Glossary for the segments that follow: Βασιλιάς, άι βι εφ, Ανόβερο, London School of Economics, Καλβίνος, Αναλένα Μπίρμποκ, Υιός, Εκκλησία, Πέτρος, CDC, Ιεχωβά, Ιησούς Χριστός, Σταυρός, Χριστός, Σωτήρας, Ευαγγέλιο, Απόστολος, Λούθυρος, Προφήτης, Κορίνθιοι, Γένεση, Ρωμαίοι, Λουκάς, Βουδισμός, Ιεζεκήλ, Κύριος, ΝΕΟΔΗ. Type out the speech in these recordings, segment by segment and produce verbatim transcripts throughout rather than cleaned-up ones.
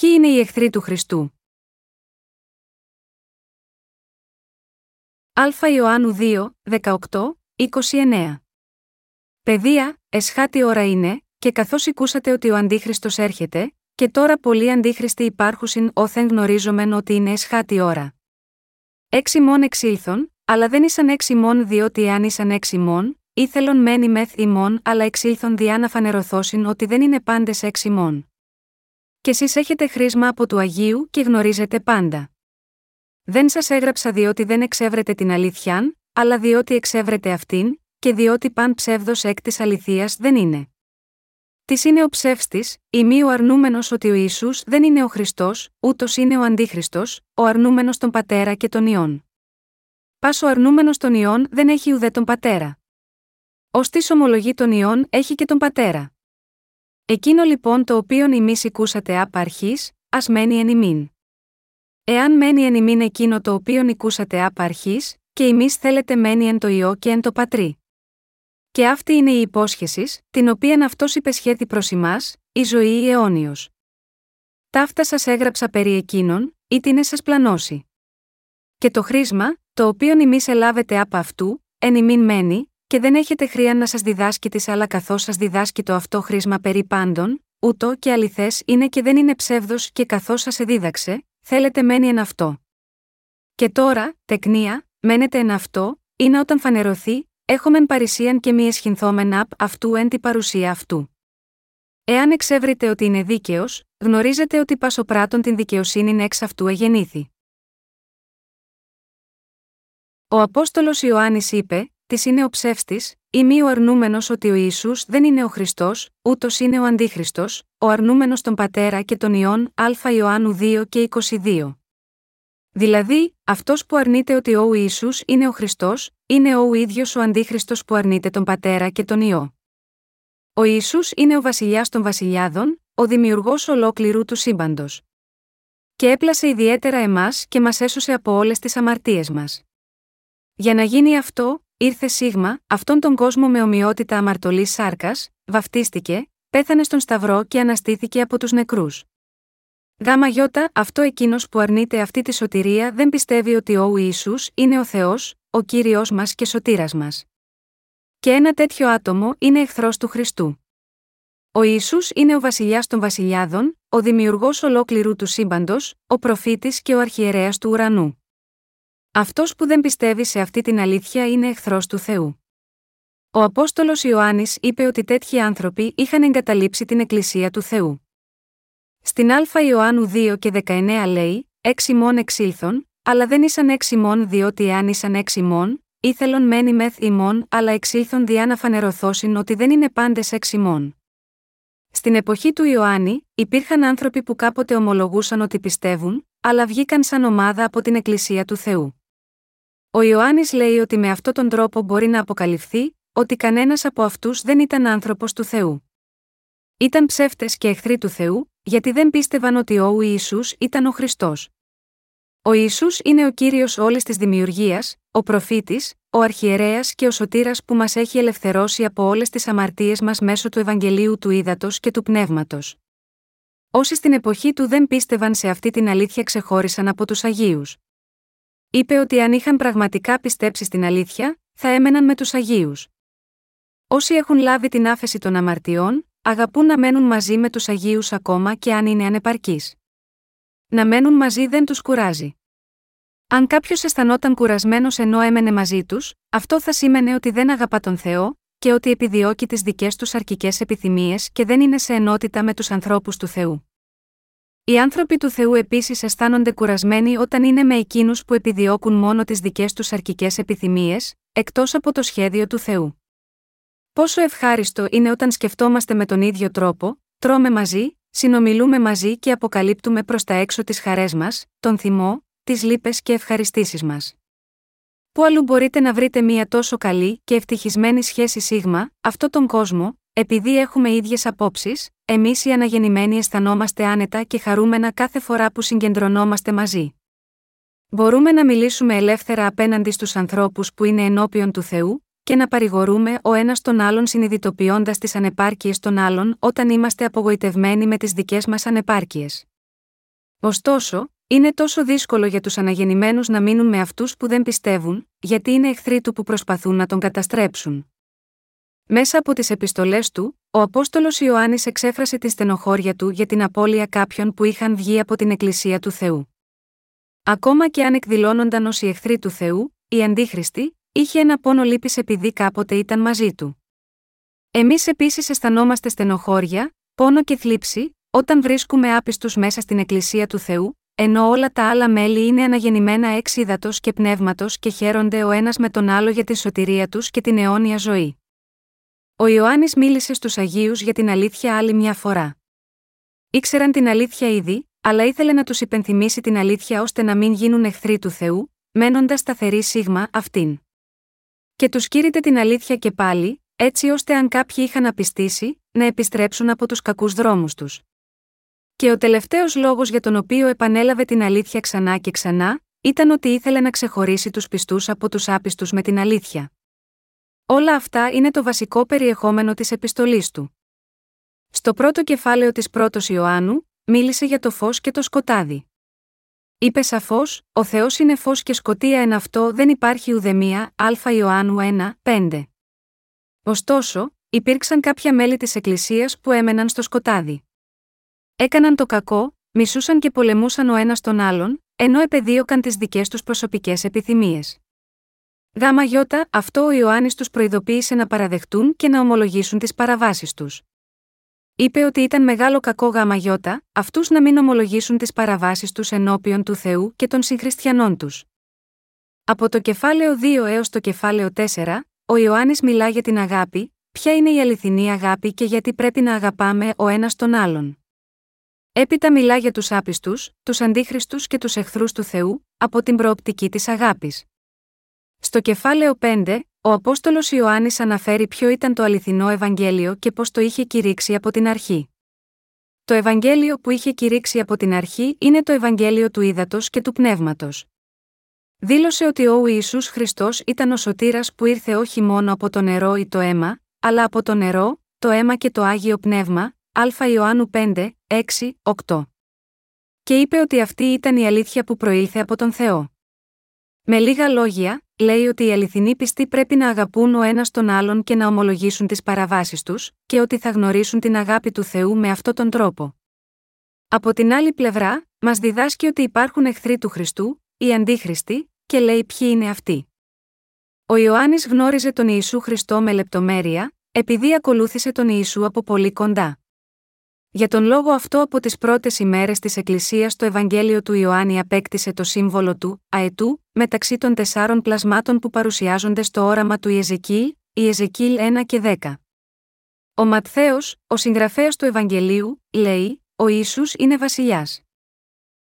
Ποιοι είναι οι εχθροί του Χριστού? Α Ιωάννου δύο, δεκαοκτώ, είκοσι εννέα. Παιδεία, εσχάτη ώρα είναι, και καθώς ακούσατε ότι ο αντίχριστος έρχεται, και τώρα πολλοί αντίχριστοι υπάρχουσιν όθεν γνωρίζομεν ότι είναι εσχάτη ώρα. Έξι μόν εξήλθον, αλλά δεν ήσαν έξι μόν, διότι αν ήσαν έξι μόν, ήθελον μένει μεθ ημών, αλλά εξήλθον διά να φανερωθώσιν ότι δεν είναι πάντες έξι μόν. Κι εσείς έχετε χρίσμα από του Αγίου και γνωρίζετε πάντα. Δεν σας έγραψα διότι δεν εξεύρετε την αλήθειαν, αλλά διότι εξεύρετε αυτήν, και διότι παν ψεύδος εκ της αληθείας δεν είναι. Της είναι ο ψεύστης, ημίου αρνούμενος ότι ο Ιησούς δεν είναι ο Χριστός, ούτως είναι ο αντίχριστος, ο αρνούμενος τον Πατέρα και τον Υιόν. Πας ο αρνούμενος τον Υιόν δεν έχει ουδέ τον Πατέρα. Ως της ομολογεί τον Υιόν έχει και τον Πατέρα. Εκείνο λοιπόν το οποίον ημείς ηκούσατε απ' αρχής, ας μένει εν ημίν. Εάν μένει εν ημίν εκείνο το οποίον ηκούσατε απ' αρχής, και ημείς θέλετε μένει εν το Υιό και εν το Πατρί. Και αυτή είναι η υπόσχεση, την οποίαν αυτός υπεσχέθη προς ημάς, η ζωή η αιώνιος. Ταύτα σας έγραψα περί εκείνων, ή την εσας πλανώσει. Και το χρίσμα, το οποίον ημείς ελάβετε απ' αυτού, εν ημίν μένει, και δεν έχετε χρία να σας διδάσκει της, αλλά καθώς σας διδάσκει το αυτό χρίσμα περί πάντων, ούτω και αληθές είναι και δεν είναι ψεύδος, και καθώς σας εδίδαξε, θέλετε μένει εν αυτό. Και τώρα, τεκνία, μένετε εν αυτό, είναι όταν φανερωθεί, έχομεν παρησίαν και μη εσχυνθόμεν απ' αυτού εν τη παρουσία αυτού. Εάν εξεύρετε ότι είναι δίκαιος, γνωρίζετε ότι πασοπράτων την δικαιοσύνην εξ αυτού εγεννήθη. Ο Απόστολος Ιωάννης είπε, της είναι ο ψεύστης, ημίου αρνούμενος ότι ο Ιησούς δεν είναι ο Χριστός, ούτως είναι ο αντίχριστος, ο αρνούμενος τον Πατέρα και τον Υιόν. Α Ιωάννου δύο και είκοσι δύο. Δηλαδή, αυτός που αρνείται ότι ο Ιησούς είναι ο Χριστός, είναι ο ίδιος ο αντίχριστος που αρνείται τον Πατέρα και τον Υιό. Ο Ιησούς είναι ο Βασιλιάς των Βασιλιάδων, ο Δημιουργός ολόκληρου του σύμπαντος. Και έπλασε ιδιαίτερα εμάς και μας έσωσε από όλες τις αμαρτίες μας. Για να γίνει αυτό, ήρθε σίγμα, αυτόν τον κόσμο με ομοιότητα αμαρτωλής σάρκας, βαφτίστηκε, πέθανε στον Σταυρό και αναστήθηκε από τους νεκρούς. Γάμα γιώτα, αυτό εκείνος που αρνείται αυτή τη σωτηρία δεν πιστεύει ότι ο Ιησούς είναι ο Θεός, ο Κύριος μας και Σωτήρας μας. Και ένα τέτοιο άτομο είναι εχθρός του Χριστού. Ο Ιησούς είναι ο Βασιλιάς των Βασιλιάδων, ο Δημιουργός ολόκληρου του σύμπαντος, ο Προφήτης και ο Αρχιερέας του Ουρανού. Αυτός που δεν πιστεύει σε αυτή την αλήθεια είναι εχθρός του Θεού. Ο Απόστολος Ιωάννης είπε ότι τέτοιοι άνθρωποι είχαν εγκαταλείψει την Εκκλησία του Θεού. Στην Α Ιωάννου δύο και δεκαεννέα λέει, έξι μόν εξήλθον, αλλά δεν ήσαν έξι μόν, διότι αν ήσαν έξι μόν, ήθελον μένει μεθ ημών, αλλά εξήλθον διά να φανερωθώσιν ότι δεν είναι πάντες έξι μόν. Στην εποχή του Ιωάννη, υπήρχαν άνθρωποι που κάποτε ομολογούσαν ότι πιστεύουν, αλλά βγήκαν σαν ομάδα από την Εκκλησία του Θεού. Ο Ιωάννης λέει ότι με αυτόν τον τρόπο μπορεί να αποκαλυφθεί, ότι κανένας από αυτούς δεν ήταν άνθρωπος του Θεού. Ήταν ψεύτες και εχθροί του Θεού, γιατί δεν πίστευαν ότι ο Ιησούς ήταν ο Χριστός. Ο Ιησούς είναι ο Κύριος όλης της δημιουργίας, ο Προφήτης, ο Αρχιερέας και ο Σωτήρας που μας έχει ελευθερώσει από όλες τις αμαρτίες μας μέσω του Ευαγγελίου του Ήδατος και του Πνεύματος. Όσοι στην εποχή του δεν πίστευαν σε αυτή την αλήθεια ξεχώρισαν από τους Αγίους. Είπε ότι αν είχαν πραγματικά πιστέψει στην αλήθεια, θα έμεναν με τους Αγίους. Όσοι έχουν λάβει την άφεση των αμαρτιών, αγαπούν να μένουν μαζί με τους Αγίους ακόμα και αν είναι ανεπαρκείς. Να μένουν μαζί δεν τους κουράζει. Αν κάποιος αισθανόταν κουρασμένος ενώ έμενε μαζί τους, αυτό θα σήμαινε ότι δεν αγαπά τον Θεό και ότι επιδιώκει τις δικές τους αρκικές επιθυμίες και δεν είναι σε ενότητα με τους ανθρώπους του Θεού. Οι άνθρωποι του Θεού επίσης αισθάνονται κουρασμένοι όταν είναι με εκείνους που επιδιώκουν μόνο τις δικές τους αρκικές επιθυμίες, εκτός από το σχέδιο του Θεού. Πόσο ευχάριστο είναι όταν σκεφτόμαστε με τον ίδιο τρόπο, τρώμε μαζί, συνομιλούμε μαζί και αποκαλύπτουμε προς τα έξω τις χαρές μας, τον θυμό, τις λύπες και ευχαριστήσεις μας. Πού αλλού μπορείτε να βρείτε μία τόσο καλή και ευτυχισμένη σχέση σίγμα, αυτόν τον κόσμο, επειδή έχουμε ίδιες απόψεις, εμείς οι αναγεννημένοι αισθανόμαστε άνετα και χαρούμενα κάθε φορά που συγκεντρωνόμαστε μαζί. Μπορούμε να μιλήσουμε ελεύθερα απέναντι στους ανθρώπους που είναι ενώπιον του Θεού, και να παρηγορούμε ο ένας τον άλλον συνειδητοποιώντας τις ανεπάρκειες των άλλων όταν είμαστε απογοητευμένοι με τις δικές μας ανεπάρκειες. Ωστόσο, είναι τόσο δύσκολο για τους αναγεννημένους να μείνουν με αυτούς που δεν πιστεύουν, γιατί είναι εχθροί του που προσπαθούν να τον καταστρέψουν. Μέσα από τις επιστολές του, ο Απόστολος Ιωάννης εξέφρασε τη στενοχώρια του για την απώλεια κάποιων που είχαν βγει από την Εκκλησία του Θεού. Ακόμα και αν εκδηλώνονταν ως οι εχθροί του Θεού, οι αντίχριστοι, είχε ένα πόνο λύπης επειδή κάποτε ήταν μαζί του. Εμείς επίσης αισθανόμαστε στενοχώρια, πόνο και θλίψη, όταν βρίσκουμε άπιστους μέσα στην Εκκλησία του Θεού, ενώ όλα τα άλλα μέλη είναι αναγεννημένα εξ ύδατος και πνεύματος και χαίρονται ο ένας με τον άλλο για τη σωτηρία τους και την αιώνια ζωή. Ο Ιωάννης μίλησε στους Αγίους για την αλήθεια άλλη μια φορά. Ήξεραν την αλήθεια ήδη, αλλά ήθελε να τους υπενθυμίσει την αλήθεια ώστε να μην γίνουν εχθροί του Θεού, μένοντας σταθεροί σίγμα αυτήν. Και τους κήρυτε την αλήθεια και πάλι, έτσι ώστε αν κάποιοι είχαν απιστήσει, να επιστρέψουν από τους κακούς δρόμους τους. Και ο τελευταίος λόγος για τον οποίο επανέλαβε την αλήθεια ξανά και ξανά, ήταν ότι ήθελε να ξεχωρίσει τους πιστούς από τους άπιστους με την αλήθεια. Όλα αυτά είναι το βασικό περιεχόμενο της επιστολής του. Στο πρώτο κεφάλαιο της πρώτης Ιωάννου, μίλησε για το φως και το σκοτάδι. Είπε σαφώς, ο Θεός είναι φως και σκοτία εν αυτό δεν υπάρχει ουδεμία, Α Ιωάννου ένα, πέντε. Ωστόσο, υπήρξαν κάποια μέλη της Εκκλησίας που έμεναν στο σκοτάδι. Έκαναν το κακό, μισούσαν και πολεμούσαν ο ένας τον άλλον, ενώ επεδίωκαν τις δικές τους προσωπικές επιθυμίες. Γάμα γιώτα, αυτό ο Ιωάννης τους προειδοποίησε να παραδεχτούν και να ομολογήσουν τις παραβάσεις τους. Είπε ότι ήταν μεγάλο κακό γάμα γιώτα, αυτούς να μην ομολογήσουν τις παραβάσεις τους ενώπιον του Θεού και των συγχριστιανών τους. Από το κεφάλαιο δύο έως το κεφάλαιο τέσσερα, ο Ιωάννης μιλά για την αγάπη, ποια είναι η αληθινή αγάπη και γιατί πρέπει να αγαπάμε ο ένας τον άλλον. Έπειτα μιλά για τους άπιστους, τους αντίχριστους και τους εχθρούς του Θεού, από την προοπτική της αγάπης. Στο κεφάλαιο πέντε, ο Απόστολος Ιωάννης αναφέρει ποιο ήταν το αληθινό Ευαγγέλιο και πώς το είχε κηρύξει από την αρχή. Το Ευαγγέλιο που είχε κηρύξει από την αρχή είναι το Ευαγγέλιο του ύδατος και του πνεύματος. Δήλωσε ότι ο Ιησούς Χριστός ήταν ο Σωτήρας που ήρθε όχι μόνο από το νερό ή το αίμα, αλλά από το νερό, το αίμα και το Άγιο Πνεύμα, Α Ιωάννου πέντε, έξι, οκτώ. Και είπε ότι αυτή ήταν η αλήθεια που προήλθε από τον Θεό. Με λίγα λόγια, λέει ότι οι αληθινοί πιστοί πρέπει να αγαπούν ο ένας τον άλλον και να ομολογήσουν τις παραβάσεις τους, και ότι θα γνωρίσουν την αγάπη του Θεού με αυτόν τον τρόπο. Από την άλλη πλευρά, μας διδάσκει ότι υπάρχουν εχθροί του Χριστού, οι αντίχριστοι, και λέει ποιοι είναι αυτοί. Ο Ιωάννης γνώριζε τον Ιησού Χριστό με λεπτομέρεια, επειδή ακολούθησε τον Ιησού από πολύ κοντά. Για τον λόγο αυτό από τις πρώτες ημέρες της Εκκλησίας το Ευαγγέλιο του Ιωάννη απέκτησε το σύμβολο του αετού μεταξύ των τεσσάρων πλασμάτων που παρουσιάζονται στο όραμα του Ιεζεκήλ, Ιεζεκήλ ένα και δέκα. Ο Ματθαίος, ο συγγραφέας του Ευαγγελίου, λέει «Ο Ιησούς είναι βασιλιάς».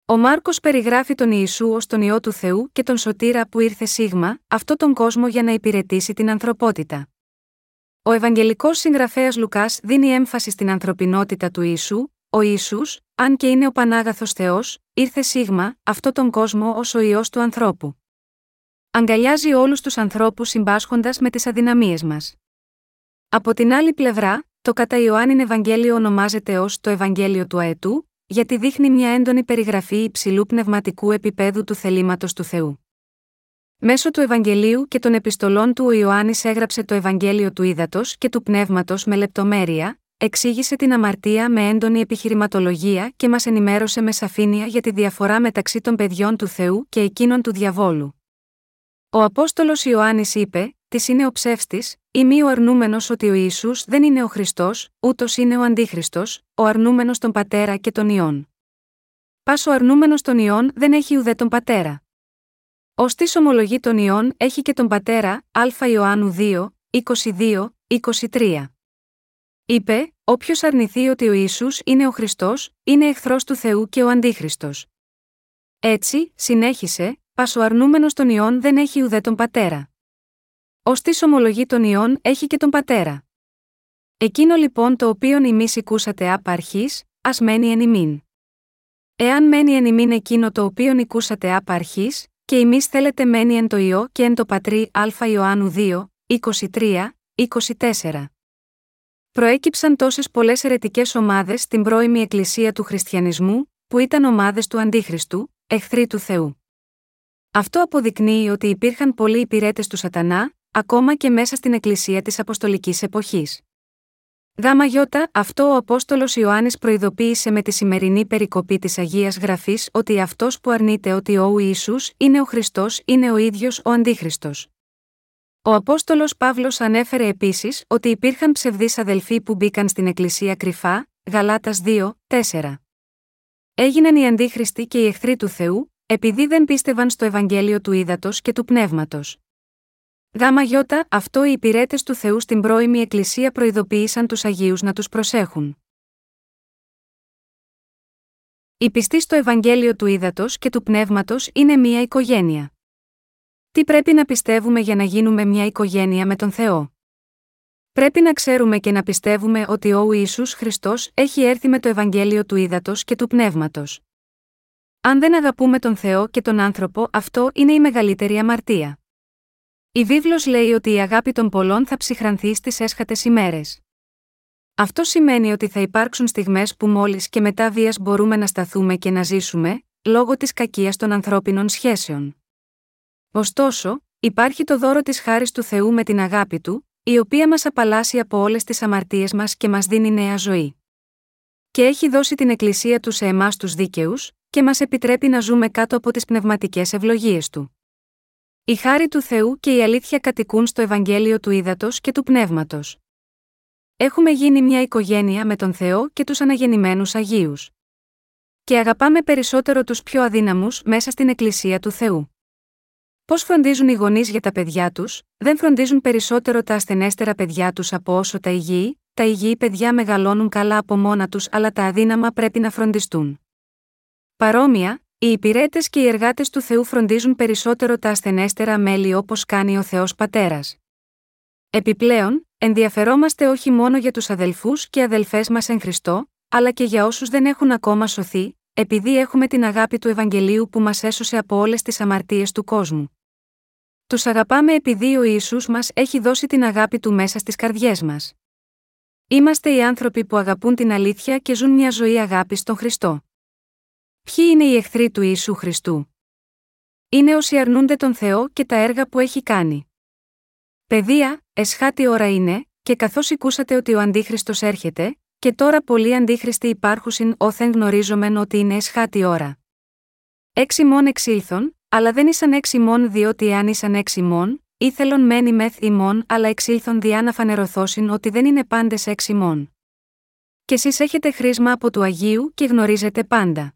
Ο Μάρκος περιγράφει τον Ιησού ως τον Υιό του Θεού και τον Σωτήρα που ήρθε σίγμα, αυτό τον κόσμο για να υπηρετήσει την ανθρωπότητα. Ο Ευαγγελικός συγγραφέας Λουκάς δίνει έμφαση στην ανθρωπινότητα του Ιησού, ο Ιησούς, αν και είναι ο Πανάγαθος Θεός, ήρθε σίγμα, αυτόν τον κόσμο ως ο Υιός του ανθρώπου. Αγκαλιάζει όλους τους ανθρώπους συμπάσχοντας με τις αδυναμίες μας. Από την άλλη πλευρά, το κατά Ιωάννην Ευαγγέλιο ονομάζεται ως το Ευαγγέλιο του Αετού, γιατί δείχνει μια έντονη περιγραφή υψηλού πνευματικού επίπεδου του θελήματος του Θεού. Μέσω του Ευαγγελίου και των επιστολών του ο Ιωάννης έγραψε το Ευαγγέλιο του ύδατος και του πνεύματος με λεπτομέρεια, εξήγησε την αμαρτία με έντονη επιχειρηματολογία και μας ενημέρωσε με σαφήνεια για τη διαφορά μεταξύ των παιδιών του Θεού και εκείνων του διαβόλου. Ο Απόστολος Ιωάννης είπε: «Της είναι ο ψεύστης, ή μη ο αρνούμενος ότι ο Ιησούς δεν είναι ο Χριστός, ούτως είναι ο αντίχριστος, ο αρνούμενος τον Πατέρα και τον Υιόν. Πας ο αρνούμενος τον Υιόν δεν έχει ουδέ τον Πατέρα. Ωστις ομολογεί τον Υιόν έχει και τον Πατέρα, Α Ιωάννου δύο, είκοσι δύο, είκοσι τρία. Είπε, όποιος αρνηθεί ότι ο Ιησούς είναι ο Χριστός, είναι εχθρός του Θεού και ο Αντίχριστος. Έτσι, συνέχισε, πας ο αρνούμενος τον Υιόν δεν έχει ουδέ τον Πατέρα. Ωστις ομολογεί τον Υιόν έχει και τον Πατέρα. Εκείνο λοιπόν το οποίον ημείς οικούσατε απ' αρχής, ας μένει εν ημίν. Εάν μένει εν ημίν εκείνο το οποίον οικούσατε απ' αρχής, και εμείς θέλετε μένει εν το Υιό και εν το Πατρί Α Ιωάννου δύο, είκοσι τρία, είκοσι τέσσερα. Προέκυψαν τόσες πολλές αιρετικές ομάδες στην πρώιμη Εκκλησία του Χριστιανισμού, που ήταν ομάδες του αντίχριστου, εχθροί του Θεού. Αυτό αποδεικνύει ότι υπήρχαν πολλοί υπηρέτες του Σατανά, ακόμα και μέσα στην Εκκλησία της Αποστολικής Εποχής. Γι' αυτό ο Απόστολος Ιωάννης προειδοποίησε με τη σημερινή περικοπή της Αγίας Γραφής ότι αυτός που αρνείται ότι ο Ιησούς είναι ο Χριστός είναι ο ίδιος ο Αντίχριστος. Ο Απόστολος Παύλος ανέφερε επίσης ότι υπήρχαν ψευδείς αδελφοί που μπήκαν στην Εκκλησία κρυφά, Γαλάτας δύο, τέσσερα. Έγιναν οι αντίχριστοι και οι εχθροί του Θεού, επειδή δεν πίστευαν στο Ευαγγέλιο του ύδατος και του πνεύματος. Γι' αυτό οι υπηρέτες του Θεού στην πρώιμη Εκκλησία προειδοποίησαν τους Αγίους να τους προσέχουν. Οι πιστοί στο Ευαγγέλιο του ύδατος και του πνεύματος είναι μία οικογένεια. Τι πρέπει να πιστεύουμε για να γίνουμε μια οικογένεια με τον Θεό? Πρέπει να ξέρουμε και να πιστεύουμε ότι ο Ιησούς Χριστός έχει έρθει με το Ευαγγέλιο του ύδατος και του πνεύματος. Αν δεν αγαπούμε τον Θεό και τον άνθρωπο, αυτό είναι η μεγαλύτερη αμαρτία. Η βίβλος λέει ότι η αγάπη των πολλών θα ψυχρανθεί στις έσχατες ημέρες. Αυτό σημαίνει ότι θα υπάρξουν στιγμές που μόλις και μετά βίας μπορούμε να σταθούμε και να ζήσουμε, λόγω της κακίας των ανθρώπινων σχέσεων. Ωστόσο, υπάρχει το δώρο της χάρης του Θεού με την αγάπη Του, η οποία μας απαλλάσσει από όλες τις αμαρτίες μας και μας δίνει νέα ζωή. Και έχει δώσει την Εκκλησία Του σε εμάς τους δίκαιους, και μας επιτρέπει να ζούμε κάτω από τις πνευματικές ευλογίες Του. Η χάρη του Θεού και η αλήθεια κατοικούν στο Ευαγγέλιο του ύδατος και του πνεύματος. Έχουμε γίνει μια οικογένεια με τον Θεό και τους αναγεννημένους Αγίους. Και αγαπάμε περισσότερο τους πιο αδύναμους μέσα στην Εκκλησία του Θεού. Πώς φροντίζουν οι γονείς για τα παιδιά τους? Δεν φροντίζουν περισσότερο τα ασθενέστερα παιδιά τους από όσο τα υγιή? Τα υγιή παιδιά μεγαλώνουν καλά από μόνα τους, αλλά τα αδύναμα πρέπει να φροντιστούν. Παρόμοια, οι υπηρέτες και οι εργάτες του Θεού φροντίζουν περισσότερο τα ασθενέστερα μέλη, όπως κάνει ο Θεός Πατέρας. Επιπλέον, ενδιαφερόμαστε όχι μόνο για τους αδελφούς και αδελφές μας εν Χριστώ, αλλά και για όσους δεν έχουν ακόμα σωθεί, επειδή έχουμε την αγάπη του Ευαγγελίου που μας έσωσε από όλες τις αμαρτίες του κόσμου. Τους αγαπάμε επειδή ο Ιησούς μας έχει δώσει την αγάπη Του μέσα στις καρδιές μας. Είμαστε οι άνθρωποι που αγαπούν την αλήθεια και ζουν μια ζωή αγάπης στον Χριστό. Ποιοι είναι οι εχθροί του Ιησού Χριστού? Είναι όσοι αρνούνται τον Θεό και τα έργα που έχει κάνει. Παιδεία, εσχάτη ώρα είναι, και καθώς ακούσατε ότι ο Αντίχριστος έρχεται, και τώρα πολλοί αντίχριστοι υπάρχουσιν όθεν γνωρίζομεν ότι είναι εσχάτη ώρα. Έξι μόν εξήλθον, αλλά δεν ήσαν έξι μόν, διότι αν ήσαν έξι μόν, ήθελον μένει μεθ ημών, αλλά εξήλθον διά να φανερωθώσιν ότι δεν είναι πάντες έξι μόν. Και εσείς έχετε χρίσμα από του Αγίου και γνωρίζετε πάντα.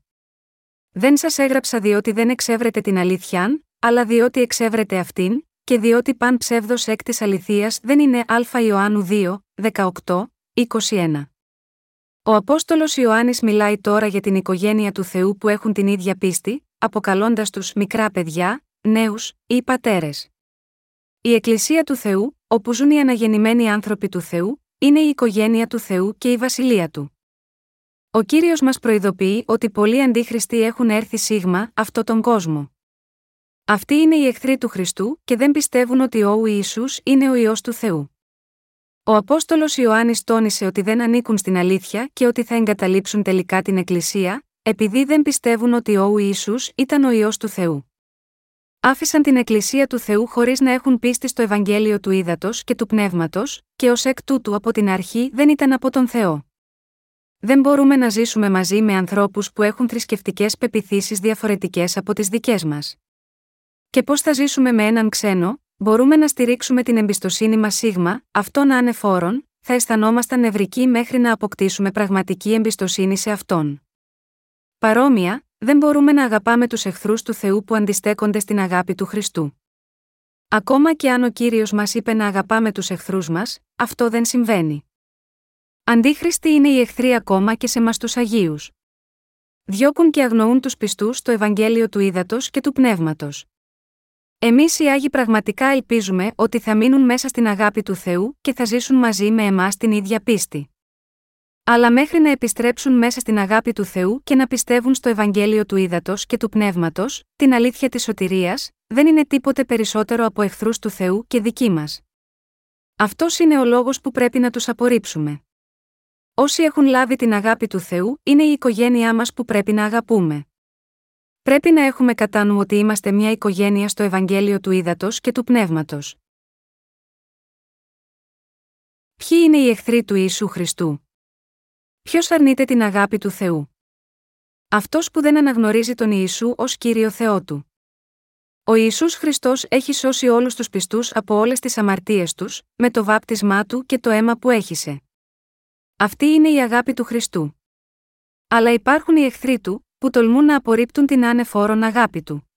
Δεν σας έγραψα διότι δεν εξεύρετε την αλήθειαν, αλλά διότι εξεύρετε αυτήν, και διότι παν ψεύδος εκ της αληθείας δεν είναι. Α Ιωάννου δύο, δεκαοκτώ, είκοσι ένα. Ο Απόστολος Ιωάννης μιλάει τώρα για την οικογένεια του Θεού που έχουν την ίδια πίστη, αποκαλώντας τους μικρά παιδιά, νέους ή πατέρες. Η Εκκλησία του Θεού, όπου ζουν οι αναγεννημένοι άνθρωποι του Θεού, είναι η οικογένεια του Θεού και η βασιλεία Του. Ο Κύριος μας προειδοποιεί ότι πολλοί αντίχριστοι έχουν έρθει σίγμα αυτόν τον κόσμο. Αυτοί είναι οι εχθροί του Χριστού και δεν πιστεύουν ότι ο Ιησούς είναι ο Υιός του Θεού. Ο Απόστολος Ιωάννης τόνισε ότι δεν ανήκουν στην αλήθεια και ότι θα εγκαταλείψουν τελικά την Εκκλησία, επειδή δεν πιστεύουν ότι ο Ιησούς ήταν ο Υιός του Θεού. Άφησαν την Εκκλησία του Θεού χωρίς να έχουν πίστη στο Ευαγγέλιο του ύδατος και του πνεύματος, και ως εκ τούτου από την αρχή δεν ήταν από τον Θεό. Δεν μπορούμε να ζήσουμε μαζί με ανθρώπους που έχουν θρησκευτικές πεποιθήσεις διαφορετικές από τις δικές μας. Και πώς θα ζήσουμε με έναν ξένο? Μπορούμε να στηρίξουμε την εμπιστοσύνη μας σίγμα αυτόν άνευ όρων, θα αισθανόμασταν νευρικοί μέχρι να αποκτήσουμε πραγματική εμπιστοσύνη σε αυτόν. Παρόμοια, δεν μπορούμε να αγαπάμε τους εχθρούς του Θεού που αντιστέκονται στην αγάπη του Χριστού. Ακόμα και αν ο Κύριος μας είπε να αγαπάμε τους εχθρούς μας, αυτό δεν συμβαίνει. Αντίχριστοι είναι οι εχθροί ακόμα και σε μας τους Αγίους. Διώκουν και αγνοούν τους πιστούς στο Ευαγγέλιο του ύδατος και του πνεύματος. Εμείς οι Άγιοι πραγματικά ελπίζουμε ότι θα μείνουν μέσα στην αγάπη του Θεού και θα ζήσουν μαζί με εμάς την ίδια πίστη. Αλλά μέχρι να επιστρέψουν μέσα στην αγάπη του Θεού και να πιστεύουν στο Ευαγγέλιο του ύδατος και του πνεύματος, την αλήθεια της σωτηρίας, δεν είναι τίποτε περισσότερο από εχθρούς του Θεού και δικοί μας. Αυτός είναι ο λόγος που πρέπει να τους απορρίψουμε. Όσοι έχουν λάβει την αγάπη του Θεού, είναι η οικογένειά μας που πρέπει να αγαπούμε. Πρέπει να έχουμε κατά νου ότι είμαστε μια οικογένεια στο Ευαγγέλιο του Ύδατος και του Πνεύματος. Ποιοι είναι οι εχθροί του Ιησού Χριστού? Ποιος αρνείται την αγάπη του Θεού? Αυτός που δεν αναγνωρίζει τον Ιησού ως Κύριο Θεό του. Ο Ιησούς Χριστός έχει σώσει όλους τους πιστούς από όλες τις αμαρτίες τους, με το βάπτισμά του και το αίμα που έχυσε. Αυτή είναι η αγάπη του Χριστού. Αλλά υπάρχουν οι εχθροί του, που τολμούν να απορρίπτουν την άνευ όρων αγάπη του.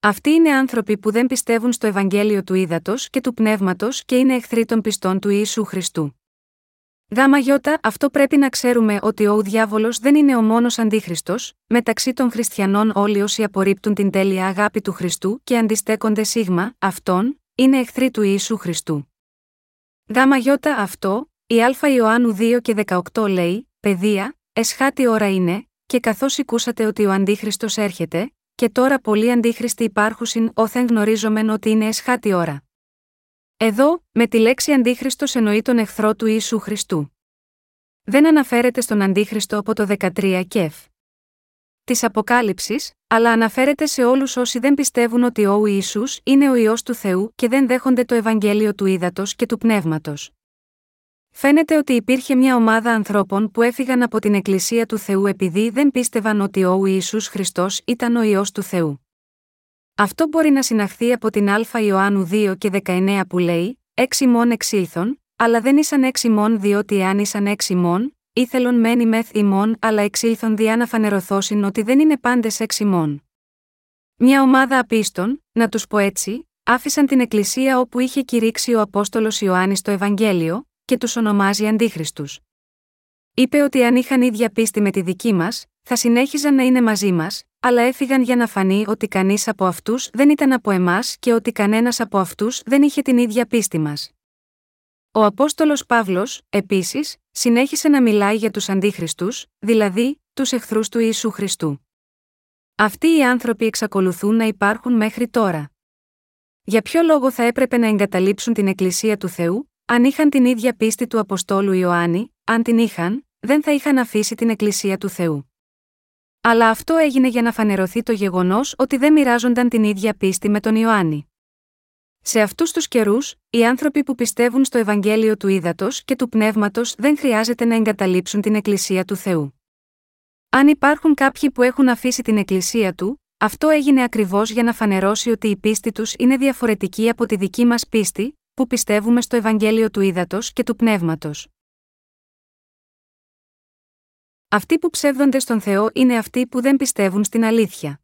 Αυτοί είναι άνθρωποι που δεν πιστεύουν στο Ευαγγέλιο του Ύδατος και του Πνεύματος και είναι εχθροί των πιστών του Ιησού Χριστού. Γάμα γιώτα, αυτό πρέπει να ξέρουμε ότι ο διάβολος δεν είναι ο μόνος αντίχριστος, μεταξύ των χριστιανών όλοι όσοι απορρίπτουν την τέλεια αγάπη του Χριστού και αντιστέκονται σίγμα, αυτόν, είναι εχθροί του Ιησού Χριστού. Γάμα γιώτα αυτό, η Α Ιωάννου δύο και δεκαοκτώ λέει, «Παιδεία, εσχάτη ώρα είναι, και καθώς ακούσατε ότι ο αντίχριστος έρχεται, και τώρα πολλοί αντίχριστοι υπάρχουσιν όθεν γνωρίζομεν ότι είναι εσχάτη ώρα». Εδώ, με τη λέξη αντίχριστος εννοεί τον εχθρό του Ιησού Χριστού. Δεν αναφέρεται στον αντίχριστο από το δεκατρία κεφ της Αποκάλυψης, αλλά αναφέρεται σε όλους όσοι δεν πιστεύουν ότι ο Ιησούς είναι ο Υιός του Θεού και δεν δέχονται το Ευαγγέλιο του Ύδατος και του Πνεύματος. Φαίνεται ότι υπήρχε μια ομάδα ανθρώπων που έφυγαν από την Εκκλησία του Θεού επειδή δεν πίστευαν ότι ο Ιησούς Χριστός ήταν ο Υιός του Θεού. Αυτό μπορεί να συναχθεί από την Α Ιωάννου δύο και δεκαεννέα που λέει «Έξι μόν εξήλθον, αλλά δεν ήσαν έξι μόν διότι εάν ήσαν έξι μόν, ήθελον μένει μεθ ημών αλλά εξήλθον διά να φανερωθώσιν ότι δεν είναι πάντες έξι μόν». Μια ομάδα απίστων, να τους πω έτσι, άφησαν την Εκκλησία όπου είχε κηρύξει ο Απόστολος Ιωάννης το Ευαγγέλιο, και τους ονομάζει αντίχριστους. Είπε ότι αν είχαν ίδια πίστη με τη δική μας, θα συνέχιζαν να είναι μαζί μας, αλλά έφυγαν για να φανεί ότι κανείς από αυτούς δεν ήταν από εμάς και ότι κανένας από αυτούς δεν είχε την ίδια πίστη μας. Ο Απόστολος Παύλος, επίσης, συνέχισε να μιλάει για τους αντίχριστους, δηλαδή, τους εχθρούς του Ιησού Χριστού. Αυτοί οι άνθρωποι εξακολουθούν να υπάρχουν μέχρι τώρα. Για ποιο λόγο θα έπρεπε να εγκαταλείψουν την Εκκλησία του Θεού? Αν είχαν την ίδια πίστη του Αποστόλου Ιωάννη, αν την είχαν, δεν θα είχαν αφήσει την Εκκλησία του Θεού. Αλλά αυτό έγινε για να φανερωθεί το γεγονός ότι δεν μοιράζονταν την ίδια πίστη με τον Ιωάννη. Σε αυτούς τους καιρούς, οι άνθρωποι που πιστεύουν στο Ευαγγέλιο του Ύδατος και του Πνεύματος δεν χρειάζεται να εγκαταλείψουν την Εκκλησία του Θεού. Αν υπάρχουν κάποιοι που έχουν αφήσει την Εκκλησία του, αυτό έγινε ακριβώς για να φανερώσει ότι η πίστη τους είναι διαφορετική από τη δική μας πίστη, που πιστεύουμε στο Ευαγγέλιο του Ύδατος και του Πνεύματος. Αυτοί που ψεύδονται στον Θεό είναι αυτοί που δεν πιστεύουν στην αλήθεια.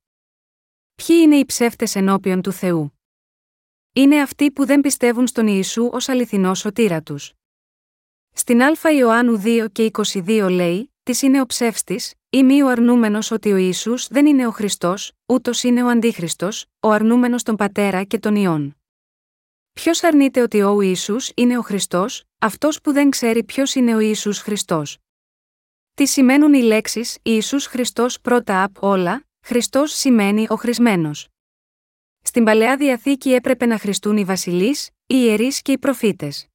Ποιοι είναι οι ψεύτες ενώπιον του Θεού? Είναι αυτοί που δεν πιστεύουν στον Ιησού ως αληθινό σωτήρα τους. Στην Α Ιωάννου δύο και είκοσι δύο λέει, «Της είναι ο ψεύστης, είμαι ο αρνούμενος ότι ο Ιησούς δεν είναι ο Χριστός, ούτως είναι ο αντίχριστος, ο αρνούμενος τον Πατέρα και τον Υιόν». Ποιος αρνείται ότι ο Ιησούς είναι ο Χριστός, αυτός που δεν ξέρει ποιος είναι ο Ιησούς Χριστός? Τι σημαίνουν οι λέξεις Ιησούς Χριστός πρώτα απ' όλα? Χριστός σημαίνει ο χρησμένος. Στην Παλαιά Διαθήκη έπρεπε να χρηστούν οι βασιλείς, οι ιερείς και οι προφήτες.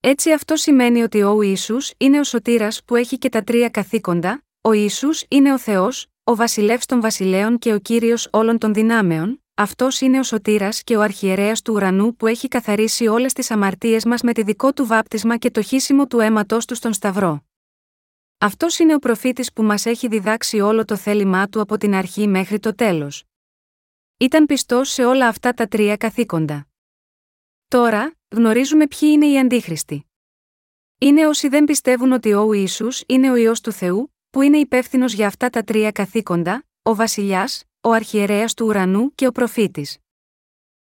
Έτσι αυτό σημαίνει ότι ο Ιησούς είναι ο σωτήρας που έχει και τα τρία καθήκοντα, ο Ιησούς είναι ο Θεός, ο βασιλεύς των βασιλέων και ο Κύριος όλων των δυνάμεων. Αυτός είναι ο Σωτήρας και ο Αρχιερέας του Ουρανού που έχει καθαρίσει όλες τις αμαρτίες μας με τη δικό του βάπτισμα και το χύσιμο του αίματος του στον Σταυρό. Αυτός είναι ο προφήτης που μας έχει διδάξει όλο το θέλημά του από την αρχή μέχρι το τέλος. Ήταν πιστός σε όλα αυτά τα τρία καθήκοντα. Τώρα, γνωρίζουμε ποιοι είναι οι αντίχριστοι. Είναι όσοι δεν πιστεύουν ότι ο Ιησούς είναι ο Υιός του Θεού, που είναι υπεύθυνος για αυτά τα τρία καθήκοντα, ο Βασιλιάς, ο Αρχιερέας του Ουρανού και ο Προφήτης.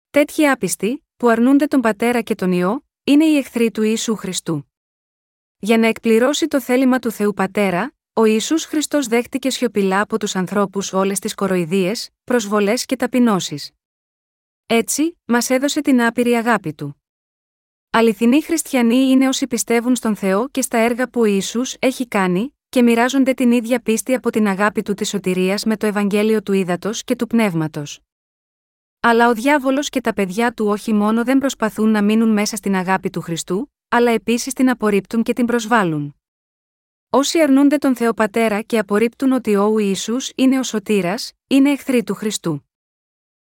Τέτοιοι άπιστοι, που αρνούνται τον Πατέρα και τον Υιό, είναι οι εχθροί του Ιησού Χριστού. Για να εκπληρώσει το θέλημα του Θεού Πατέρα, ο Ιησούς Χριστός δέχτηκε σιωπηλά από τους ανθρώπους όλες τις κοροϊδίες, προσβολές και ταπεινώσεις. Έτσι, μας έδωσε την άπειρη αγάπη του. Αληθινοί χριστιανοί είναι όσοι πιστεύουν στον Θεό και στα έργα που ο Ιησούς έχει κάνει, και μοιράζονται την ίδια πίστη από την αγάπη του της σωτηρίας με το Ευαγγέλιο του Ύδατος και του Πνεύματος. Αλλά ο διάβολος και τα παιδιά του όχι μόνο δεν προσπαθούν να μείνουν μέσα στην αγάπη του Χριστού, αλλά επίσης την απορρίπτουν και την προσβάλλουν. Όσοι αρνούνται τον Θεό Πατέρα και απορρίπτουν ότι ο Ιησούς είναι ο Σωτήρας, είναι εχθροί του Χριστού.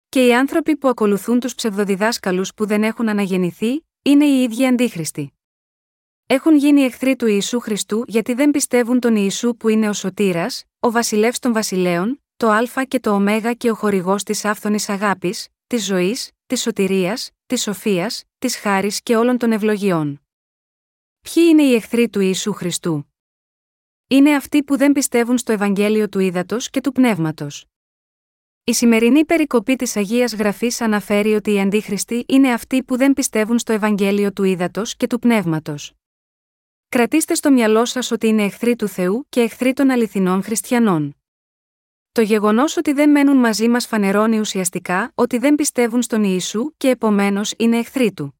Και οι άνθρωποι που ακολουθούν τους ψευδοδιδάσκαλους που δεν έχουν αναγεννηθεί, είναι οι ίδιοι αντίχριστοι. Έχουν γίνει εχθροί του Ιησού Χριστού γιατί δεν πιστεύουν τον Ιησού που είναι ο Σωτήρας, ο Βασιλεύς των Βασιλέων, το Α και το Ω και ο χορηγός της άφθονης αγάπης, της ζωής, της σωτηρίας, της σοφίας, της χάρης και όλων των ευλογιών. Ποιοι είναι οι εχθροί του Ιησού Χριστού? Είναι αυτοί που δεν πιστεύουν στο Ευαγγέλιο του ύδατος και του πνεύματος. Η σημερινή περικοπή της Αγίας Γραφής αναφέρει ότι οι αντίχριστοι είναι αυτοί που δεν πιστεύουν στο Ευαγγέλιο του ύδατος και του πνεύματος. Κρατήστε στο μυαλό σας ότι είναι εχθροί του Θεού και εχθροί των αληθινών χριστιανών. Το γεγονός ότι δεν μένουν μαζί μας φανερώνει ουσιαστικά ότι δεν πιστεύουν στον Ιησού και επομένως είναι εχθροί του.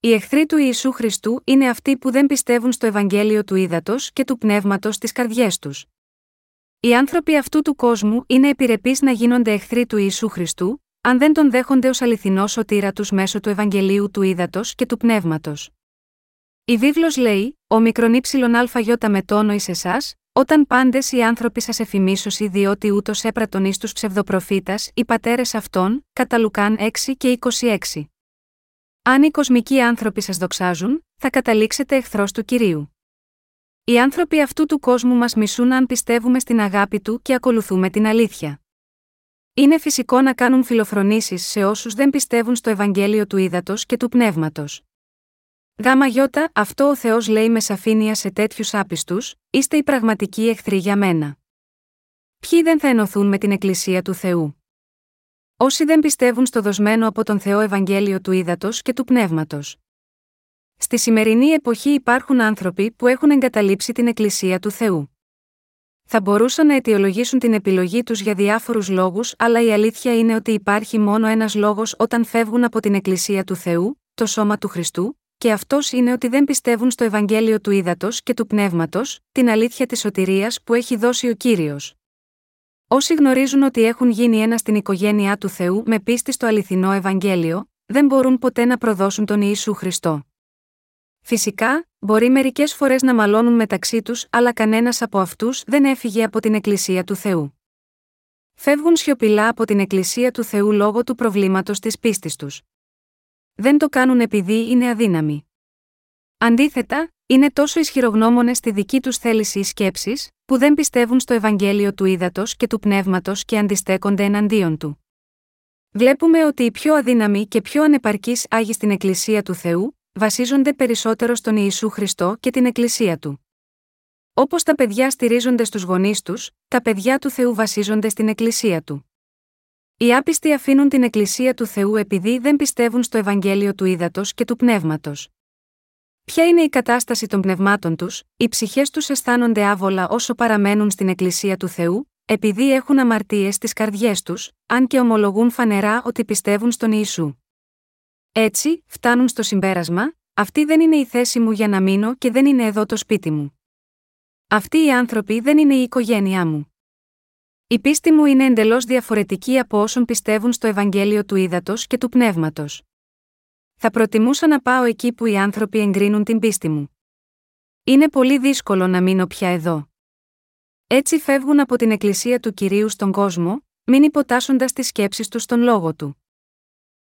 Οι εχθροί του Ιησού Χριστού είναι αυτοί που δεν πιστεύουν στο Ευαγγέλιο του ύδατος και του πνεύματος στις καρδιές τους. Οι άνθρωποι αυτού του κόσμου είναι επιρρεπείς να γίνονται εχθροί του Ιησού Χριστού, αν δεν τον δέχονται ως αληθινό σωτήρα τους μέσω του Ευαγγελίου του ύδατος και του πνεύματος. Η Βίβλος λέει: «Ο μικρόν ΙΑ μετόνοη σε εσάς, όταν πάντες οι άνθρωποι σας εφημίσωσι, διότι ούτως έπρατον εις τους ψευδοπροφήτας οι πατέρες αυτών», κατά Λουκάν έξι και είκοσι έξι. Αν οι κοσμικοί άνθρωποι σας δοξάζουν, θα καταλήξετε εχθρός του Κυρίου. Οι άνθρωποι αυτού του κόσμου μας μισούν αν πιστεύουμε στην αγάπη του και ακολουθούμε την αλήθεια. Είναι φυσικό να κάνουν φιλοφρονήσεις σε όσους δεν πιστεύουν στο Ευαγγέλιο του ύδατος και του πνεύματος. Γάμα γιώτα, αυτό ο Θεός λέει με σαφήνεια σε τέτοιους άπιστους: «Είστε οι πραγματικοί εχθροί για μένα». Ποιοι δεν θα ενωθούν με την Εκκλησία του Θεού? Όσοι δεν πιστεύουν στο δοσμένο από τον Θεό Ευαγγέλιο του ύδατος και του πνεύματος. Στη σημερινή εποχή υπάρχουν άνθρωποι που έχουν εγκαταλείψει την Εκκλησία του Θεού. Θα μπορούσαν να αιτιολογήσουν την επιλογή τους για διάφορους λόγους, αλλά η αλήθεια είναι ότι υπάρχει μόνο ένας λόγος όταν φεύγουν από την Εκκλησία του Θεού, το σώμα του Χριστού, και αυτός είναι ότι δεν πιστεύουν στο Ευαγγέλιο του ύδατος και του πνεύματος, την αλήθεια της σωτηρίας που έχει δώσει ο Κύριος. Όσοι γνωρίζουν ότι έχουν γίνει ένα στην οικογένειά του Θεού με πίστη στο αληθινό Ευαγγέλιο, δεν μπορούν ποτέ να προδώσουν τον Ιησού Χριστό. Φυσικά, μπορεί μερικές φορές να μαλώνουν μεταξύ τους, αλλά κανένας από αυτούς δεν έφυγε από την Εκκλησία του Θεού. Φεύγουν σιωπηλά από την Εκκλησία του Θεού λόγω του προβλήματος της πίστης τους. Δεν το κάνουν επειδή είναι αδύναμοι. Αντίθετα, είναι τόσο ισχυρογνώμονες στη δική τους θέληση ή σκέψεις, που δεν πιστεύουν στο Ευαγγέλιο του ύδατος και του πνεύματος και αντιστέκονται εναντίον του. Βλέπουμε ότι οι πιο αδύναμοι και πιο ανεπαρκείς άγιοι στην Εκκλησία του Θεού βασίζονται περισσότερο στον Ιησού Χριστό και την Εκκλησία του. Όπως τα παιδιά στηρίζονται στους γονείς τους, τα παιδιά του Θεού βασίζονται στην Εκκλησία του. Οι άπιστοι αφήνουν την Εκκλησία του Θεού επειδή δεν πιστεύουν στο Ευαγγέλιο του ύδατος και του πνεύματος. Ποια είναι η κατάσταση των πνευμάτων τους? Οι ψυχές τους αισθάνονται άβολα όσο παραμένουν στην Εκκλησία του Θεού, επειδή έχουν αμαρτίες στις καρδιές τους, αν και ομολογούν φανερά ότι πιστεύουν στον Ιησού. Έτσι, φτάνουν στο συμπέρασμα: «Αυτή δεν είναι η θέση μου για να μείνω και δεν είναι εδώ το σπίτι μου. Αυτοί οι άνθρωποι δεν είναι η οικογένειά μου. Η πίστη μου είναι εντελώς διαφορετική από όσων πιστεύουν στο Ευαγγέλιο του ύδατος και του πνεύματος. Θα προτιμούσα να πάω εκεί που οι άνθρωποι εγκρίνουν την πίστη μου. Είναι πολύ δύσκολο να μείνω πια εδώ». Έτσι φεύγουν από την Εκκλησία του Κυρίου στον κόσμο, μην υποτάσσοντας τις σκέψεις τους στον λόγο του.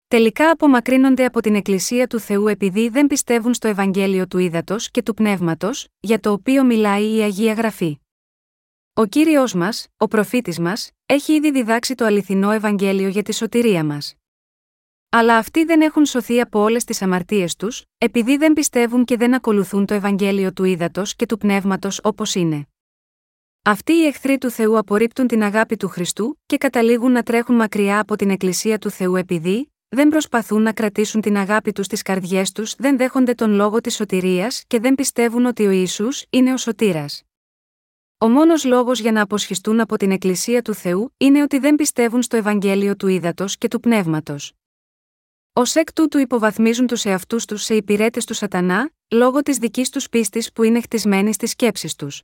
Τελικά απομακρύνονται από την Εκκλησία του Θεού επειδή δεν πιστεύουν στο Ευαγγέλιο του ύδατος και του πνεύματος, για το οποίο μιλάει η Αγία Γραφή. Ο Κύριος μας, ο προφήτης μας, έχει ήδη διδάξει το αληθινό Ευαγγέλιο για τη σωτηρία μας. Αλλά αυτοί δεν έχουν σωθεί από όλες τις αμαρτίες τους, επειδή δεν πιστεύουν και δεν ακολουθούν το Ευαγγέλιο του ύδατος και του πνεύματος όπως είναι. Αυτοί οι εχθροί του Θεού απορρίπτουν την αγάπη του Χριστού και καταλήγουν να τρέχουν μακριά από την Εκκλησία του Θεού επειδή δεν προσπαθούν να κρατήσουν την αγάπη τους στις καρδιές τους, δεν δέχονται τον λόγο της σωτηρίας και δεν πιστεύουν ότι ο Ιησούς είναι ο σωτήρας. Ο μόνος λόγος για να αποσχιστούν από την Εκκλησία του Θεού είναι ότι δεν πιστεύουν στο Ευαγγέλιο του ύδατος και του πνεύματος. Ως εκ τούτου υποβαθμίζουν τους εαυτούς τους σε υπηρέτες του Σατανά, λόγω της δικής τους πίστης που είναι χτισμένη στις σκέψεις τους.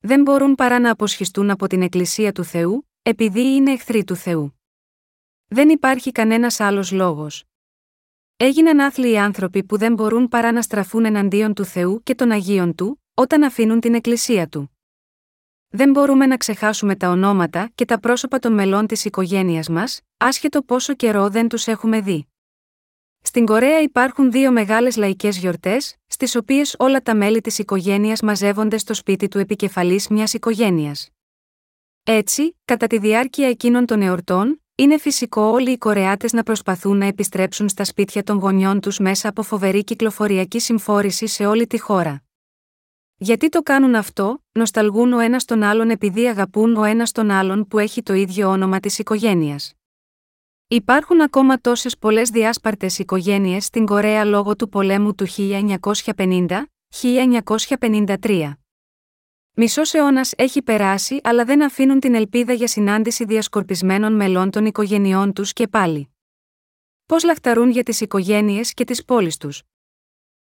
Δεν μπορούν παρά να αποσχιστούν από την Εκκλησία του Θεού, επειδή είναι εχθροί του Θεού. Δεν υπάρχει κανένας άλλος λόγος. Έγιναν άθλιοι άνθρωποι που δεν μπορούν παρά να στραφούν εναντίον του Θεού και των Αγίων του, όταν αφήνουν την Εκκλησία του. Δεν μπορούμε να ξεχάσουμε τα ονόματα και τα πρόσωπα των μελών της οικογένειας μας, άσχετο πόσο καιρό δεν τους έχουμε δει. Στην Κορέα υπάρχουν δύο μεγάλες λαϊκές γιορτές, στις οποίες όλα τα μέλη της οικογένειας μαζεύονται στο σπίτι του επικεφαλής μιας οικογένειας. Έτσι, κατά τη διάρκεια εκείνων των εορτών, είναι φυσικό όλοι οι Κορεάτες να προσπαθούν να επιστρέψουν στα σπίτια των γονιών τους μέσα από φοβερή κυκλοφοριακή συμφόρηση σε όλη τη χώρα. Γιατί το κάνουν αυτό? Νοσταλγούν ο ένας τον άλλον επειδή αγαπούν ο ένας τον άλλον που έχει το ίδιο όνομα της οικογένειας. Υπάρχουν ακόμα τόσες πολλές διάσπαρτες οικογένειες στην Κορέα λόγω του πολέμου του χίλια εννιακόσια πενήντα με χίλια εννιακόσια πενήντα τρία. Μισός αιώνας έχει περάσει, αλλά δεν αφήνουν την ελπίδα για συνάντηση διασκορπισμένων μελών των οικογενειών τους και πάλι. Πώς λαχταρούν για τις οικογένειες και τις πόλεις τους.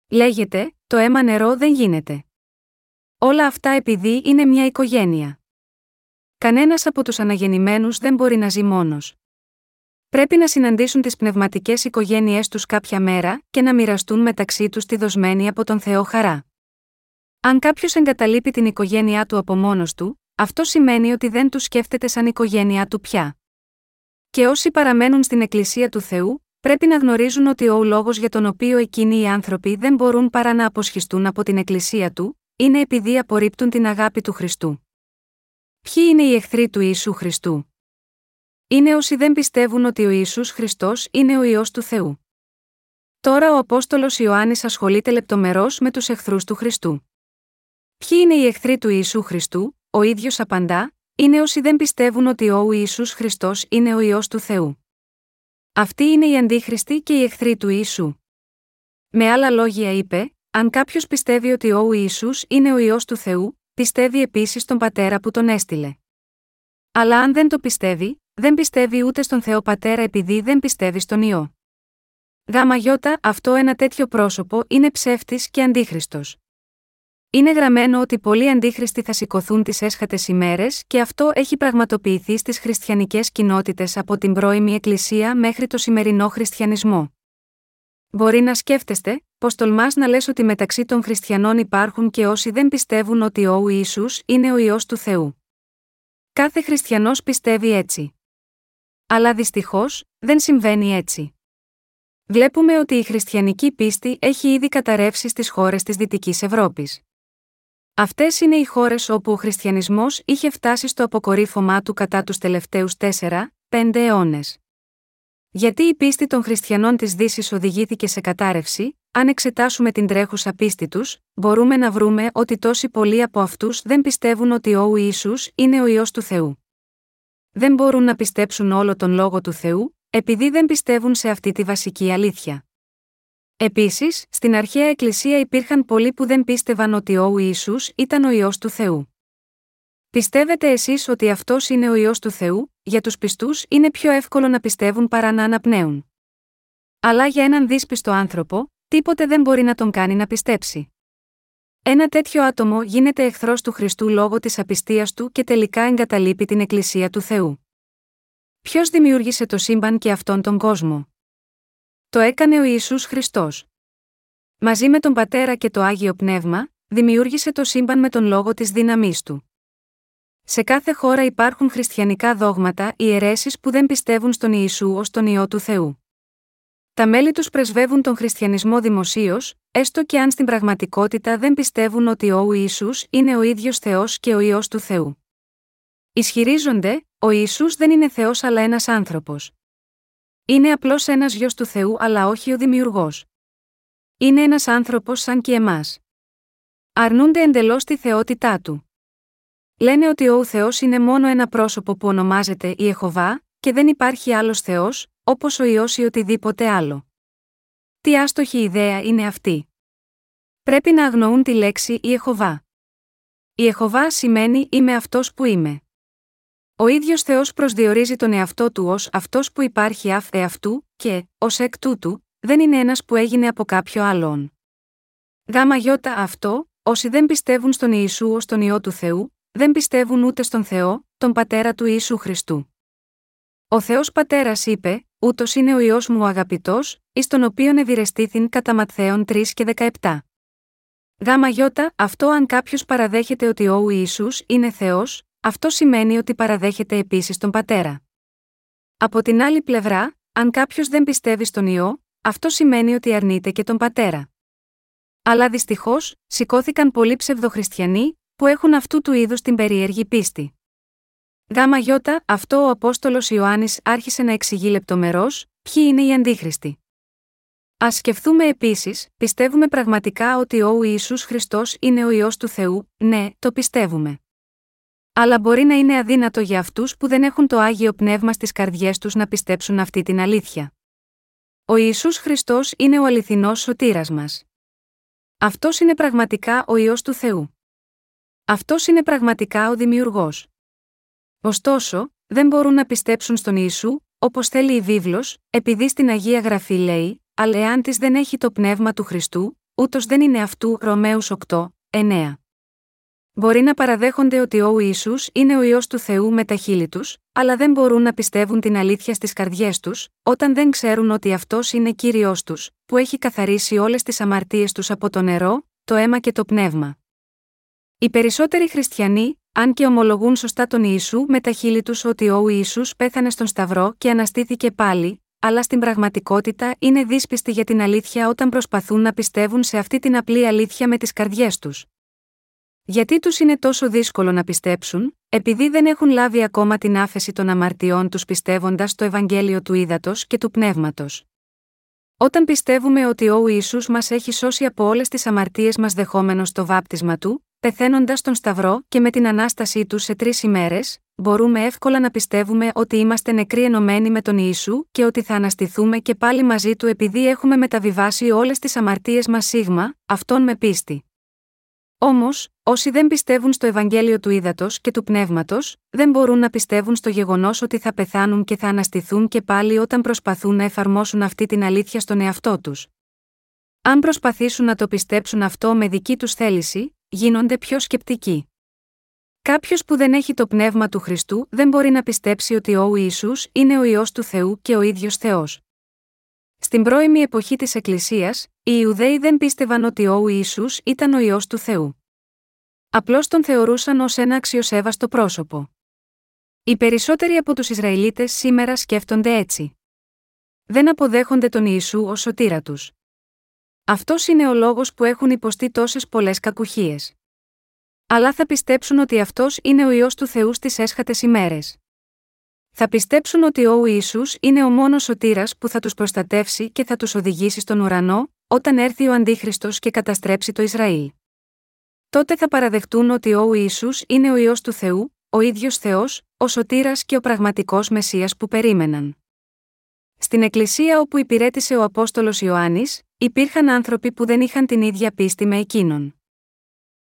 Λέγεται, το αίμα νερό δεν γίνεται. Όλα αυτά επειδή είναι μια οικογένεια. Κανένας από τους αναγεννημένους δεν μπορεί να ζει μόνος. Πρέπει να συναντήσουν τις πνευματικές οικογένειές τους κάποια μέρα και να μοιραστούν μεταξύ τους τη δοσμένη από τον Θεό χαρά. Αν κάποιος εγκαταλείπει την οικογένειά του από μόνος του, αυτό σημαίνει ότι δεν τους σκέφτεται σαν οικογένειά του πια. Και όσοι παραμένουν στην Εκκλησία του Θεού, πρέπει να γνωρίζουν ότι ο λόγος για τον οποίο εκείνοι οι άνθρωποι δεν μπορούν παρά να αποσχιστούν από την Εκκλησία του, είναι επειδή απορρίπτουν την αγάπη του Χριστού. Ποιοι είναι οι εχθροί του Ιησού Χριστού? Είναι όσοι δεν πιστεύουν ότι ο Ιησούς Χριστός είναι ο Υιός του Θεού. Τώρα ο Απόστολος Ιωάννης ασχολείται λεπτομερώς με τους εχθρούς του Χριστού. Ποιοι είναι οι εχθροί του Ιησού Χριστού? Ο ίδιος απαντά, είναι όσοι δεν πιστεύουν ότι ο Ιησούς Χριστός είναι ο Υιός του Θεού. Αυτοί είναι οι αντίχριστοι και οι εχθροί του Ιησού. Με άλλα λόγια είπε, αν κάποιος πιστεύει ότι ο Ιησούς είναι ο Υιός του Θεού, πιστεύει επίσης τον Πατέρα που τον έστειλε. Αλλά αν δεν το πιστεύει, δεν πιστεύει ούτε στον Θεό Πατέρα επειδή δεν πιστεύει στον Υιό. Γαμαγιώτα, αυτό ένα τέτοιο πρόσωπο είναι ψεύτης και αντίχριστος. Είναι γραμμένο ότι πολλοί αντίχριστοι θα σηκωθούν τις έσχατες ημέρες και αυτό έχει πραγματοποιηθεί στις χριστιανικές κοινότητες από την πρώιμη Εκκλησία μέχρι το σημερινό χριστιανισμό. Μπορεί να σκέφτεστε, πως τολμάς να λες ότι μεταξύ των χριστιανών υπάρχουν και όσοι δεν πιστεύουν ότι ο Ιησούς είναι ο Υιός του Θεού. Κάθε χριστιανός πιστεύει έτσι. Αλλά δυστυχώς, δεν συμβαίνει έτσι. Βλέπουμε ότι η χριστιανική πίστη έχει ήδη καταρρεύσει στις χώρες της Δυτικής Ευρώπης. Αυτές είναι οι χώρες όπου ο χριστιανισμός είχε φτάσει στο αποκορύφωμά του κατά τους τελευταίους τέσσερα πέντε αιώνες. Γιατί η πίστη των χριστιανών της Δύσης οδηγήθηκε σε κατάρρευση? Αν εξετάσουμε την τρέχουσα πίστη τους, μπορούμε να βρούμε ότι τόσοι πολλοί από αυτούς δεν πιστεύουν ότι ο Ιησούς είναι ο Υιός του Θεού. Δεν μπορούν να πιστέψουν όλο τον Λόγο του Θεού, επειδή δεν πιστεύουν σε αυτή τη βασική αλήθεια. Επίσης, στην αρχαία Εκκλησία υπήρχαν πολλοί που δεν πίστευαν ότι ο Ιησούς ήταν ο Υιός του Θεού. Πιστεύετε εσείς ότι αυτός είναι ο Υιός του Θεού? Για τους πιστούς είναι πιο εύκολο να πιστεύουν παρά να αναπνέουν. Αλλά για έναν δύσπιστο άνθρωπο, τίποτε δεν μπορεί να τον κάνει να πιστέψει. Ένα τέτοιο άτομο γίνεται εχθρός του Χριστού λόγω της απιστίας του και τελικά εγκαταλείπει την Εκκλησία του Θεού. Ποιος δημιούργησε το σύμπαν και αυτόν τον κόσμο? Το έκανε ο Ιησούς Χριστός. Μαζί με τον Πατέρα και το Άγιο Πνεύμα, δημιούργησε το σύμπαν με τον λόγο της δύναμής του. Σε κάθε χώρα υπάρχουν χριστιανικά δόγματα ή αιρέσεις που δεν πιστεύουν στον Ιησού ως τον Υιό του Θεού. Τα μέλη τους πρεσβεύουν τον χριστιανισμό δημοσίως, έστω και αν στην πραγματικότητα δεν πιστεύουν ότι ο Ιησούς είναι ο ίδιος Θεός και ο Υιός του Θεού. Ισχυρίζονται, ο Ιησούς δεν είναι Θεός αλλά ένας άνθρωπος. Είναι απλώς ένας γιος του Θεού αλλά όχι ο Δημιουργός. Είναι ένας άνθρωπος σαν και εμάς. Αρνούνται εντελώς τη θεότητά του. Λένε ότι ο Θεός είναι μόνο ένα πρόσωπο που ονομάζεται Ιεχωβά και δεν υπάρχει άλλος Θεός, όπως ο Υιός ή οτιδήποτε άλλο. Τι άστοχη ιδέα είναι αυτή. Πρέπει να αγνοούν τη λέξη Ιεχωβά. Ιεχωβά σημαίνει «Είμαι αυτός που είμαι». Ο ίδιος Θεός προσδιορίζει τον εαυτό του ως αυτός που υπάρχει αφ' εαυτού και, ως εκ τούτου, δεν είναι ένας που έγινε από κάποιο άλλον. Γαμαγιώτα αυτό, όσοι δεν πιστεύουν στον Ιησού ως τον Υιό του Θεού, δεν πιστεύουν ούτε στον Θεό, τον Πατέρα του Ιησού Χριστού. Ο Θεός Πατέρας είπε, ούτως είναι ο Υιός μου αγαπητός, εις τον οποίον ευηρεστήθην κατά Ματθαίον τρία και δεκαεπτά. Δ' αυτό αν κάποιος παραδέχεται ότι ο Ιησούς είναι Θεός, αυτό σημαίνει ότι παραδέχεται επίσης τον Πατέρα. Από την άλλη πλευρά, αν κάποιος δεν πιστεύει στον Υιό, αυτό σημαίνει ότι αρνείται και τον Πατέρα. Αλλά δυστυχώς, σηκώθηκαν πολλοί ψευδοχριστιανοί, που έχουν αυτού του είδους την περίεργη πίστη. Δ' αυτό ο Απόστολος Ιωάννης άρχισε να εξηγεί λεπτομερώς, ποιοι είναι οι αντίχριστοι. Ας σκεφτούμε επίσης, πιστεύουμε πραγματικά ότι ο Ιησούς Χριστός είναι ο Υιός του Θεού? Ναι, το πιστεύουμε. Αλλά μπορεί να είναι αδύνατο για αυτούς που δεν έχουν το Άγιο Πνεύμα στις καρδιές τους να πιστέψουν αυτή την αλήθεια. Ο Ιησούς Χριστός είναι ο αληθινός Σωτήρας μας. Αυτός είναι πραγματικά ο Υιός του Θεού. Αυτός είναι πραγματικά ο Δημιουργός. Ωστόσο, δεν μπορούν να πιστέψουν στον Ιησού, όπως θέλει η Βίβλος, επειδή στην Αγία Γραφή λέει, αλλά εάν της δεν έχει το πνεύμα του Χριστού, ούτως δεν είναι αυτού. Ρωμαίους οκτώ, εννέα. Μπορεί να παραδέχονται ότι ο Ιησούς είναι ο Υιός του Θεού με τα χείλη τους, αλλά δεν μπορούν να πιστεύουν την αλήθεια στις καρδιές τους, όταν δεν ξέρουν ότι αυτός είναι Κύριος τους, που έχει καθαρίσει όλες τις αμαρτίες τους από το νερό, το αίμα και το πνεύμα. Οι περισσότεροι χριστιανοί, αν και ομολογούν σωστά τον Ιησού με τα χείλη τους ότι ο Ιησούς πέθανε στον Σταυρό και αναστήθηκε πάλι, αλλά στην πραγματικότητα είναι δύσπιστοι για την αλήθεια όταν προσπαθούν να πιστεύουν σε αυτή την απλή αλήθεια με τις καρδιές τους. Γιατί τους είναι τόσο δύσκολο να πιστέψουν? Επειδή δεν έχουν λάβει ακόμα την άφεση των αμαρτιών τους πιστεύοντας το Ευαγγέλιο του ύδατος και του πνεύματος. Όταν πιστεύουμε ότι ο Ιησούς μας έχει σώσει από όλες τις αμαρτίες μας δεχόμενος το βάπτισμα Του, πεθαίνοντας τον Σταυρό και με την Ανάστασή Του σε τρεις ημέρες, μπορούμε εύκολα να πιστεύουμε ότι είμαστε νεκροί ενωμένοι με τον Ιησού και ότι θα αναστηθούμε και πάλι μαζί Του επειδή έχουμε μεταβιβάσει όλες τις αμαρτίες μας σίγμα, αυτόν με πίστη. Όμως, όσοι δεν πιστεύουν στο Ευαγγέλιο του ύδατος και του πνεύματος, δεν μπορούν να πιστεύουν στο γεγονός ότι θα πεθάνουν και θα αναστηθούν και πάλι όταν προσπαθούν να εφαρμόσουν αυτή την αλήθεια στον εαυτό τους. Αν προσπαθήσουν να το πιστέψουν αυτό με δική τους θέληση, γίνονται πιο σκεπτικοί. Κάποιος που δεν έχει το πνεύμα του Χριστού δεν μπορεί να πιστέψει ότι ο Ιησούς είναι ο Υιός του Θεού και ο ίδιος Θεός. Στην πρώιμη εποχή της Εκκλησίας, οι Ιουδαίοι δεν πίστευαν ότι ο Ιησούς ήταν ο Υιός του Θεού. Απλώς τον θεωρούσαν ως ένα αξιοσέβαστο πρόσωπο. Οι περισσότεροι από τους Ισραηλίτες σήμερα σκέφτονται έτσι. Δεν αποδέχονται τον Ιησού ως σωτήρα τους. Αυτός είναι ο λόγος που έχουν υποστεί τόσες πολλές κακουχίες. Αλλά θα πιστέψουν ότι αυτός είναι ο Υιός του Θεού στις έσχατες ημέρες. Θα πιστέψουν ότι ο Ιησούς είναι ο μόνος σωτήρας που θα τους προστατεύσει και θα τους οδηγήσει στον ουρανό, όταν έρθει ο αντίχριστος και καταστρέψει το Ισραήλ. Τότε θα παραδεχτούν ότι ο Ιησούς είναι ο Υιός του Θεού, ο ίδιος Θεός, ο σωτήρας και ο πραγματικός Μεσσίας που περίμεναν. Στην εκκλησία όπου υπηρέτησε ο Απόστολος Ιωάννης, υπήρχαν άνθρωποι που δεν είχαν την ίδια πίστη με εκείνον.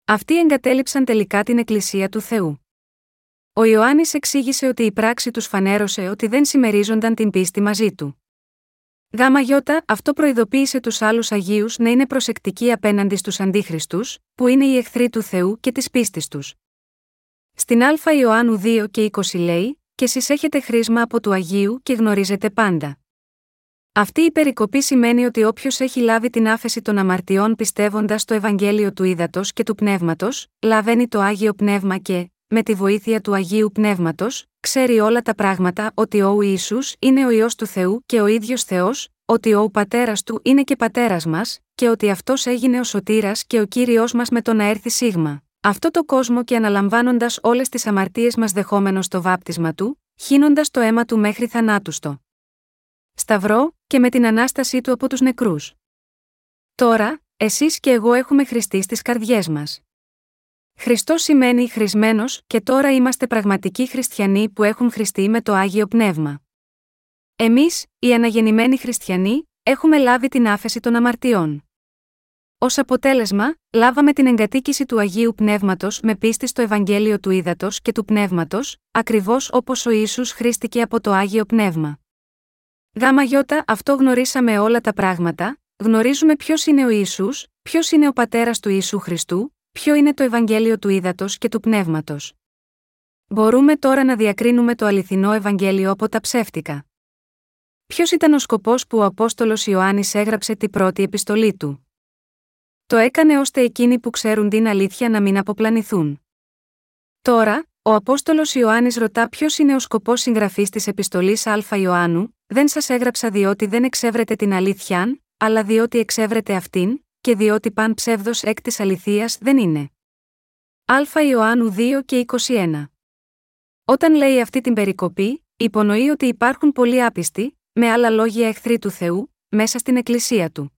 Αυτοί εγκατέλειψαν τελικά την Εκκλησία του Θεού. Ο Ιωάννης εξήγησε ότι η πράξη τους φανέρωσε ότι δεν συμμερίζονταν την πίστη μαζί του. Δ' αυτό προειδοποίησε τους άλλους Αγίους να είναι προσεκτικοί απέναντι στους αντίχριστους, που είναι οι εχθροί του Θεού και της πίστης τους. Στην Α Ιωάννου δύο και είκοσι λέει: «Και εσείς έχετε χρίσμα από του Αγίου και γνωρίζετε πάντα». Αυτή η περικοπή σημαίνει ότι όποιος έχει λάβει την άφεση των αμαρτιών πιστεύοντας το Ευαγγέλιο του ύδατος και του πνεύματος, λαβαίνει το Άγιο Πνεύμα και, με τη βοήθεια του Αγίου Πνεύματος, ξέρει όλα τα πράγματα ότι ο Ιησούς είναι ο Υιός του Θεού και ο ίδιος Θεός, ότι ο Πατέρας Του είναι και Πατέρας μας, και ότι Αυτός έγινε ο Σωτήρας και ο Κύριος μας με το να έρθει σίγμα. Αυτό το κόσμο και αναλαμβάνοντας όλες τις αμαρτίες μας δεχόμενος το βάπτισμα Του, χύνοντας το αίμα Του μέχρι θανάτου στο Σταυρό και με την Ανάστασή Του από τους νεκρούς. Τώρα, εσείς και εγώ έχουμε Χριστή στις καρδιές μας. Χριστός σημαίνει χρησμένος και τώρα είμαστε πραγματικοί χριστιανοί που έχουν Χριστή με το Άγιο Πνεύμα. Εμείς, οι αναγεννημένοι χριστιανοί, έχουμε λάβει την άφεση των αμαρτιών. Ως αποτέλεσμα, λάβαμε την εγκατοίκηση του Αγίου Πνεύματος με πίστη στο Ευαγγέλιο του ύδατος και του πνεύματος, ακριβώς όπως ο Ιησούς χρήστηκε από το Άγιο Πνεύμα. Δ' αυτό γνωρίσαμε όλα τα πράγματα, γνωρίζουμε ποιος είναι ο Ιησούς, ποιος είναι ο Πατέρας του Ιησού Χριστού, ποιο είναι το Ευαγγέλιο του ύδατος και του πνεύματος. Μπορούμε τώρα να διακρίνουμε το αληθινό Ευαγγέλιο από τα ψεύτικα. Ποιος ήταν ο σκοπός που ο Απόστολος Ιωάννης έγραψε την πρώτη επιστολή του? το έκανε ώστε εκείνοι που ξέρουν την αλήθεια να μην αποπλανηθούν. Τώρα, ο Απόστολος Ιωάννης ρωτά ποιος είναι ο σκοπός συγγραφής της επιστολής Α Ιωάννου: «Δεν σας έγραψα διότι δεν εξεύρετε την αλήθειαν, αλλά διότι εξεύρετε αυτήν, και διότι παν ψεύδος εκ της αληθείας δεν είναι». Α Ιωάννου δύο και είκοσι ένα. Όταν λέει αυτή την περικοπή, υπονοεί ότι υπάρχουν πολλοί άπιστοι, με άλλα λόγια εχθροί του Θεού, μέσα στην Εκκλησία του.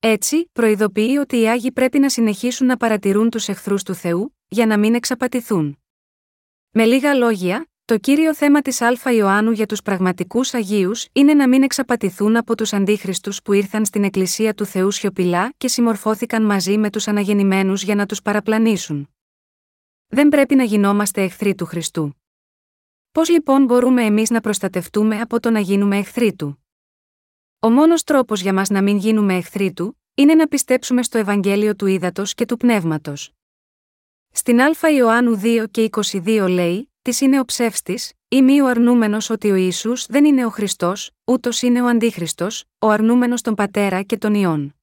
Έτσι, προειδοποιεί ότι οι Άγιοι πρέπει να συνεχίσουν να παρατηρούν τους εχθρούς του Θεού, για να μην εξαπατηθούν. Με λίγα λόγια, το κύριο θέμα της Α Ιωάννου για τους πραγματικούς Αγίους είναι να μην εξαπατηθούν από τους αντίχριστους που ήρθαν στην Εκκλησία του Θεού σιωπηλά και συμμορφώθηκαν μαζί με τους αναγεννημένους για να τους παραπλανήσουν. Δεν πρέπει να γινόμαστε εχθροί του Χριστού. Πώς λοιπόν μπορούμε εμείς να προστατευτούμε από το να γίνουμε εχθροί του? Ο μόνος τρόπος για μας να μην γίνουμε εχθροί του είναι να πιστέψουμε στο Ευαγγέλιο του ύδατος και του πνεύματος. Στην Α Ιωάννου δύο και είκοσι δύο λέει: «Της είναι ο ψεύστης, ή μη ο αρνούμενος ότι ο Ιησούς δεν είναι ο Χριστός, ούτως είναι ο αντίχριστος, ο αρνούμενος τον Πατέρα και τον Υιόν».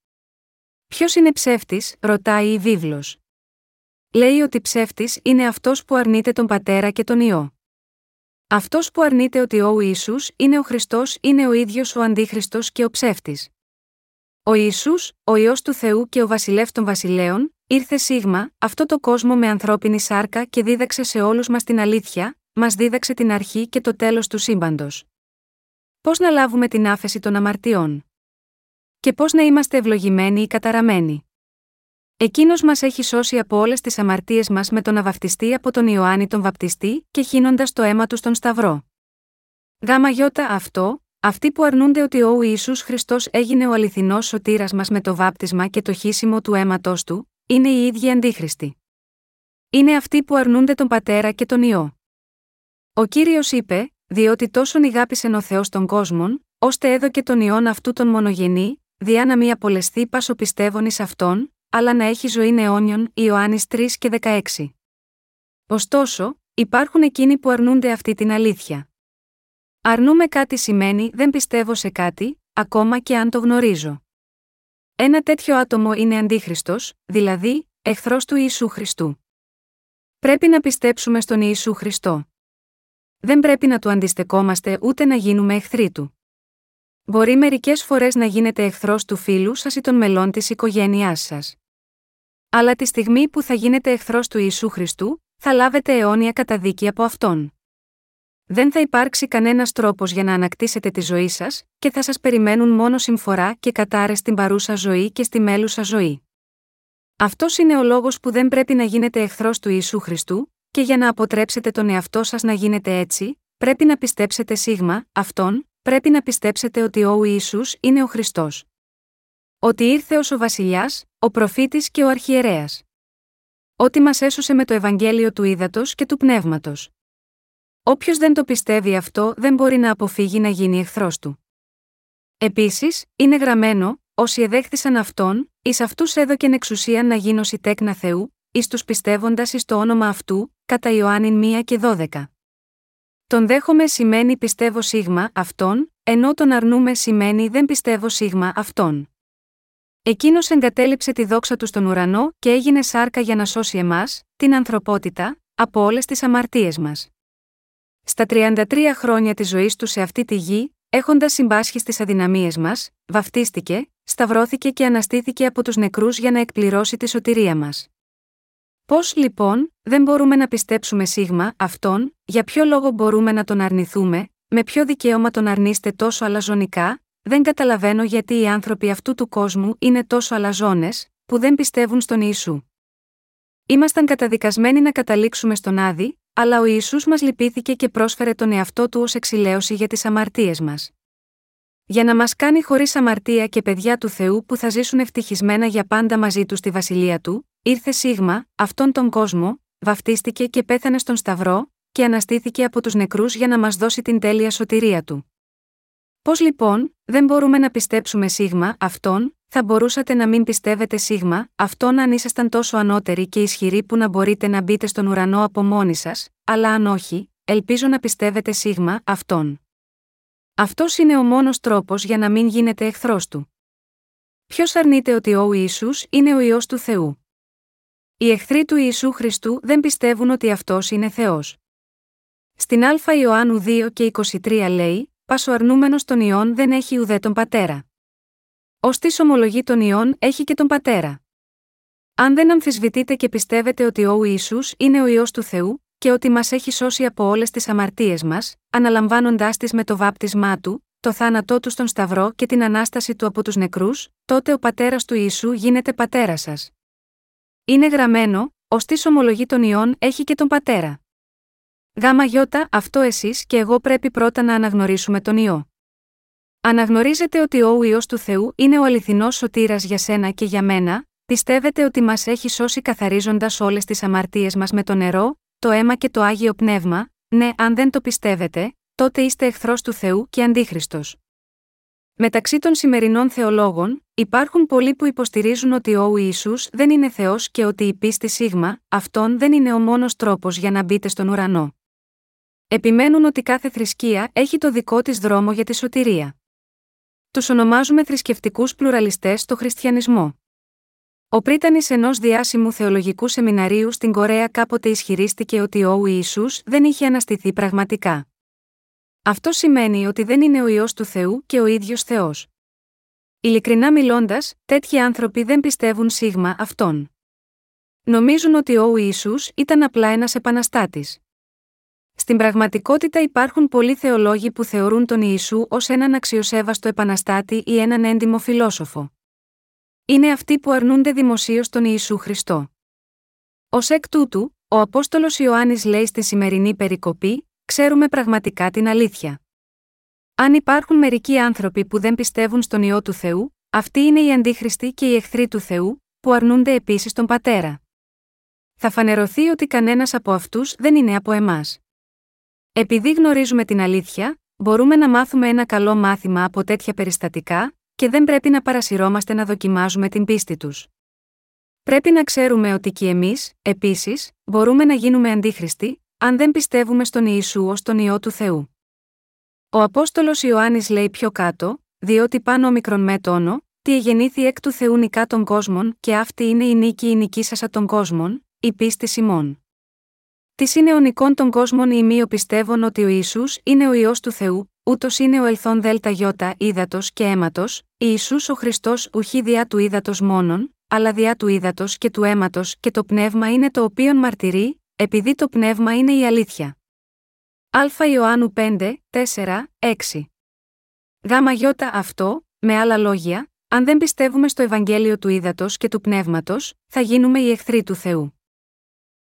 Ποιος είναι ψεύτης, ρωτάει η βίβλος. Λέει ότι ψεύτης είναι αυτός που αρνείται τον Πατέρα και τον Υιό. Αυτός που αρνείται ότι ο Ιησούς είναι ο Χριστός είναι ο ίδιος ο αντίχριστος και ο ψεύτης. Ο Ιησούς, ο Υιός του Θεού και ο Βασιλεύ των Βασιλέων, ήρθε σίγμα αυτό το κόσμο με ανθρώπινη σάρκα και δίδαξε σε όλους μας την αλήθεια, μας δίδαξε την αρχή και το τέλος του σύμπαντος. Πώς να λάβουμε την άφεση των αμαρτιών? Και πώς να είμαστε ευλογημένοι ή καταραμένοι? Εκείνος μας έχει σώσει από όλες τις αμαρτίες μας με το να βαπτιστεί από τον Ιωάννη τον Βαπτιστή και χύνοντας το αίμα του στον Σταυρό. Γάμα γιώτα αυτό, αυτοί που αρνούνται ότι ο Ιησούς Χριστός έγινε ο αληθινός σωτήρας μας με το βάπτισμα και το χύσιμο του αίματος του, είναι οι ίδιοι αντίχριστοι. Είναι αυτοί που αρνούνται τον Πατέρα και τον Υιό. Ο Κύριος είπε: «Διότι τόσον ηγάπησεν ο Θεός των κόσμων, ώστε έδωκε τον Υιόν αυτού τον μονογενή, διά να μη απολεσθεί πάσο πιστεύων εις αυτόν, αλλά να έχει ζωήν αιώνιον». Ιωάννης τρία και δεκαέξι. Ωστόσο, υπάρχουν εκείνοι που αρνούνται αυτή την αλήθεια. Αρνούμε κάτι σημαίνει δεν πιστεύω σε κάτι, ακόμα και αν το γνωρίζω. Ένα τέτοιο άτομο είναι αντίχριστος, δηλαδή, εχθρός του Ιησού Χριστού. Πρέπει να πιστέψουμε στον Ιησού Χριστό. Δεν πρέπει να του αντιστεκόμαστε ούτε να γίνουμε εχθροί του. Μπορεί μερικές φορές να γίνετε εχθρός του φίλου σας ή των μελών της οικογένειάς σας. Αλλά τη στιγμή που θα γίνετε εχθρός του Ιησού Χριστού, θα λάβετε αιώνια καταδίκη από Αυτόν. Δεν θα υπάρξει κανένας τρόπος για να ανακτήσετε τη ζωή σας και θα σας περιμένουν μόνο συμφορά και κατάρρες στην παρούσα ζωή και στη μέλουσα ζωή. Αυτός είναι ο λόγος που δεν πρέπει να γίνετε εχθρός του Ιησού Χριστού, και για να αποτρέψετε τον εαυτό σας να γίνετε έτσι, πρέπει να πιστέψετε σίγμα αυτόν, πρέπει να πιστέψετε ότι ο Ιησούς είναι ο Χριστός. Ότι ήρθε ως ο Βασιλιάς, ο Προφήτης και ο Αρχιερέας. Ότι μας έσωσε με το Ευαγγέλιο του ύδατος και του πνεύματος. Όποιος δεν το πιστεύει αυτό δεν μπορεί να αποφύγει να γίνει εχθρός του. Επίσης, είναι γραμμένο: «Όσοι εδέχθησαν αυτόν, εις αυτούς έδωκεν εξουσία να γίνωσι τέκνα Θεού, εις τους πιστεύοντας εις το όνομα αυτού», κατά Ιωάννη ένα και δώδεκα. Τον δέχομαι σημαίνει πιστεύω σίγμα αυτόν, ενώ τον αρνούμε σημαίνει δεν πιστεύω σίγμα αυτόν. Εκείνος εγκατέλειψε τη δόξα του στον ουρανό και έγινε σάρκα για να σώσει εμάς, την ανθρωπότητα, από όλες τις αμαρτίες μας. Στα τριάντα τρία χρόνια της ζωής του σε αυτή τη γη, έχοντας συμπάσχει στις αδυναμίες μας, βαφτίστηκε, σταυρώθηκε και αναστήθηκε από τους νεκρούς για να εκπληρώσει τη σωτηρία μας. Πώς λοιπόν δεν μπορούμε να πιστέψουμε σίγμα αυτόν, για ποιο λόγο μπορούμε να τον αρνηθούμε, με ποιο δικαίωμα τον αρνείστε τόσο αλαζονικά? Δεν καταλαβαίνω γιατί οι άνθρωποι αυτού του κόσμου είναι τόσο αλαζόνες, που δεν πιστεύουν στον Ιησού. Ήμασταν καταδικασμένοι να καταλήξουμε στον Άδη, αλλά ο Ιησούς μας λυπήθηκε και πρόσφερε τον εαυτό του ως εξηλαίωση για τις αμαρτίες μας. Για να μας κάνει χωρίς αμαρτία και παιδιά του Θεού που θα ζήσουν ευτυχισμένα για πάντα μαζί του στη Βασιλεία του, ήρθε σίγμα αυτόν τον κόσμο, βαφτίστηκε και πέθανε στον Σταυρό, και αναστήθηκε από τους νεκρούς για να μας δώσει την τέλεια σωτηρία του. Πώς λοιπόν δεν μπορούμε να πιστέψουμε σίγμα αυτόν? Θα μπορούσατε να μην πιστεύετε σίγμα αυτόν αν ήσασταν τόσο ανώτεροι και ισχυροί που να μπορείτε να μπείτε στον ουρανό από μόνοι σας, αλλά αν όχι, ελπίζω να πιστεύετε σίγμα αυτόν. Αυτός είναι ο μόνος τρόπος για να μην γίνετε εχθρός του. Ποιος αρνείται ότι ο Ιησούς είναι ο Υιός του Θεού? Οι εχθροί του Ιησού Χριστού δεν πιστεύουν ότι αυτός είναι Θεός. Στην Α Ιωάννου δύο και είκοσι τρία λέει: «Πας ο αρνούμενος των Υιών δεν έχει ουδέ τον Πατέρα. Ως της ομολογεί τον Υιόν έχει και τον Πατέρα». Αν δεν αμφισβητείτε και πιστεύετε ότι ο Ιησούς είναι ο Υιός του Θεού και ότι μας έχει σώσει από όλες τις αμαρτίες μας, αναλαμβάνοντάς τις με το βάπτισμά του, το θάνατό του στον Σταυρό και την Ανάσταση του από τους νεκρούς, τότε ο Πατέρας του Ιησού γίνεται Πατέρας σας. Είναι γραμμένο, ως της ομολογεί τον Υιόν έχει και τον Πατέρα. Γάμα γιώτα, αυτό εσείς και εγώ πρέπει πρώτα να αναγνωρίσουμε τον Υιό. Αναγνωρίζετε ότι ο Υιός του Θεού είναι ο αληθινός σωτήρας για σένα και για μένα, πιστεύετε ότι μας έχει σώσει καθαρίζοντας όλες τις αμαρτίες μας με το νερό, το αίμα και το Άγιο Πνεύμα? Ναι, αν δεν το πιστεύετε, τότε είστε εχθρός του Θεού και αντίχριστος. Μεταξύ των σημερινών θεολόγων, υπάρχουν πολλοί που υποστηρίζουν ότι ο Ιησούς δεν είναι Θεός και ότι η πίστη σίγμα, αυτόν δεν είναι ο μόνος τρόπος για να μπείτε στον ουρανό. Επιμένουν ότι κάθε θρησκεία έχει το δικό της δρόμο για τη σωτηρία. Τους ονομάζουμε θρησκευτικούς πλουραλιστές στο χριστιανισμό. Ο πρίτανης ενός διάσημου θεολογικού σεμιναρίου στην Κορέα κάποτε ισχυρίστηκε ότι ο Ιησούς δεν είχε αναστηθεί πραγματικά. Αυτό σημαίνει ότι δεν είναι ο Υιός του Θεού και ο ίδιος Θεός. Ειλικρινά μιλώντας, τέτοιοι άνθρωποι δεν πιστεύουν σίγμα αυτόν. Νομίζουν ότι ο Ιησούς ήταν απλά ένας επαναστάτης. Στην πραγματικότητα υπάρχουν πολλοί θεολόγοι που θεωρούν τον Ιησού ως έναν αξιοσέβαστο επαναστάτη ή έναν έντιμο φιλόσοφο. Είναι αυτοί που αρνούνται δημοσίως τον Ιησού Χριστό. Ως εκ τούτου, ο Απόστολος Ιωάννης λέει στη σημερινή περικοπή: «Ξέρουμε πραγματικά την αλήθεια». Αν υπάρχουν μερικοί άνθρωποι που δεν πιστεύουν στον Υιό του Θεού, αυτοί είναι οι αντίχριστοι και οι εχθροί του Θεού, που αρνούνται επίσης τον Πατέρα. Θα φανερωθεί ότι κανένας από αυτούς δεν είναι από εμάς. Επειδή γνωρίζουμε την αλήθεια, μπορούμε να μάθουμε ένα καλό μάθημα από τέτοια περιστατικά και δεν πρέπει να παρασυρώμαστε να δοκιμάζουμε την πίστη τους. Πρέπει να ξέρουμε ότι και εμείς, επίσης, μπορούμε να γίνουμε αντίχριστοι, αν δεν πιστεύουμε στον Ιησού ως τον Υιό του Θεού. Ο Απόστολος Ιωάννης λέει πιο κάτω: «Διότι πάνω μικρον με τόνο, τι εγεννήθη εκ του Θεού νικά των κόσμων, και αυτή είναι η νίκη η νικήσασα των κόσμων, η πίστη ημών». Τη είναι ο νικών των κόσμων ημίω πιστεύων ότι ο Ιησούς είναι ο Υιός του Θεού, ούτως είναι ο ελθόν δέλτα γιώτα ύδατος και αίματος, Ιησούς ο Χριστός ουχή διά του ύδατος μόνον, αλλά διά του ύδατος και του αίματος, και το πνεύμα είναι το οποίον μαρτυρεί, επειδή το πνεύμα είναι η αλήθεια». Α Ιωάννου πέντε, τέσσερα, έξι. Γάμα γιώτα αυτό, με άλλα λόγια, αν δεν πιστεύουμε στο Ευαγγέλιο του ύδατος και του πνεύματος, θα γίνουμε οι εχθροί του Θεού.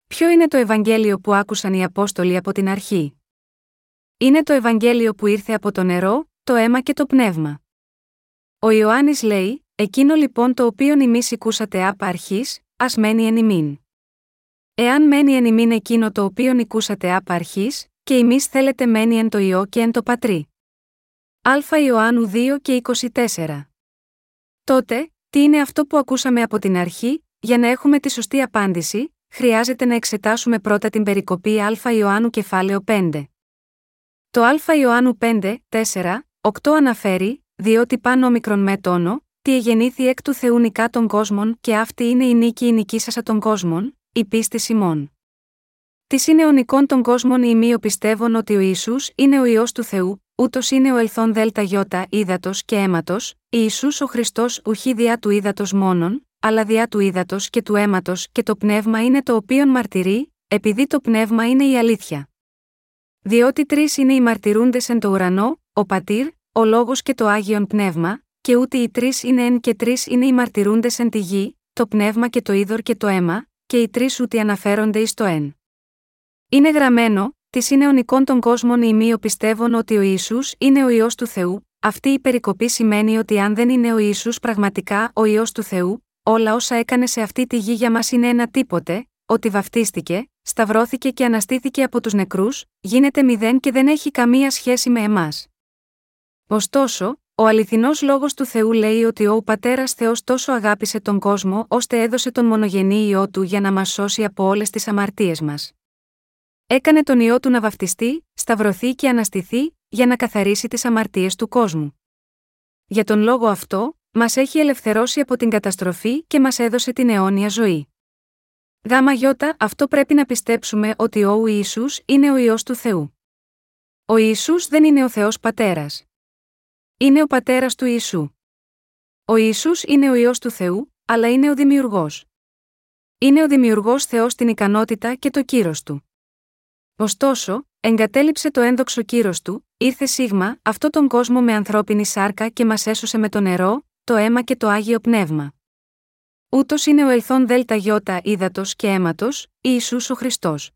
Ποιο είναι το Ευαγγέλιο που άκουσαν οι Απόστολοι από την αρχή? Είναι το Ευαγγέλιο που ήρθε από το νερό, το αίμα και το πνεύμα. Ο Ιωάννης λέει: «Εκείνο λοιπόν το οποίον ημείς οικούσατε απ' αρχής, ας μένει εν ημίν». Εάν μένει εν ημίν εκείνο το οποίον οικούσατε απ' αρχής, και ημείς θέλετε μένει εν το Υιό και εν το Πατρί. Α Ιωάννου δύο και είκοσι τέσσερα. Τότε, τι είναι αυτό που ακούσαμε από την αρχή? Για να έχουμε τη σωστή απάντηση, χρειάζεται να εξετάσουμε πρώτα την περικοπή Α Ιωάννου κεφάλαιο πέντε. Το Α Ιωάννου πέντε, τέσσερα, οκτώ αναφέρει: «Διότι πάνω μικρον με τόνο, τι εγεννήθη εκ του Θεού νικά των κόσμων, και αυτή είναι η νίκη η νικήσασα των κόσμων, η πίστη ημών». Τη είναι ο νικών των κόσμων ημίω πιστεύων ότι ο Ιησούς είναι ο Υιός του Θεού, ούτως είναι ο ελθόν δέλτα γιώτα ύδατος και αίματος, Ιησούς ο Χριστός ουχή διά του ύδατος μόνον, αλλά διά του ύδατος και του αίματος, και το πνεύμα είναι το οποίον μαρτυρεί, επειδή το πνεύμα είναι η αλήθεια. Διότι τρεις είναι οι μαρτυρούντες εν το ουρανό, ο Πατήρ, ο Λόγος και το Άγιον Πνεύμα, και ούτε οι τρεις είναι εν και τρεις είναι οι μαρτυρούντες εν τη γη, το πνεύμα και το είδωρ και το αίμα, και οι τρεις ούτε αναφέρονται εις το εν. Είναι γραμμένο, της είναι ονικών των κόσμων ημίω πιστεύων ότι ο Ιησούς είναι ο Υιός του Θεού. Αυτή η περικοπή σημαίνει ότι αν δεν είναι ο Ιησούς πραγματικά ο Υιός του Θεού, όλα όσα έκανε σε αυτή τη γη για μας είναι ένα τίποτε, ότι βαφτίστηκε, σταυρώθηκε και αναστήθηκε από τους νεκρούς, γίνεται μηδέν και δεν έχει καμία σχέση με εμάς. Ωστόσο, ο αληθινός λόγος του Θεού λέει ότι ο Πατέρας Θεός τόσο αγάπησε τον κόσμο ώστε έδωσε τον μονογενή Υιό του για να μας σώσει από όλες τις αμαρτίες μας. Έκανε τον Υιό του να βαφτιστεί, σταυρωθεί και αναστηθεί, για να καθαρίσει τις αμαρτίες του κόσμου. Για τον λόγο αυτό, μας έχει ελευθερώσει από την καταστροφή και μας έδωσε την αιώνια ζωή. Γάμα γιώτα, αυτό πρέπει να πιστέψουμε ότι ο Ιησούς είναι ο Υιός του Θεού. Ο Ιησούς δεν είναι ο Θεός Πατέρας. Είναι ο Πατέρας του Ιησού. Ο Ιησούς είναι ο Υιός του Θεού, αλλά είναι ο Δημιουργός. Είναι ο Δημιουργός Θεός στην ικανότητα και το κύρος του. Ωστόσο, εγκατέλειψε το ένδοξο κύρος του, ήρθε σίγμα αυτόν τον κόσμο με ανθρώπινη σάρκα και μας έσωσε με το νερό, το αίμα και το Άγιο Πνεύμα. Ούτως είναι ο ελθόν δέλτα γιώτα ύδατος και αίματος, Ιησούς ο Χριστός.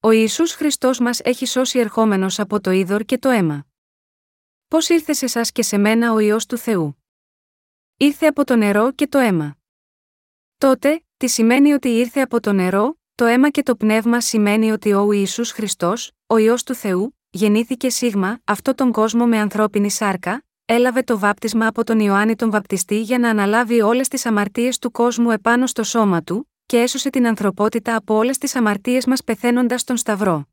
Ο Ιησούς Χριστός μας έχει σώσει ερχόμενος από το είδωρ και το αίμα. Πώς ήρθε σε εσάς και σε μένα ο Υιός του Θεού? Ήρθε από το νερό και το αίμα. Τότε, τι σημαίνει ότι ήρθε από το νερό, το αίμα και το πνεύμα? Σημαίνει ότι ο Ιησούς Χριστός, ο Υιός του Θεού, γεννήθηκε σίγμα αυτόν τον κόσμο με ανθρώπινη σάρκα, έλαβε το βάπτισμα από τον Ιωάννη τον Βαπτιστή για να αναλάβει όλες τις αμαρτίες του κόσμου επάνω στο σώμα του και έσωσε την ανθρωπότητα από όλες τις αμαρτίες μας πεθαίνοντας στον Σταυρό.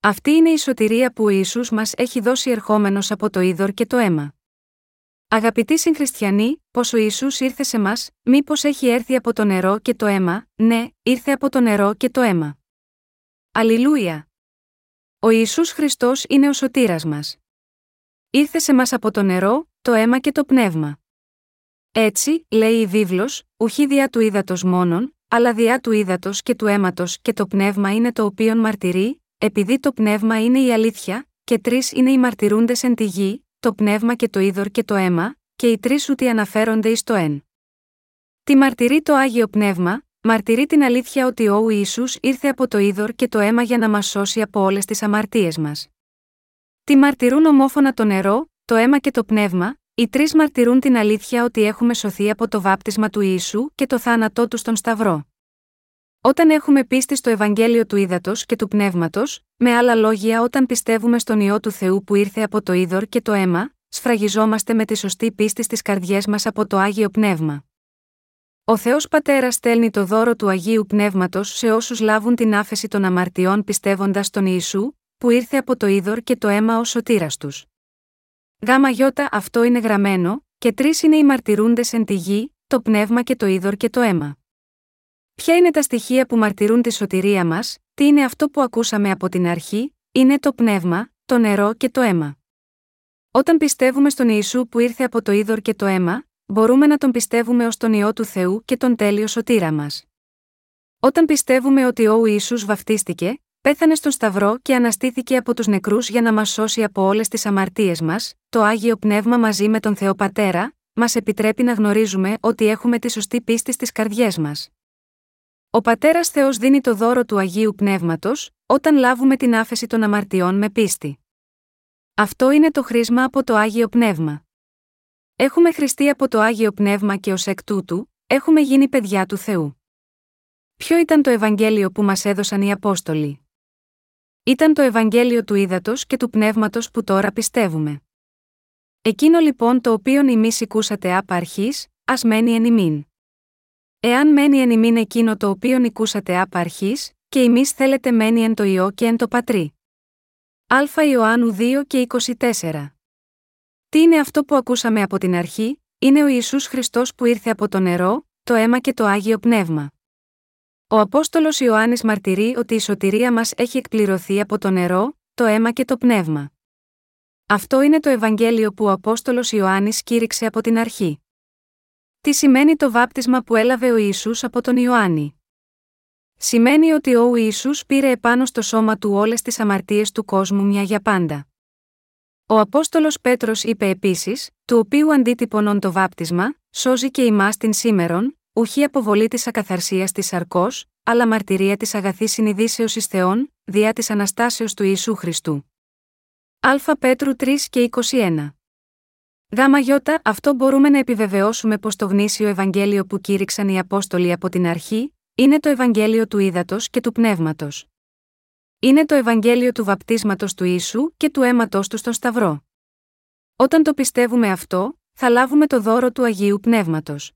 Αυτή είναι η σωτηρία που ο Ιησούς μας έχει δώσει ερχόμενος από το είδωρ και το αίμα. Αγαπητοί συγχριστιανοί, πως ο Ιησούς ήρθε σε μας, μήπως έχει έρθει από το νερό και το αίμα? Ναι, ήρθε από το νερό και το αίμα. Αλληλούια! Ο Ιησούς Χριστός είναι ο σωτήρας μας. Ήρθε σε μας από το νερό, το αίμα και το πνεύμα. Έτσι, λέει η βίβλος, ουχή διά του ύδατος μόνον, αλλά διά του ύδατος και του αίματος, και το πνεύμα είναι το οποίον μαρτυρεί, επειδή το πνεύμα είναι η αλήθεια, και τρεις είναι οι μαρτυρούντες εν τη γη, το πνεύμα και το είδωρ και το αίμα, και οι τρεις ούτι αναφέρονται εις το εν. Τι μαρτυρεί το Άγιο Πνεύμα? Μαρτυρεί την αλήθεια ότι ο Ιησούς ήρθε από το είδωρ και το αίμα για να μας σώσει από όλες τις αμαρτίες μας. Τι μαρτυρούν ομόφωνα το νερό, το αίμα και το πνεύμα? Οι τρεις μαρτυρούν την αλήθεια ότι έχουμε σωθεί από το βάπτισμα του Ιησού και το θάνατό του στον Σταυρό. Όταν έχουμε πίστη στο Ευαγγέλιο του ύδατος και του πνεύματος, με άλλα λόγια όταν πιστεύουμε στον Υιό του Θεού που ήρθε από το είδωρ και το αίμα, σφραγιζόμαστε με τη σωστή πίστη στις καρδιές μας από το Άγιο Πνεύμα. Ο Θεός Πατέρας στέλνει το δώρο του Αγίου Πνεύματος σε όσους λάβουν την άφεση των αμαρτιών πιστεύοντας στον Ιησού, που ήρθε από το είδωρ και το αίμα ως σωτήρας τους. Γάμα γιώτα, αυτό είναι γραμμένο, και τρεις είναι οι μαρτυρούντες εν τη γη, το πνεύμα και το είδωρ και το αίμα. Ποια είναι τα στοιχεία που μαρτυρούν τη σωτηρία μας? Τι είναι αυτό που ακούσαμε από την αρχή? Είναι το πνεύμα, το νερό και το αίμα. Όταν πιστεύουμε στον Ιησού που ήρθε από το είδωρ και το αίμα, μπορούμε να τον πιστεύουμε ως τον Υιό του Θεού και τον τέλειο σωτήρα μας. Όταν πιστεύουμε ότι ο Ιησούς βαφτίστηκε, πέθανε στον Σταυρό και αναστήθηκε από τους νεκρούς για να μας σώσει από όλες τις αμαρτίες μας, το Άγιο Πνεύμα μαζί με τον Θεό Πατέρα μας επιτρέπει να γνωρίζουμε ότι έχουμε τη σωστή πίστη στις καρδιές μας. Ο Πατέρας Θεός δίνει το δώρο του Αγίου Πνεύματος, όταν λάβουμε την άφεση των αμαρτιών με πίστη. Αυτό είναι το χρίσμα από το Άγιο Πνεύμα. Έχουμε χρηστεί από το Άγιο Πνεύμα και ως εκ τούτου, έχουμε γίνει παιδιά του Θεού. Ποιο ήταν το Ευαγγέλιο που μας έδωσαν οι Απόστολοι? Ήταν το Ευαγγέλιο του ύδατος και του πνεύματος που τώρα πιστεύουμε. Εκείνο λοιπόν το οποίον ημείς οικούσατε απ' αρχής, ας μένει εν ημίν. Εάν μένει εν ημίν εκείνο το οποίον οικούσατε απ' αρχής, και ημείς θέλετε μένει εν το Υιό και εν το Πατρί. Α Ιωάννου δύο και είκοσι τέσσερα. Τι είναι αυτό που ακούσαμε από την αρχή? Είναι ο Ιησούς Χριστός που ήρθε από το νερό, το αίμα και το Άγιο Πνεύμα. Ο Απόστολος Ιωάννης μαρτυρεί ότι η σωτηρία μας έχει εκπληρωθεί από το νερό, το αίμα και το πνεύμα. Αυτό είναι το Ευαγγέλιο που ο Απόστολος Ιωάννης κήρυξε από την αρχή. Τι σημαίνει το βάπτισμα που έλαβε ο Ιησούς από τον Ιωάννη? Σημαίνει ότι ο Ιησούς πήρε επάνω στο σώμα του όλες τις αμαρτίες του κόσμου μια για πάντα. Ο Απόστολος Πέτρος είπε επίσης, του οποίου αντίτυπωνον το βάπτισμα, σώζει και ημάς την σήμερον, ουχή αποβολή της ακαθαρσίας της σαρκός, αλλά μαρτυρία της αγαθής συνειδήσεως εις Θεόν, διά της Αναστάσεως του Ιησού Χριστού. Α Πέτρου τρία και είκοσι ένα. Γάμα γιώτα, αυτό μπορούμε να επιβεβαιώσουμε πως το γνήσιο Ευαγγέλιο που κήρυξαν οι Απόστολοι από την αρχή, είναι το Ευαγγέλιο του ύδατος και του πνεύματος. Είναι το Ευαγγέλιο του βαπτίσματος του Ιησού και του αίματος του στον Σταυρό. Όταν το πιστεύουμε αυτό, θα λάβουμε το δώρο του Αγίου Πνεύματος.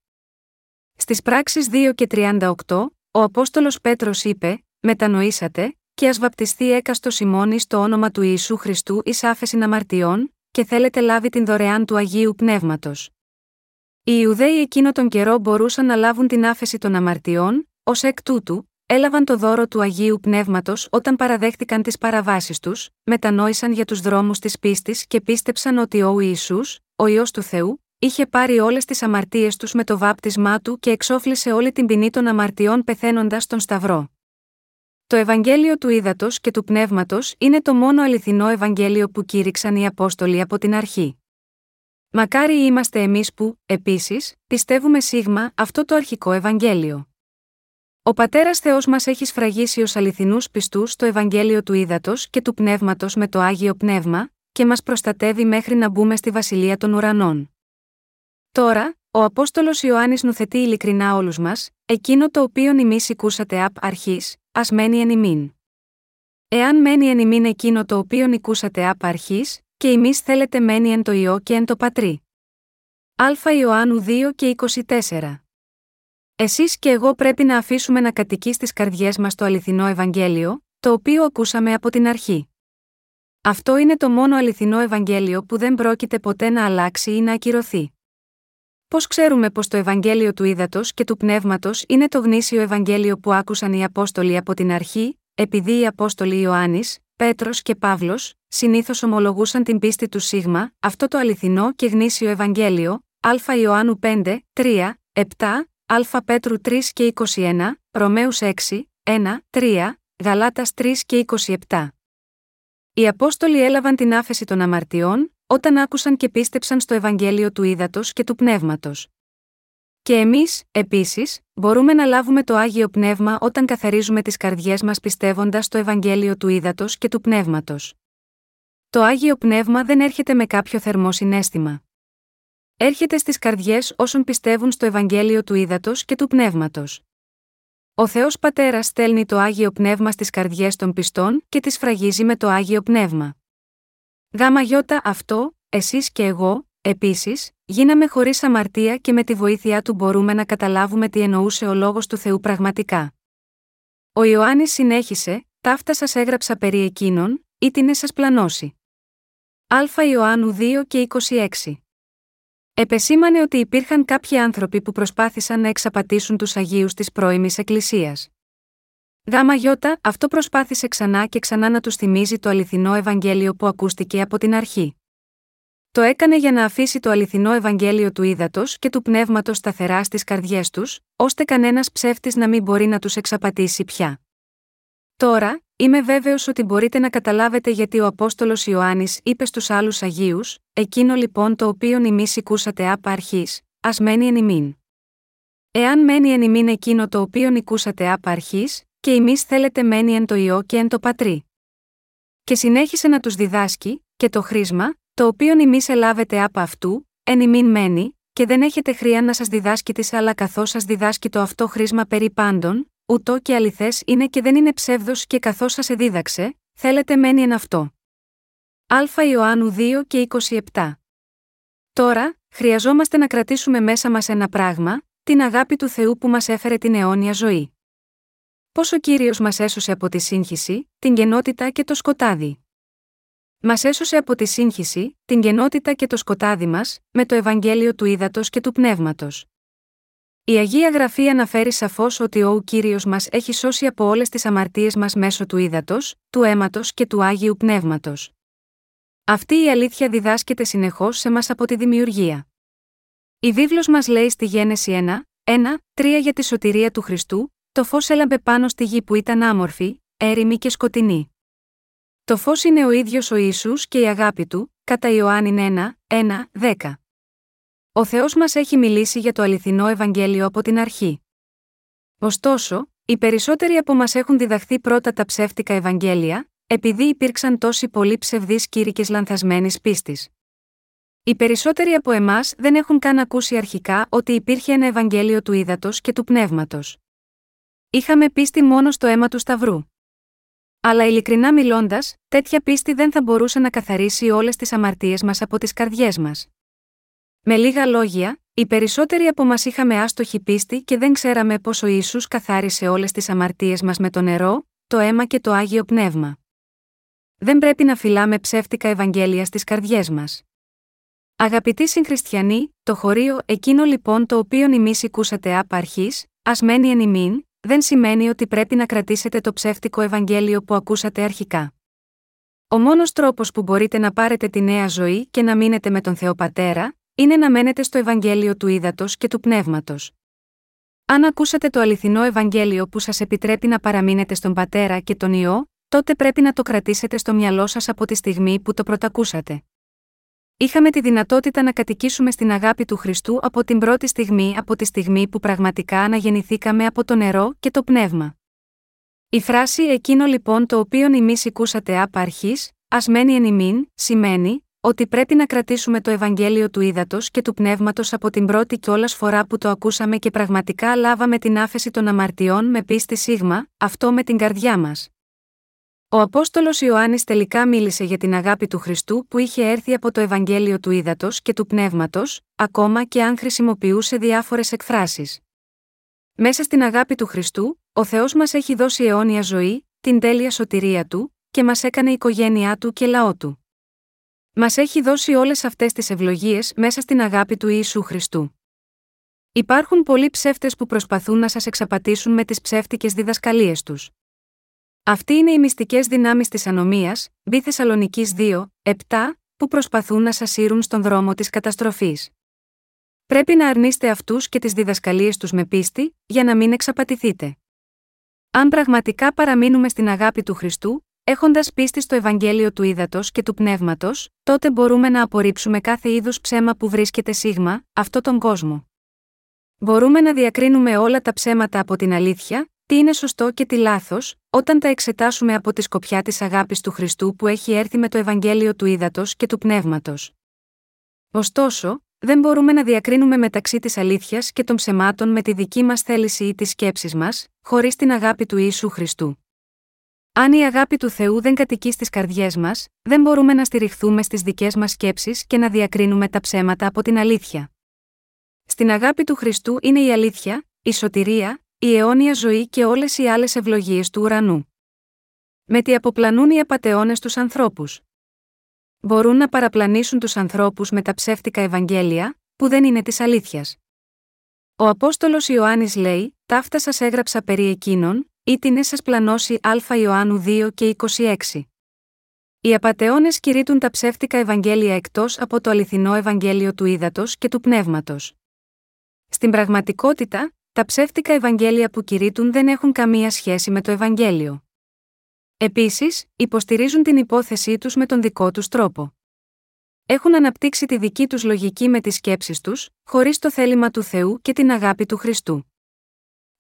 Στις Πράξεις δύο και τριάντα οκτώ, ο Απόστολος Πέτρος είπε, «Μετανοήσατε, και ας βαπτιστεί έκαστος ημών εις το όνομα του Ιησού Χριστού εις άφεσιν αμαρτιών, και θέλετε λάβει την δωρεάν του Αγίου Πνεύματος». Οι Ιουδαίοι εκείνο τον καιρό μπορούσαν να λάβουν την άφεση των αμαρτιών, ως εκ τούτου, έλαβαν το δώρο του Αγίου Πνεύματος όταν παραδέχτηκαν τις παραβάσεις τους, μετανόησαν για τους δρόμους της πίστης και πίστεψαν ότι ο Ιησούς, ο Υιός του Θεού, είχε πάρει όλες τις αμαρτίες τους με το βάπτισμά του και εξόφλησε όλη την ποινή των αμαρτιών πεθαίνοντας στον Σταυρό. Το Ευαγγέλιο του Ύδατος και του Πνεύματος είναι το μόνο αληθινό Ευαγγέλιο που κήρυξαν οι Απόστολοι από την αρχή. Μακάρι είμαστε εμείς που, επίσης, πιστεύουμε σίγμα αυτό το αρχικό Ευαγγέλιο. Ο Πατέρας Θεός μας έχει σφραγίσει ως αληθινούς πιστούς το Ευαγγέλιο του Ύδατος και του Πνεύματος με το Άγιο Πνεύμα και μας προστατεύει μέχρι να μπούμε στη Βασιλεία των Ουρανών. Τώρα, ο Απόστολος Ιωάννης νουθετεί ειλικρινά όλους μας, εκείνο το οποίον εμείς οικούσατε απ' αρχής, ας μένει εν ημίν. Εάν μένει εν ημίν εκείνο το οποίον οικούσατε απ' αρχής, και εμείς θέλετε μένει εν το Υιό και εν το Πατρί. Α Ιωάννου δύο και είκοσι τέσσερα. Εσείς και εγώ πρέπει να αφήσουμε να κατοικεί στις καρδιές μας το αληθινό Ευαγγέλιο, το οποίο ακούσαμε από την αρχή. Αυτό είναι το μόνο αληθινό Ευαγγέλιο που δεν πρόκειται ποτέ να αλλάξει ή να ακυρωθεί. Πώς ξέρουμε πως το Ευαγγέλιο του Ύδατος και του Πνεύματος είναι το γνήσιο Ευαγγέλιο που άκουσαν οι Απόστολοι από την αρχή, επειδή οι Απόστολοι Ιωάννης, Πέτρος και Παύλος, συνήθως ομολογούσαν την πίστη του σίγμα, αυτό το αληθινό και γνήσιο Ευαγγέλιο, Α Ιωάννου πέντε, τρία, επτά, Α Πέτρου τρία και είκοσι ένα, Ρωμαίους έξι, ένα, τρία, Γαλάτας τρία και είκοσι επτά. Οι Απόστολοι έλαβαν την άφεση των αμαρτιών, όταν άκουσαν και πίστεψαν στο Ευαγγέλιο του Ύδατος και του Πνεύματος. Και εμείς, επίσης, μπορούμε να λάβουμε το Άγιο Πνεύμα όταν καθαρίζουμε τις καρδιές μας πιστεύοντας στο Ευαγγέλιο του Ύδατος και του Πνεύματος. Το Άγιο Πνεύμα δεν έρχεται με κάποιο θερμό συναίσθημα. Έρχεται στις καρδιές όσων πιστεύουν στο Ευαγγέλιο του Ύδατος και του Πνεύματος. Ο Θεός Πατέρας στέλνει το Άγιο Πνεύμα στις καρδιές των πιστών και τις σφραγίζει με το Άγιο Πνεύμα. Γάμα γιώτα αυτό, εσείς και εγώ, επίσης, γίναμε χωρίς αμαρτία και με τη βοήθεια του μπορούμε να καταλάβουμε τι εννοούσε ο Λόγος του Θεού πραγματικά. Ο Ιωάννης συνέχισε, ταύτα σας έγραψα περί εκείνων, ή την εσας πλανώσει. Α Ιωάννου δύο και είκοσι έξι. Επεσήμανε ότι υπήρχαν κάποιοι άνθρωποι που προσπάθησαν να εξαπατήσουν τους Αγίους της πρώιμης Εκκλησίας. Γάμα γιώτα, αυτό προσπάθησε ξανά και ξανά να τους θυμίζει το αληθινό Ευαγγέλιο που ακούστηκε από την αρχή. Το έκανε για να αφήσει το αληθινό Ευαγγέλιο του Ύδατος και του Πνεύματος σταθερά στις καρδιές τους, ώστε κανένας ψεύτης να μην μπορεί να τους εξαπατήσει πια. Τώρα, είμαι βέβαιος ότι μπορείτε να καταλάβετε γιατί ο Απόστολος Ιωάννης είπε στους άλλους Αγίους, εκείνο λοιπόν το οποίον εμείς οικούσατε απ' αρχής, ας μένει εν ημίν. Εάν μένει εν ημίν εκείνο το οποίον οικούσατε απ' αρχής, και εμείς θέλετε μένει εν το Υιό και εν το Πατρί. Και συνέχισε να τους διδάσκει, και το χρίσμα, το οποίον εμείς ελάβετε απ' αυτού, εν ημίν μένει, και δεν έχετε χρειά να σας διδάσκει τις αλλά καθώς σας διδάσκει το αυτό χρίσμα περί πάντων, ούτω και αληθές είναι και δεν είναι ψεύδος και καθώς σας εδίδαξε, θέλετε μένει εν αυτό. Α Ιωάννου δύο και είκοσι επτά. Τώρα, χρειαζόμαστε να κρατήσουμε μέσα μας ένα πράγμα, την αγάπη του Θεού που μας έφερε την αιώνια ζωή. Πώς ο Κύριος μας έσωσε από τη σύγχυση, την κενότητα και το σκοτάδι. Μας έσωσε από τη σύγχυση, την κενότητα και το σκοτάδι μας, με το Ευαγγέλιο του Ύδατος και του Πνεύματος. Η Αγία Γραφή αναφέρει σαφώς ότι ο Κύριος μας έχει σώσει από όλες τις αμαρτίες μας μέσω του ύδατος, του αίματος και του Άγιου Πνεύματος. Αυτή η αλήθεια διδάσκεται συνεχώς σε μας από τη δημιουργία. Η βίβλος μας λέει στη Γένεση ένα, ένα, τρία για τη σωτηρία του Χριστού, το φως έλαμπε πάνω στη γη που ήταν άμορφη, έρημη και σκοτεινή. Το φως είναι ο ίδιος ο Ιησούς και η αγάπη του, κατά Ιωάννη ένα, ένα, δέκα. Ο Θεός μας έχει μιλήσει για το αληθινό Ευαγγέλιο από την αρχή. Ωστόσο, οι περισσότεροι από μας έχουν διδαχθεί πρώτα τα ψεύτικα Ευαγγέλια, επειδή υπήρξαν τόσοι πολλοί ψευδείς κήρυκες λανθασμένης πίστης. Οι περισσότεροι από εμάς δεν έχουν καν ακούσει αρχικά ότι υπήρχε ένα Ευαγγέλιο του ύδατος και του πνεύματος. Είχαμε πίστη μόνο στο αίμα του Σταυρού. Αλλά ειλικρινά μιλώντας, τέτοια πίστη δεν θα μπορούσε να καθαρίσει όλες τις αμαρτίες μας από τις καρδιές μας. Με λίγα λόγια, οι περισσότεροι από μας είχαμε άστοχη πίστη και δεν ξέραμε πως ο Ιησούς καθάρισε όλες τις αμαρτίες μας με το νερό, το αίμα και το Άγιο Πνεύμα. Δεν πρέπει να φυλάμε ψεύτικα Ευαγγέλια στις καρδιές μας. Αγαπητοί συγχριστιανοί, το χωρίο εκείνο λοιπόν το οποίο ημείς οικούσατε απ' αρχής, ας μένει εν ημίν, δεν σημαίνει ότι πρέπει να κρατήσετε το ψεύτικο Ευαγγέλιο που ακούσατε αρχικά. Ο μόνος τρόπος που μπορείτε να πάρετε τη νέα ζωή και να μείνετε με τον Θεό Πατέρα, είναι να μένετε στο Ευαγγέλιο του ύδατος και του πνεύματος. Αν ακούσατε το αληθινό Ευαγγέλιο που σας επιτρέπει να παραμείνετε στον Πατέρα και τον Υιό, τότε πρέπει να το κρατήσετε στο μυαλό σας από τη στιγμή που το πρωτακούσατε. Είχαμε τη δυνατότητα να κατοικήσουμε στην αγάπη του Χριστού από την πρώτη στιγμή, από τη στιγμή που πραγματικά αναγεννηθήκαμε από το νερό και το πνεύμα. Η φράση «εκείνο λοιπόν το οποίον ημείς οικούσατε απ' αρχής, ας μένει εν ημίν» σημαίνει ότι πρέπει να κρατήσουμε το Ευαγγέλιο του ύδατος και του πνεύματος από την πρώτη κιόλας φορά που το ακούσαμε και πραγματικά λάβαμε την άφεση των αμαρτιών με πίστη σίγμα, αυτό με την καρδιά μας. Ο Απόστολος Ιωάννης τελικά μίλησε για την αγάπη του Χριστού που είχε έρθει από το Ευαγγέλιο του ύδατος και του πνεύματος, ακόμα και αν χρησιμοποιούσε διάφορες εκφράσεις. Μέσα στην αγάπη του Χριστού, ο Θεός μας έχει δώσει αιώνια ζωή, την τέλεια σωτηρία Του, και μας έκανε οικογένειά Του και λαό Του. Μας έχει δώσει όλες αυτές τις ευλογίες μέσα στην αγάπη του Ιησού Χριστού. Υπάρχουν πολλοί ψεύτες που προσπαθούν να σας εξαπατήσουν με τις ψεύτικες διδασκαλίες τους. Αυτοί είναι οι μυστικές δυνάμεις της ανομίας, Β Θεσσαλονικής δύο, επτά, που προσπαθούν να σας σύρουν στον δρόμο της καταστροφής. Πρέπει να αρνείστε αυτούς και τις διδασκαλίες τους με πίστη, για να μην εξαπατηθείτε. Αν πραγματικά παραμείνουμε στην αγάπη του Χριστού, έχοντας πίστη στο Ευαγγέλιο του ύδατος και του πνεύματος, τότε μπορούμε να απορρίψουμε κάθε είδους ψέμα που βρίσκεται σίγμα, αυτό τον κόσμο. Μπορούμε να διακρίνουμε όλα τα ψέματα από την αλήθεια, τι είναι σωστό και τι λάθος, όταν τα εξετάσουμε από τη σκοπιά της αγάπης του Χριστού που έχει έρθει με το Ευαγγέλιο του ύδατος και του πνεύματος. Ωστόσο, δεν μπορούμε να διακρίνουμε μεταξύ της αλήθειας και των ψεμάτων με τη δική μας θέληση ή τις σκέψεις μας, χωρίς την αγάπη του Ιησού Χριστού. Αν η αγάπη του Θεού δεν κατοικεί στις καρδιές μας, δεν μπορούμε να στηριχθούμε στις δικές μας σκέψεις και να διακρίνουμε τα ψέματα από την αλήθεια. Στην αγάπη του Χριστού είναι η αλήθεια, η σωτηρία, η αιώνια ζωή και όλες οι άλλες ευλογίες του ουρανού. Με τι αποπλανούν οι απατεώνες τους ανθρώπους. Μπορούν να παραπλανήσουν τους ανθρώπους με τα ψεύτικα Ευαγγέλια, που δεν είναι της αλήθειας. Ο Απόστολος Ιωάννης λέει: «Ταύτα σας έγραψα περί εκείνων, ή την εσας πλανώσει Α Ιωάννου δύο και είκοσι έξι. Οι απατεώνες κηρύττουν τα ψεύτικα Ευαγγέλια εκτός από το αληθινό Ευαγγέλιο του ύδατος και του πνεύματος. Στην πραγματικότητα, τα ψεύτικα Ευαγγέλια που κηρύττουν δεν έχουν καμία σχέση με το Ευαγγέλιο. Επίσης, υποστηρίζουν την υπόθεσή τους με τον δικό τους τρόπο. Έχουν αναπτύξει τη δική τους λογική με τις σκέψεις τους, χωρίς το θέλημα του Θεού και την αγάπη του Χριστού.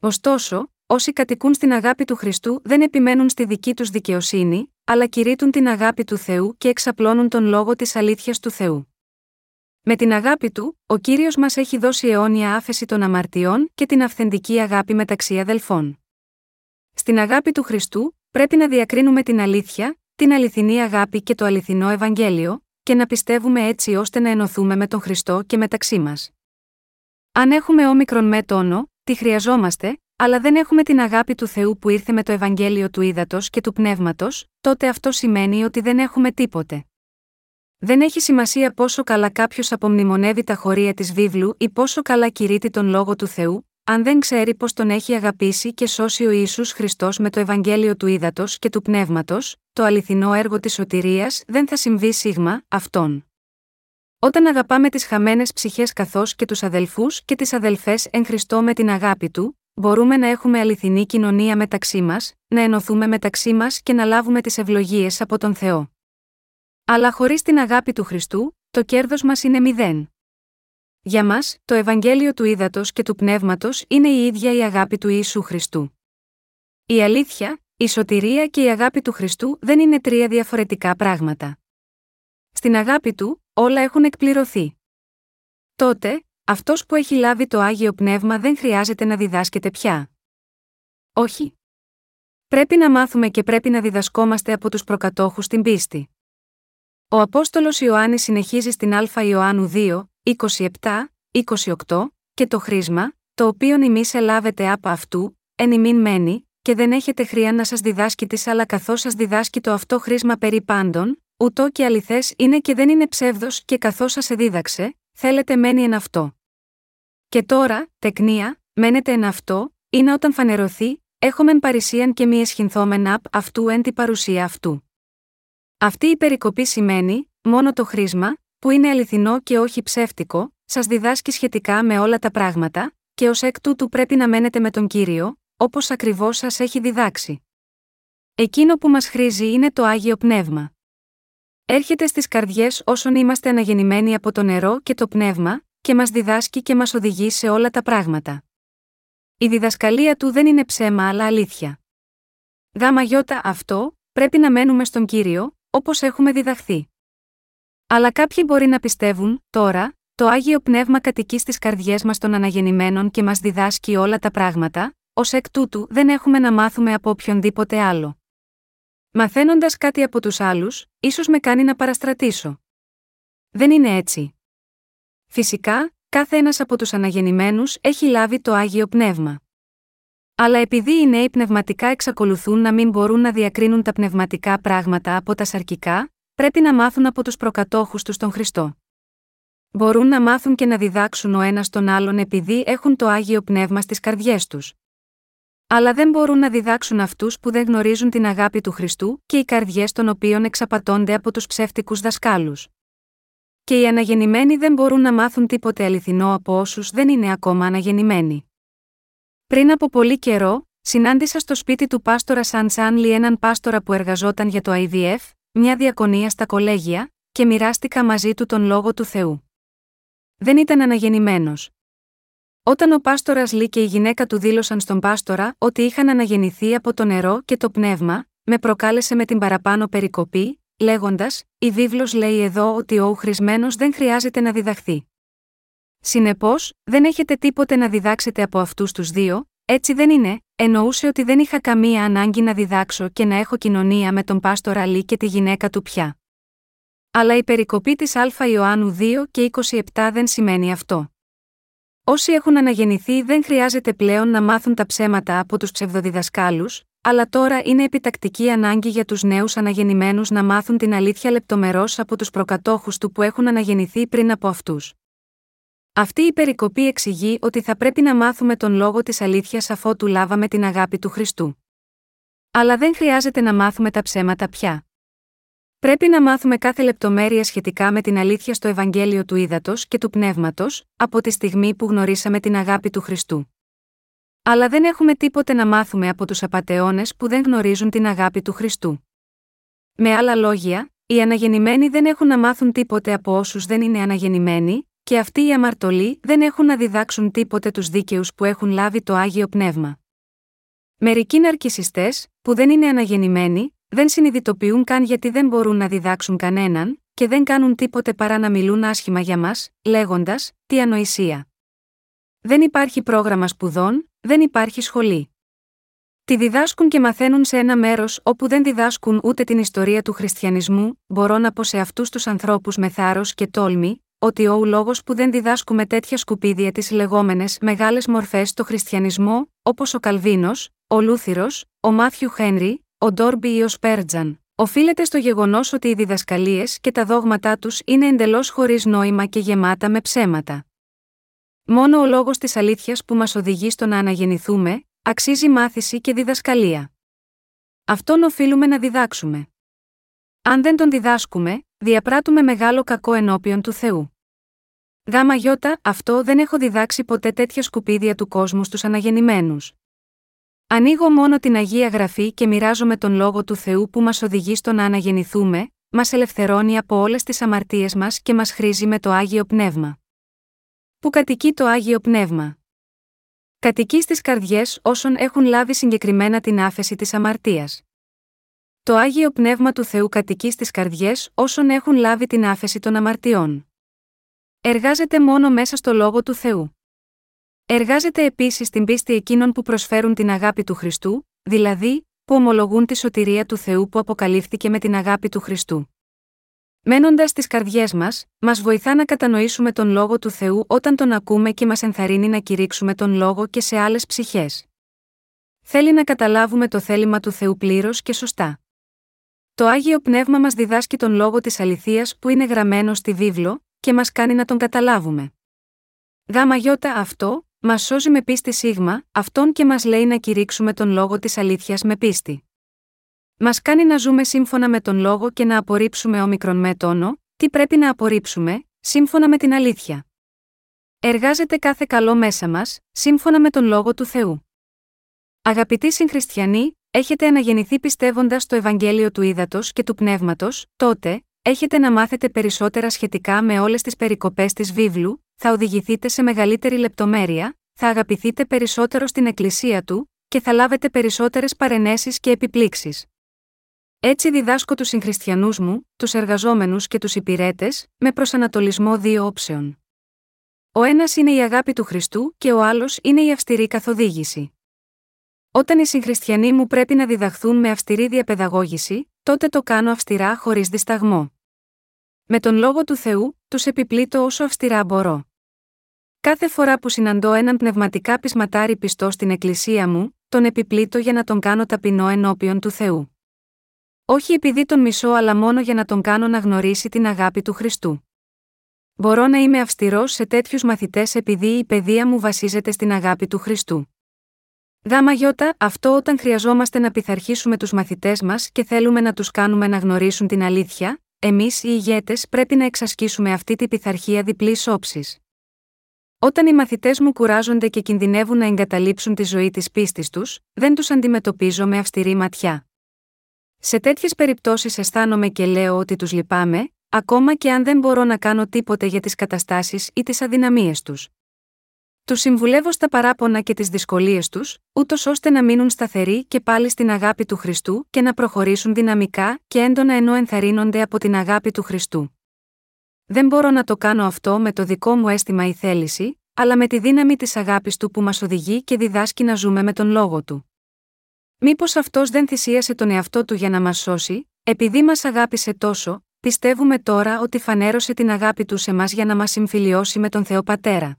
Ωστόσο, όσοι κατοικούν στην αγάπη του Χριστού δεν επιμένουν στη δική τους δικαιοσύνη, αλλά κηρύττουν την αγάπη του Θεού και εξαπλώνουν τον λόγο της αλήθειας του Θεού. Με την αγάπη Του, ο Κύριος μας έχει δώσει αιώνια άφεση των αμαρτιών και την αυθεντική αγάπη μεταξύ αδελφών. Στην αγάπη του Χριστού, πρέπει να διακρίνουμε την αλήθεια, την αληθινή αγάπη και το αληθινό Ευαγγέλιο, και να πιστεύουμε έτσι ώστε να ενωθούμε με τον Χριστό και μεταξύ μας. Αν έχουμε όμικρον με τόνο, τη χρειαζόμαστε, αλλά δεν έχουμε την αγάπη του Θεού που ήρθε με το Ευαγγέλιο του ύδατος και του πνεύματος, τότε αυτό σημαίνει ότι δεν έχουμε τίποτε. Δεν έχει σημασία πόσο καλά κάποιος απομνημονεύει τα χωρία της βίβλου ή πόσο καλά κηρύττει τον Λόγο του Θεού, αν δεν ξέρει πως τον έχει αγαπήσει και σώσει ο Ιησούς Χριστός με το Ευαγγέλιο του ύδατος και του πνεύματος, το αληθινό έργο της σωτηρίας δεν θα συμβεί σίγμα αυτόν. Όταν αγαπάμε τις χαμένες ψυχές καθώς και τους αδελφούς και τις αδελφές εν Χριστώ με την αγάπη Του, μπορούμε να έχουμε αληθινή κοινωνία μεταξύ μας, να ενωθούμε μεταξύ μας και να λάβουμε τις ευλογίες από τον Θεό. Αλλά χωρίς την αγάπη του Χριστού, το κέρδος μας είναι μηδέν. Για μας, το Ευαγγέλιο του ύδατος και του πνεύματος είναι η ίδια η αγάπη του Ιησού Χριστού. Η αλήθεια, η σωτηρία και η αγάπη του Χριστού δεν είναι τρία διαφορετικά πράγματα. Στην αγάπη Του, όλα έχουν εκπληρωθεί. Τότε, αυτός που έχει λάβει το Άγιο Πνεύμα δεν χρειάζεται να διδάσκεται πια. Όχι. Πρέπει να μάθουμε και πρέπει να διδασκόμαστε από τους προκατόχους την πίστη. Ο Απόστολος Ιωάννης συνεχίζει στην Α Ιωάννου δύο, είκοσι επτά, είκοσι οκτώ, «Και το χρίσμα, το οποίον ημείς ελάβετε από αυτού, εν ημίν μένει, και δεν έχετε χρία να σας διδάσκει της, αλλά καθώς σας διδάσκει το αυτό χρίσμα περί πάντων, Ούτω και αληθές είναι και δεν είναι ψεύδος και καθώς σας εδίδαξε, θέλετε μένει εν αυτό. Και τώρα, τεκνία, μένετε εν αυτό, είναι όταν φανερωθεί, έχομεν παρησίαν και μη εσχυνθόμεν απ' αυτού εν τη παρουσία αυτού. Αυτή η περικοπή σημαίνει, μόνο το χρίσμα, που είναι αληθινό και όχι ψεύτικο, σας διδάσκει σχετικά με όλα τα πράγματα, και ως εκ τούτου πρέπει να μένετε με τον Κύριο, όπως ακριβώς σας έχει διδάξει. Εκείνο που μας χρήζει είναι το Άγιο Πνεύμα. Έρχεται στις καρδιές όσων είμαστε αναγεννημένοι από το νερό και το πνεύμα, και μας διδάσκει και μας οδηγεί σε όλα τα πράγματα. Η διδασκαλία του δεν είναι ψέμα αλλά αλήθεια. Γάμα γιώτα αυτό, πρέπει να μένουμε στον Κύριο, όπως έχουμε διδαχθεί. Αλλά κάποιοι μπορεί να πιστεύουν, τώρα, το Άγιο Πνεύμα κατοικεί στις καρδιές μας των αναγεννημένων και μας διδάσκει όλα τα πράγματα, ως εκ τούτου δεν έχουμε να μάθουμε από οποιονδήποτε άλλο. Μαθαίνοντας κάτι από τους άλλους, ίσως με κάνει να παραστρατήσω. Δεν είναι έτσι. Φυσικά, κάθε ένας από τους αναγεννημένους έχει λάβει το Άγιο Πνεύμα. Αλλά επειδή οι νέοι πνευματικά εξακολουθούν να μην μπορούν να διακρίνουν τα πνευματικά πράγματα από τα σαρκικά, πρέπει να μάθουν από τους προκατόχους τους τον Χριστό. Μπορούν να μάθουν και να διδάξουν ο ένας τον άλλον επειδή έχουν το Άγιο Πνεύμα στις καρδιές τους. Αλλά δεν μπορούν να διδάξουν αυτούς που δεν γνωρίζουν την αγάπη του Χριστού και οι καρδιές των οποίων εξαπατώνται από τους ψεύτικους δασκάλους. Και οι αναγεννημένοι δεν μπορούν να μάθουν τίποτε αληθινό από όσους δεν είναι ακόμα αναγεννημένοι. Πριν από πολύ καιρό, συνάντησα στο σπίτι του πάστορα Σαν Σάνλι έναν πάστορα που εργαζόταν για το άι βι εφ, μια διακονία στα κολέγια, και μοιράστηκα μαζί του τον Λόγο του Θεού. Δεν ήταν αναγεννημένος. Όταν ο πάστορας Λί και η γυναίκα του δήλωσαν στον πάστορα ότι είχαν αναγεννηθεί από το νερό και το πνεύμα, με προκάλεσε με την παραπάνω περικοπή, λέγοντας: «Η βίβλος λέει εδώ ότι ο χρησμένος δεν χρειάζεται να διδαχθεί. Συνεπώς, δεν έχετε τίποτε να διδάξετε από αυτούς τους δύο, έτσι δεν είναι?» Εννοούσε ότι δεν είχα καμία ανάγκη να διδάξω και να έχω κοινωνία με τον πάστορα Λί και τη γυναίκα του πια. Αλλά η περικοπή της Α Ιωάννου δύο και είκοσι επτά δεν σημαίνει αυτό. Όσοι έχουν αναγεννηθεί δεν χρειάζεται πλέον να μάθουν τα ψέματα από τους ψευδοδιδασκάλους, αλλά τώρα είναι επιτακτική ανάγκη για τους νέους αναγεννημένους να μάθουν την αλήθεια λεπτομερώς από τους προκατόχους του που έχουν αναγεννηθεί πριν από αυτούς. Αυτή η περικοπή εξηγεί ότι θα πρέπει να μάθουμε τον λόγο της αλήθειας αφότου λάβαμε την αγάπη του Χριστού. Αλλά δεν χρειάζεται να μάθουμε τα ψέματα πια. Πρέπει να μάθουμε κάθε λεπτομέρεια σχετικά με την αλήθεια στο Ευαγγέλιο του Ήδατος και του Πνεύματος, από τη στιγμή που γνωρίσαμε την αγάπη του Χριστού. Αλλά δεν έχουμε τίποτε να μάθουμε από τους απατεώνες που δεν γνωρίζουν την αγάπη του Χριστού. Με άλλα λόγια, οι αναγεννημένοι δεν έχουν να μάθουν τίποτε από όσους δεν είναι αναγεννημένοι, και αυτοί οι αμαρτωλοί δεν έχουν να διδάξουν τίποτε τους δίκαιους που έχουν λάβει το Άγιο Πνεύμα. Μερικοί ναρκισσιστές, που δεν είναι αναγεννημένοι, δεν συνειδητοποιούν καν γιατί δεν μπορούν να διδάξουν κανέναν, και δεν κάνουν τίποτε παρά να μιλούν άσχημα για μας, λέγοντας: «Τι ανοησία. Δεν υπάρχει πρόγραμμα σπουδών, δεν υπάρχει σχολή». Τη διδάσκουν και μαθαίνουν σε ένα μέρος όπου δεν διδάσκουν ούτε την ιστορία του χριστιανισμού. Μπορώ να πω σε αυτούς τους ανθρώπους με θάρρος και τόλμη, ότι ο λόγος που δεν διδάσκουμε τέτοια σκουπίδια τις λεγόμενες μεγάλες μορφές στο χριστιανισμό, όπως ο Καλβίνος, ο Λούθυρος, ο Μάθιου Χένρι, ο Ντόρμπι ή ο Σπέρτζαν, οφείλεται στο γεγονός ότι οι διδασκαλίες και τα δόγματά τους είναι εντελώς χωρίς νόημα και γεμάτα με ψέματα. Μόνο ο λόγος της αλήθειας που μας οδηγεί στο να αναγεννηθούμε, αξίζει μάθηση και διδασκαλία. Αυτόν οφείλουμε να διδάξουμε. Αν δεν τον διδάσκουμε, διαπράττουμε μεγάλο κακό ενώπιον του Θεού. Γάμα γιώτα, αυτό δεν έχω διδάξει ποτέ τέτοια σκουπίδια του κόσμου στους αναγεννημένους. Ανοίγω μόνο την Αγία Γραφή και μοιράζομαι τον Λόγο του Θεού που μας οδηγεί στο να αναγεννηθούμε, μας ελευθερώνει από όλες τις αμαρτίες μας και μας χρήζει με το Άγιο Πνεύμα. Πού κατοικεί το Άγιο Πνεύμα? Κατοικεί στις καρδιές όσων έχουν λάβει συγκεκριμένα την άφεση της αμαρτίας. Το Άγιο Πνεύμα του Θεού κατοικεί στις καρδιές όσων έχουν λάβει την άφεση των αμαρτιών. Εργάζεται μόνο μέσα στο Λόγο του Θεού. Εργάζεται επίσης την πίστη εκείνων που προσφέρουν την αγάπη του Χριστού, δηλαδή, που ομολογούν τη σωτηρία του Θεού που αποκαλύφθηκε με την αγάπη του Χριστού. Μένοντας στις καρδιές μας, μας βοηθά να κατανοήσουμε τον Λόγο του Θεού όταν τον ακούμε και μας ενθαρρύνει να κηρύξουμε τον Λόγο και σε άλλες ψυχές. Θέλει να καταλάβουμε το θέλημα του Θεού πλήρως και σωστά. Το Άγιο Πνεύμα μας διδάσκει τον λόγο της αληθείας που είναι γραμμένο στη βίβλο και μας κάνει να τον καταλάβουμε. Γάμα γιώτα αυτό, μας σώζει με πίστη σίγμα, αυτόν και μας λέει να κηρύξουμε τον λόγο της αλήθειας με πίστη. Μας κάνει να ζούμε σύμφωνα με τον λόγο και να απορρίψουμε όμικρον με τόνο, τι πρέπει να απορρίψουμε, σύμφωνα με την αλήθεια. Εργάζεται κάθε καλό μέσα μας, σύμφωνα με τον λόγο του Θεού. Αγαπητοί συγχριστιανοί, έχετε αναγεννηθεί πιστεύοντας το Ευαγγέλιο του Ύδατος και του Πνεύματος, τότε, έχετε να μάθετε περισσότερα σχετικά με όλες τις περικοπές της βίβλου, θα οδηγηθείτε σε μεγαλύτερη λεπτομέρεια, θα αγαπηθείτε περισσότερο στην Εκκλησία του και θα λάβετε περισσότερες παρενέσεις και επιπλήξεις. Έτσι διδάσκω τους συγχριστιανούς μου, τους εργαζόμενους και τους υπηρέτες, με προσανατολισμό δύο όψεων. Ο ένας είναι η αγάπη του Χριστού και ο άλλος είναι η αυστηρή καθοδήγηση. Όταν οι συγχριστιανοί μου πρέπει να διδαχθούν με αυστηρή διαπαιδαγώγηση, τότε το κάνω αυστηρά χωρίς δισταγμό. Με τον λόγο του Θεού, τους επιπλήττω όσο αυστηρά μπορώ. Κάθε φορά που συναντώ έναν πνευματικά πεισματάρι πιστό στην Εκκλησία μου, τον επιπλήττω για να τον κάνω ταπεινό ενώπιον του Θεού. Όχι επειδή τον μισώ, αλλά μόνο για να τον κάνω να γνωρίσει την αγάπη του Χριστού. Μπορώ να είμαι αυστηρός σε τέτοιους μαθητές επειδή η παιδεία μου βασίζεται στην αγάπη του Χριστού. Γάμα γιώτα, αυτό όταν χρειαζόμαστε να πειθαρχήσουμε τους μαθητές μας και θέλουμε να τους κάνουμε να γνωρίσουν την αλήθεια, εμείς οι ηγέτες πρέπει να εξασκήσουμε αυτή την πειθαρχία διπλής όψης. Όταν οι μαθητές μου κουράζονται και κινδυνεύουν να εγκαταλείψουν τη ζωή της πίστης τους, δεν τους αντιμετωπίζω με αυστηρή ματιά. Σε τέτοιες περιπτώσεις αισθάνομαι και λέω ότι τους λυπάμαι, ακόμα και αν δεν μπορώ να κάνω τίποτε για τις καταστάσεις ή τις αδυναμίες τους. Τους συμβουλεύω στα παράπονα και τις δυσκολίες τους, ούτως ώστε να μείνουν σταθεροί και πάλι στην αγάπη του Χριστού και να προχωρήσουν δυναμικά και έντονα ενώ ενθαρρύνονται από την αγάπη του Χριστού. Δεν μπορώ να το κάνω αυτό με το δικό μου αίσθημα ή θέληση, αλλά με τη δύναμη της αγάπης του που μας οδηγεί και διδάσκει να ζούμε με τον λόγο του. Μήπως αυτός δεν θυσίασε τον εαυτό του για να μας σώσει, επειδή μας αγάπησε τόσο, πιστεύουμε τώρα ότι φανέρωσε την αγάπη του σε μας για να μας συμφιλιώσει με τον Θεό Πατέρα.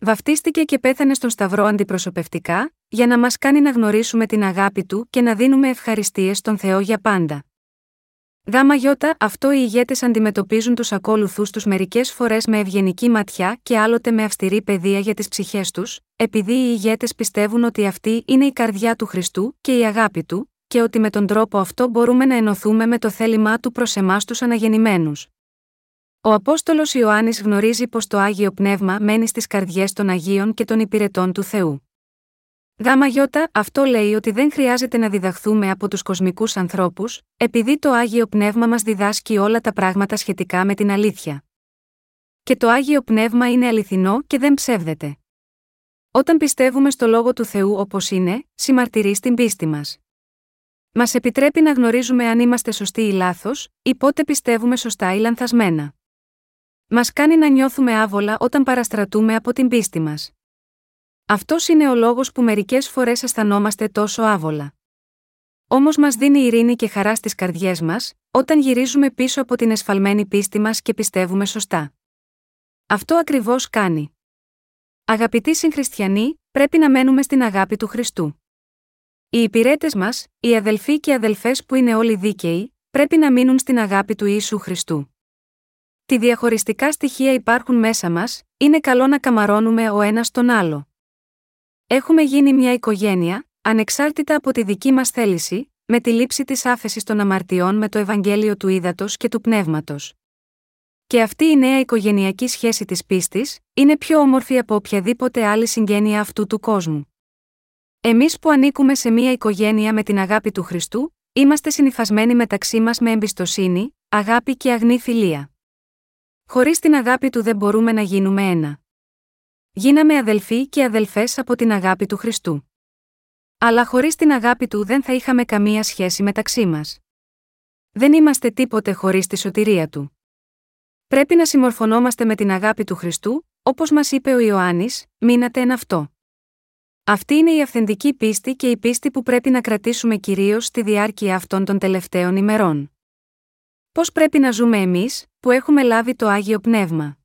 Βαφτίστηκε και πέθανε στον Σταυρό αντιπροσωπευτικά, για να μας κάνει να γνωρίσουμε την αγάπη του και να δίνουμε ευχαριστίες στον Θεό για πάντα. Γάμα γιώτα, αυτό οι ηγέτες αντιμετωπίζουν τους ακόλουθούς τους μερικές φορές με ευγενική ματιά και άλλοτε με αυστηρή παιδεία για τις ψυχές τους, επειδή οι ηγέτες πιστεύουν ότι αυτή είναι η καρδιά του Χριστού και η αγάπη του, και ότι με τον τρόπο αυτό μπορούμε να ενωθούμε με το θέλημά του προς εμάς τους αναγεννημένους. Ο Απόστολος Ιωάννης γνωρίζει πως το Άγιο Πνεύμα μένει στις καρδιές των Αγίων και των υπηρετών του Θεού. Γάμα γιώτα, αυτό λέει ότι δεν χρειάζεται να διδαχθούμε από τους κοσμικούς ανθρώπους, επειδή το Άγιο Πνεύμα μας διδάσκει όλα τα πράγματα σχετικά με την αλήθεια. Και το Άγιο Πνεύμα είναι αληθινό και δεν ψεύδεται. Όταν πιστεύουμε στο Λόγο του Θεού όπως είναι, συμμαρτυρεί στην πίστη μας. Μας επιτρέπει να γνωρίζουμε αν είμαστε σωστοί ή λάθος, ή πότε πιστεύουμε σωστά ή λανθασμένα. Μας κάνει να νιώθουμε άβολα όταν παραστρατούμε από την πίστη μας. Αυτός είναι ο λόγος που μερικές φορές αισθανόμαστε τόσο άβολα. Όμως μας δίνει ειρήνη και χαρά στις καρδιές μας, όταν γυρίζουμε πίσω από την εσφαλμένη πίστη μας και πιστεύουμε σωστά. Αυτό ακριβώς κάνει. Αγαπητοί συγχριστιανοί, πρέπει να μένουμε στην αγάπη του Χριστού. Οι υπηρέτες μας, οι αδελφοί και αδελφές που είναι όλοι δίκαιοι, πρέπει να μείνουν στην αγάπη του Ιησού Χριστού. Τι διαχωριστικά στοιχεία υπάρχουν μέσα μας, είναι καλό να καμαρώνουμε ο ένας τον άλλο. Έχουμε γίνει μια οικογένεια, ανεξάρτητα από τη δική μας θέληση, με τη λήψη της άφεσης των αμαρτιών με το Ευαγγέλιο του Ύδατος και του Πνεύματος. Και αυτή η νέα οικογενειακή σχέση της πίστης, είναι πιο όμορφη από οποιαδήποτε άλλη συγγένεια αυτού του κόσμου. Εμείς που ανήκουμε σε μια οικογένεια με την αγάπη του Χριστού, είμαστε συνυφασμένοι μεταξύ μας με εμπιστοσύνη, αγάπη και αγνή φιλία. Χωρίς την αγάπη του δεν μπορούμε να γίνουμε ένα. Γίναμε αδελφοί και αδελφές από την αγάπη του Χριστού. Αλλά χωρίς την αγάπη του δεν θα είχαμε καμία σχέση μεταξύ μας. Δεν είμαστε τίποτε χωρίς τη σωτηρία του. Πρέπει να συμμορφωνόμαστε με την αγάπη του Χριστού, όπως μας είπε ο Ιωάννης, μείνατε εν αυτό. Αυτή είναι η αυθεντική πίστη και η πίστη που πρέπει να κρατήσουμε κυρίως στη διάρκεια αυτών των τελευταίων ημερών. Πώς πρέπει να ζούμε εμείς, που έχουμε λάβει το Άγιο Πνεύμα?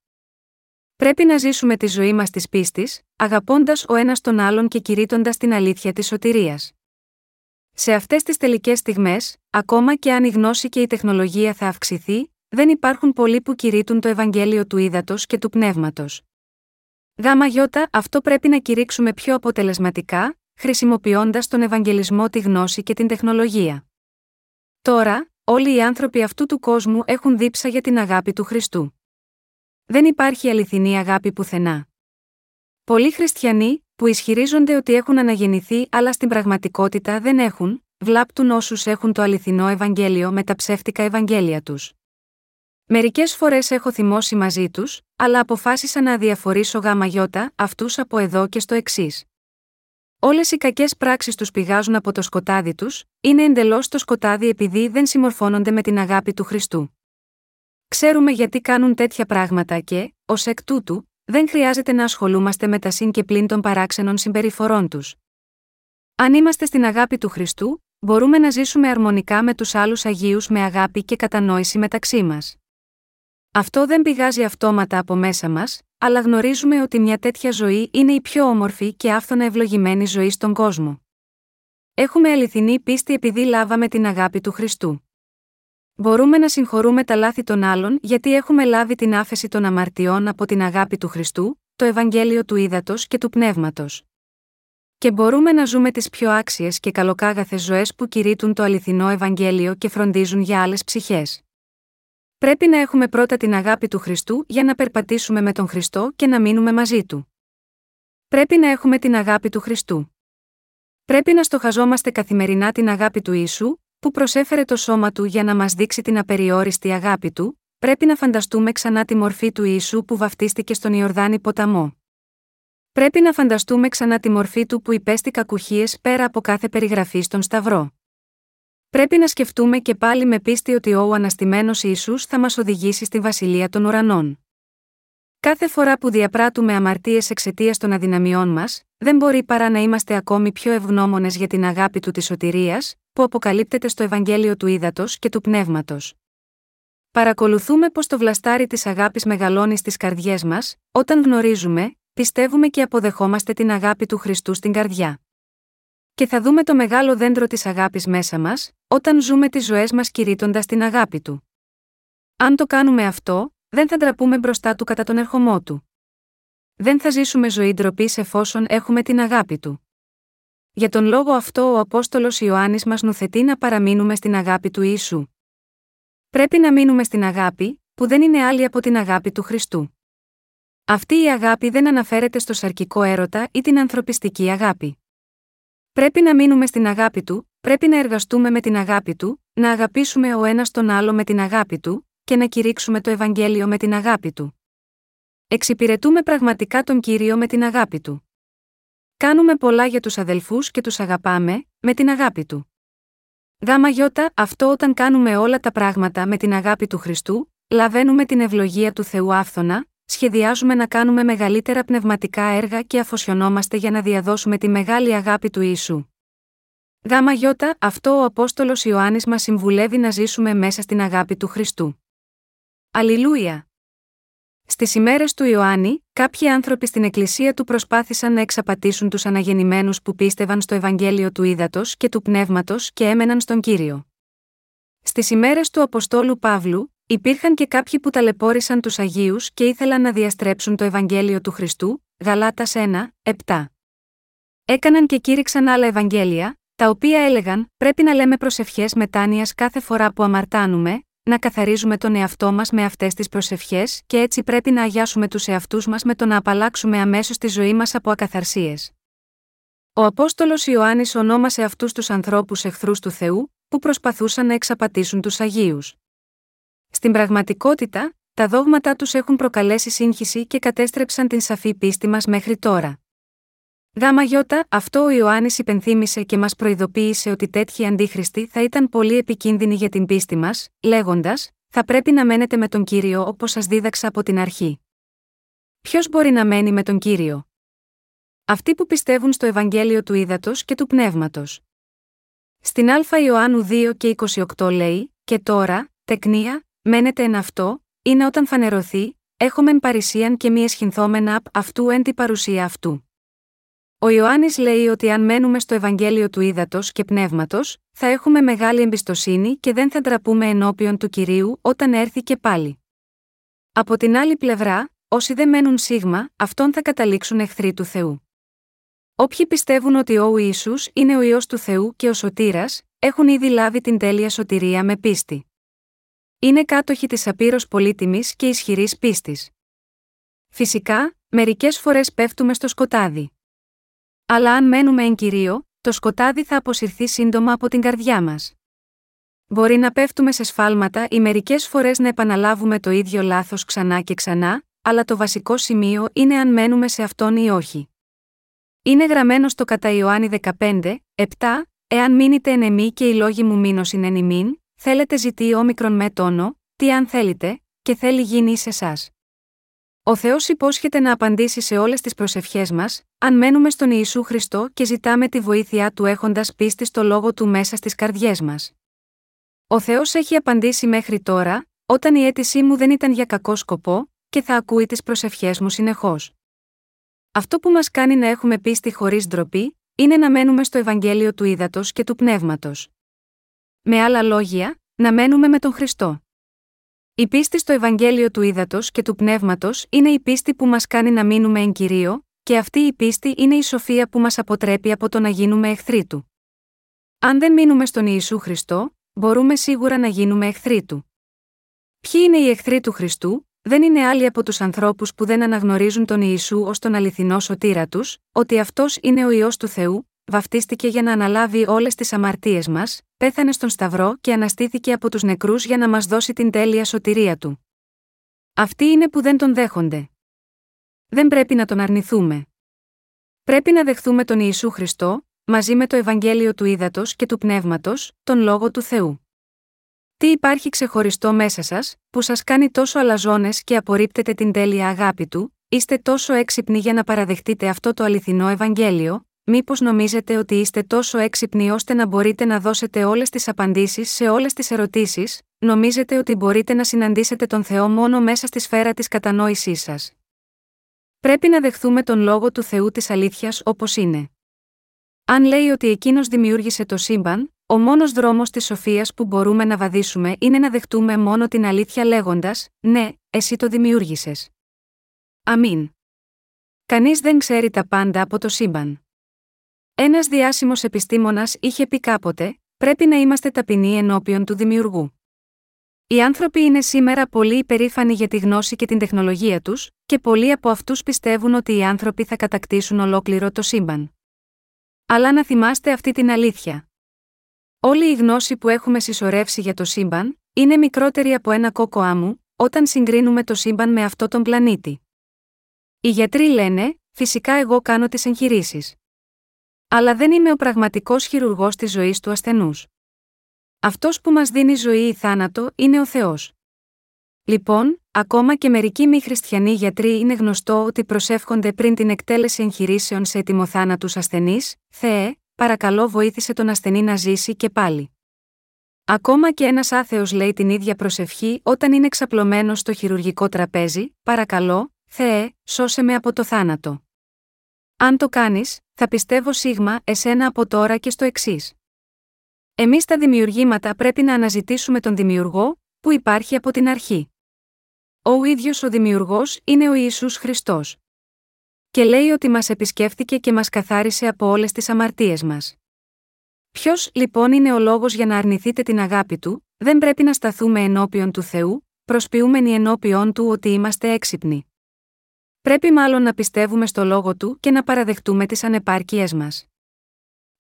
Πρέπει να ζήσουμε τη ζωή μας της πίστης, αγαπώντας ο ένας τον άλλον και κηρύττοντας την αλήθεια της σωτηρίας. Σε αυτές τις τελικές στιγμές, ακόμα και αν η γνώση και η τεχνολογία θα αυξηθεί, δεν υπάρχουν πολλοί που κηρύττουν το Ευαγγέλιο του ύδατος και του πνεύματος. Γάμα γιώτα, αυτό πρέπει να κηρύξουμε πιο αποτελεσματικά, χρησιμοποιώντας τον Ευαγγελισμό, τη γνώση και την τεχνολογία. Τώρα, όλοι οι άνθρωποι αυτού του κόσμου έχουν δίψα για την αγάπη του Χριστού. Δεν υπάρχει αληθινή αγάπη πουθενά. Πολλοί χριστιανοί, που ισχυρίζονται ότι έχουν αναγεννηθεί αλλά στην πραγματικότητα δεν έχουν, βλάπτουν όσους έχουν το αληθινό Ευαγγέλιο με τα ψεύτικα Ευαγγέλια τους. Μερικές φορές έχω θυμώσει μαζί τους, αλλά αποφάσισα να αδιαφορήσω γάμα γιώτα αυτούς από εδώ και στο εξής. Όλες οι κακές πράξεις τους πηγάζουν από το σκοτάδι τους, είναι εντελώς το σκοτάδι επειδή δεν συμμορφώνονται με την αγάπη του Χριστού. Ξέρουμε γιατί κάνουν τέτοια πράγματα και, ως εκ τούτου, δεν χρειάζεται να ασχολούμαστε με τα συν και πλην των παράξενων συμπεριφορών τους. Αν είμαστε στην αγάπη του Χριστού, μπορούμε να ζήσουμε αρμονικά με τους άλλους Αγίους με αγάπη και κατανόηση μεταξύ μας. Αυτό δεν πηγάζει αυτόματα από μέσα μας, αλλά γνωρίζουμε ότι μια τέτοια ζωή είναι η πιο όμορφη και άφθονα ευλογημένη ζωή στον κόσμο. Έχουμε αληθινή πίστη επειδή λάβαμε την αγάπη του Χριστού. Μπορούμε να συγχωρούμε τα λάθη των άλλων γιατί έχουμε λάβει την άφεση των αμαρτιών από την αγάπη του Χριστού, το Ευαγγέλιο του ύδατος και του πνεύματος. Και μπορούμε να ζούμε τις πιο άξιες και καλοκάγαθες ζωές που κηρύττουν το αληθινό Ευαγγέλιο και φροντίζουν για άλλες ψυχές. Πρέπει να έχουμε πρώτα την αγάπη του Χριστού για να περπατήσουμε με τον Χριστό και να μείνουμε μαζί του. Πρέπει να έχουμε την αγάπη του Χριστού. Πρέπει να στοχαζόμαστε καθημερινά την αγάπη του Ιησού, που προσέφερε το σώμα του για να μας δείξει την απεριόριστη αγάπη του. Πρέπει να φανταστούμε ξανά τη μορφή του Ιησού που βαφτίστηκε στον Ιορδάνη ποταμό. Πρέπει να φανταστούμε ξανά τη μορφή του που υπέστη κακουχίες πέρα από κάθε περιγραφή στον Σταυρό. Πρέπει να σκεφτούμε και πάλι με πίστη ότι ο αναστημένος Ιησούς θα μας οδηγήσει στη Βασιλεία των Ουρανών. Κάθε φορά που διαπράττουμε αμαρτίες εξαιτίας των αδυναμιών μας, δεν μπορεί παρά να είμαστε ακόμη πιο ευγνώμονες για την αγάπη του της σωτηρίας, που αποκαλύπτεται στο Ευαγγέλιο του ύδατος και του πνεύματος. Παρακολουθούμε πως το βλαστάρι της αγάπης μεγαλώνει στις καρδιές μας, όταν γνωρίζουμε, πιστεύουμε και αποδεχόμαστε την αγάπη του Χριστού στην καρδιά. Και θα δούμε το μεγάλο δέντρο της αγάπης μέσα μας, όταν ζούμε τις ζωές μας κηρύττοντας την αγάπη του. Αν το κάνουμε αυτό, δεν θα ντραπούμε μπροστά του κατά τον ερχομό του. Δεν θα ζήσουμε ζωή ντροπής εφόσον έχουμε την αγάπη του. Για τον λόγο αυτό ο Απόστολος Ιωάννης μας νουθετεί να παραμείνουμε στην αγάπη του Ιησού. Πρέπει να μείνουμε στην αγάπη, που δεν είναι άλλη από την αγάπη του Χριστού. Αυτή η αγάπη δεν αναφέρεται στο σαρκικό έρωτα ή την ανθρωπιστική αγάπη. Πρέπει να μείνουμε στην αγάπη του, πρέπει να εργαστούμε με την αγάπη του, να αγαπήσουμε ο ένας τον άλλο με την αγάπη του και να κηρύξουμε το Ευαγγέλιο με την αγάπη του. Εξυπηρετούμε πραγματικά τον Κύριο με την αγάπη του. Κάνουμε πολλά για τους αδελφούς και τους αγαπάμε, με την αγάπη του. Γάμα γιώτα, αυτό όταν κάνουμε όλα τα πράγματα με την αγάπη του Χριστού, λαβαίνουμε την ευλογία του Θεού άφθονα, σχεδιάζουμε να κάνουμε μεγαλύτερα πνευματικά έργα και αφοσιωνόμαστε για να διαδώσουμε τη μεγάλη αγάπη του Ιησού. Γάμα γιώτα, αυτό ο Απόστολος Ιωάννης μας συμβουλεύει να ζήσουμε μέσα στην αγάπη του Χριστού. Αλληλούια! Στις ημέρες του Ιωάννη, κάποιοι άνθρωποι στην Εκκλησία του προσπάθησαν να εξαπατήσουν τους αναγεννημένους που πίστευαν στο Ευαγγέλιο του ύδατος και του πνεύματος και έμεναν στον Κύριο. Στις ημέρες του Αποστόλου Παύλου, υπήρχαν και κάποιοι που ταλαιπώρησαν τους Αγίους και ήθελαν να διαστρέψουν το Ευαγγέλιο του Χριστού, Γαλάτας ένα, επτά. Έκαναν και κήρυξαν άλλα Ευαγγέλια, τα οποία έλεγαν: πρέπει να λέμε προσευχές μετάνοιας κάθε φορά που αμαρτάνουμε, να καθαρίζουμε τον εαυτό μας με αυτές τις προσευχές και έτσι πρέπει να αγιάσουμε τους εαυτούς μας με το να απαλλάξουμε αμέσως τη ζωή μας από ακαθαρσίες. Ο Απόστολος Ιωάννης ονόμασε αυτούς τους ανθρώπους εχθρούς του Θεού, που προσπαθούσαν να εξαπατήσουν τους Αγίους. Στην πραγματικότητα, τα δόγματά τους έχουν προκαλέσει σύγχυση και κατέστρεψαν την σαφή πίστη μας μέχρι τώρα. Γάμα γιώτα, αυτό ο Ιωάννης υπενθύμησε και μας προειδοποίησε ότι τέτοιοι αντίχριστοι θα ήταν πολύ επικίνδυνοι για την πίστη μας, λέγοντας: θα πρέπει να μένετε με τον Κύριο όπως σας δίδαξα από την αρχή. Ποιος μπορεί να μένει με τον Κύριο? Αυτοί που πιστεύουν στο Ευαγγέλιο του ύδατος και του πνεύματος. Στην Α Ιωάννου δύο και είκοσι οκτώ λέει: και τώρα, τεκνία, μένετε εν αυτό, είναι όταν φανερωθεί, έχομεν παρησίαν και μη εσχυνθόμενα απ' αυτού εν τη παρουσία αυτού. Ο Ιωάννης λέει ότι αν μένουμε στο Ευαγγέλιο του ύδατος και πνεύματος, θα έχουμε μεγάλη εμπιστοσύνη και δεν θα ντραπούμε ενώπιον του Κυρίου όταν έρθει και πάλι. Από την άλλη πλευρά, όσοι δεν μένουν σίγμα, αυτόν θα καταλήξουν εχθροί του Θεού. Όποιοι πιστεύουν ότι ο Ιησούς είναι ο Υιός του Θεού και ο Σωτήρας, έχουν ήδη λάβει την τέλεια σωτηρία με πίστη. Είναι κάτοχοι της απείρως πολύτιμης και ισχυρής πίστης. Φυσικά, μερικές φορές πέφτουμε στο σκοτάδι. Αλλά αν μένουμε εν Κυρίω, το σκοτάδι θα αποσυρθεί σύντομα από την καρδιά μας. Μπορεί να πέφτουμε σε σφάλματα ή μερικές φορές να επαναλάβουμε το ίδιο λάθος ξανά και ξανά, αλλά το βασικό σημείο είναι αν μένουμε σε αυτόν ή όχι. Είναι γραμμένο στο κατά Ιωάννη δεκαπέντε, επτά, «Εάν μείνετε εν εμεί και οι λόγοι μου μείνωσιν εν ημίν, θέλετε ζητεί όμικρον με τόνο, τι αν θέλετε, και θέλει γίνει εις εσάς». Ο Θεός υπόσχεται να απαντήσει σε όλες τις προσευχές μας, αν μένουμε στον Ιησού Χριστό και ζητάμε τη βοήθειά Του έχοντας πίστη στο Λόγο Του μέσα στις καρδιές μας. Ο Θεός έχει απαντήσει μέχρι τώρα, όταν η αίτησή μου δεν ήταν για κακό σκοπό, και θα ακούει τις προσευχές μου συνεχώς. Αυτό που μας κάνει να έχουμε πίστη χωρίς ντροπή, είναι να μένουμε στο Ευαγγέλιο του ύδατος και του πνεύματος. Με άλλα λόγια, να μένουμε με τον Χριστό. Η πίστη στο Ευαγγέλιο του ύδατος και του πνεύματος είναι η πίστη που μας κάνει να μείνουμε εν Κυρίω, και αυτή η πίστη είναι η σοφία που μας αποτρέπει από το να γίνουμε εχθροί του. Αν δεν μείνουμε στον Ιησού Χριστό, μπορούμε σίγουρα να γίνουμε εχθροί του. Ποιοι είναι οι εχθροί του Χριστού? Δεν είναι άλλοι από τους ανθρώπους που δεν αναγνωρίζουν τον Ιησού ως τον αληθινό σωτήρα τους, ότι αυτός είναι ο Υιός του Θεού, βαφτίστηκε για να αναλάβει όλες τις αμαρτίες μας, πέθανε στον Σταυρό και αναστήθηκε από τους νεκρούς για να μας δώσει την τέλεια σωτηρία του. Αυτοί είναι που δεν τον δέχονται. Δεν πρέπει να τον αρνηθούμε. Πρέπει να δεχθούμε τον Ιησού Χριστό, μαζί με το Ευαγγέλιο του ύδατος και του πνεύματος, τον Λόγο του Θεού. Τι υπάρχει ξεχωριστό μέσα σας, που σας κάνει τόσο αλαζόνες και απορρίπτετε την τέλεια αγάπη του? Είστε τόσο έξυπνοι για να παραδεχτείτε αυτό το αληθινό Ευαγγέλιο? Μήπως νομίζετε ότι είστε τόσο έξυπνοι ώστε να μπορείτε να δώσετε όλες τις απαντήσεις σε όλες τις ερωτήσεις? Νομίζετε ότι μπορείτε να συναντήσετε τον Θεό μόνο μέσα στη σφαίρα της κατανόησής σας? Πρέπει να δεχθούμε τον Λόγο του Θεού της αλήθειας όπως είναι. Αν λέει ότι εκείνος δημιούργησε το σύμπαν, ο μόνος δρόμος της σοφίας που μπορούμε να βαδίσουμε είναι να δεχτούμε μόνο την αλήθεια λέγοντας «Ναι, εσύ το δημιούργησες. Αμήν». Κανείς δεν ξέρει τα πάντα από το σύμπαν. Ένας διάσημος επιστήμονας είχε πει κάποτε «Πρέπει να είμαστε ταπεινοί ενώπιον του Δημιουργού». Οι άνθρωποι είναι σήμερα πολύ υπερήφανοι για τη γνώση και την τεχνολογία τους και πολλοί από αυτούς πιστεύουν ότι οι άνθρωποι θα κατακτήσουν ολόκληρο το σύμπαν. Αλλά να θυμάστε αυτή την αλήθεια. Όλη η γνώση που έχουμε συσσωρεύσει για το σύμπαν είναι μικρότερη από ένα κόκο άμμου, όταν συγκρίνουμε το σύμπαν με αυτό τον πλανήτη. Οι γιατροί λένε, φυσικά εγώ κάνω τις εγχειρήσεις. Αλλά δεν είμαι ο πραγματικός χειρουργός της ζωής του ασθενούς. Αυτός που μας δίνει ζωή ή θάνατο είναι ο Θεός. Λοιπόν, ακόμα και μερικοί μη χριστιανοί γιατροί είναι γνωστό ότι προσεύχονται πριν την εκτέλεση εγχειρήσεων σε ετοιμοθάνατους ασθενείς, Θεέ, παρακαλώ βοήθησε τον ασθενή να ζήσει και πάλι. Ακόμα και ένας άθεος λέει την ίδια προσευχή όταν είναι ξαπλωμένος στο χειρουργικό τραπέζι, παρακαλώ, Θεέ, σώσε με από το θάνατο. Αν το κάνεις, θα πιστεύω σίγμα εσένα από τώρα και στο εξής. Εμείς τα δημιουργήματα πρέπει να αναζητήσουμε τον Δημιουργό, που υπάρχει από την αρχή. Ο ίδιος ο Δημιουργός είναι ο Ιησούς Χριστός. Και λέει ότι μας επισκέφθηκε και μας καθάρισε από όλες τις αμαρτίες μας. Ποιος λοιπόν είναι ο λόγος για να αρνηθείτε την αγάπη του? Δεν πρέπει να σταθούμε ενώπιον του Θεού, προσποιούμενοι ενώπιον του ότι είμαστε έξυπνοι. Πρέπει μάλλον να πιστεύουμε στο λόγο του και να παραδεχτούμε τις ανεπάρκειές μας.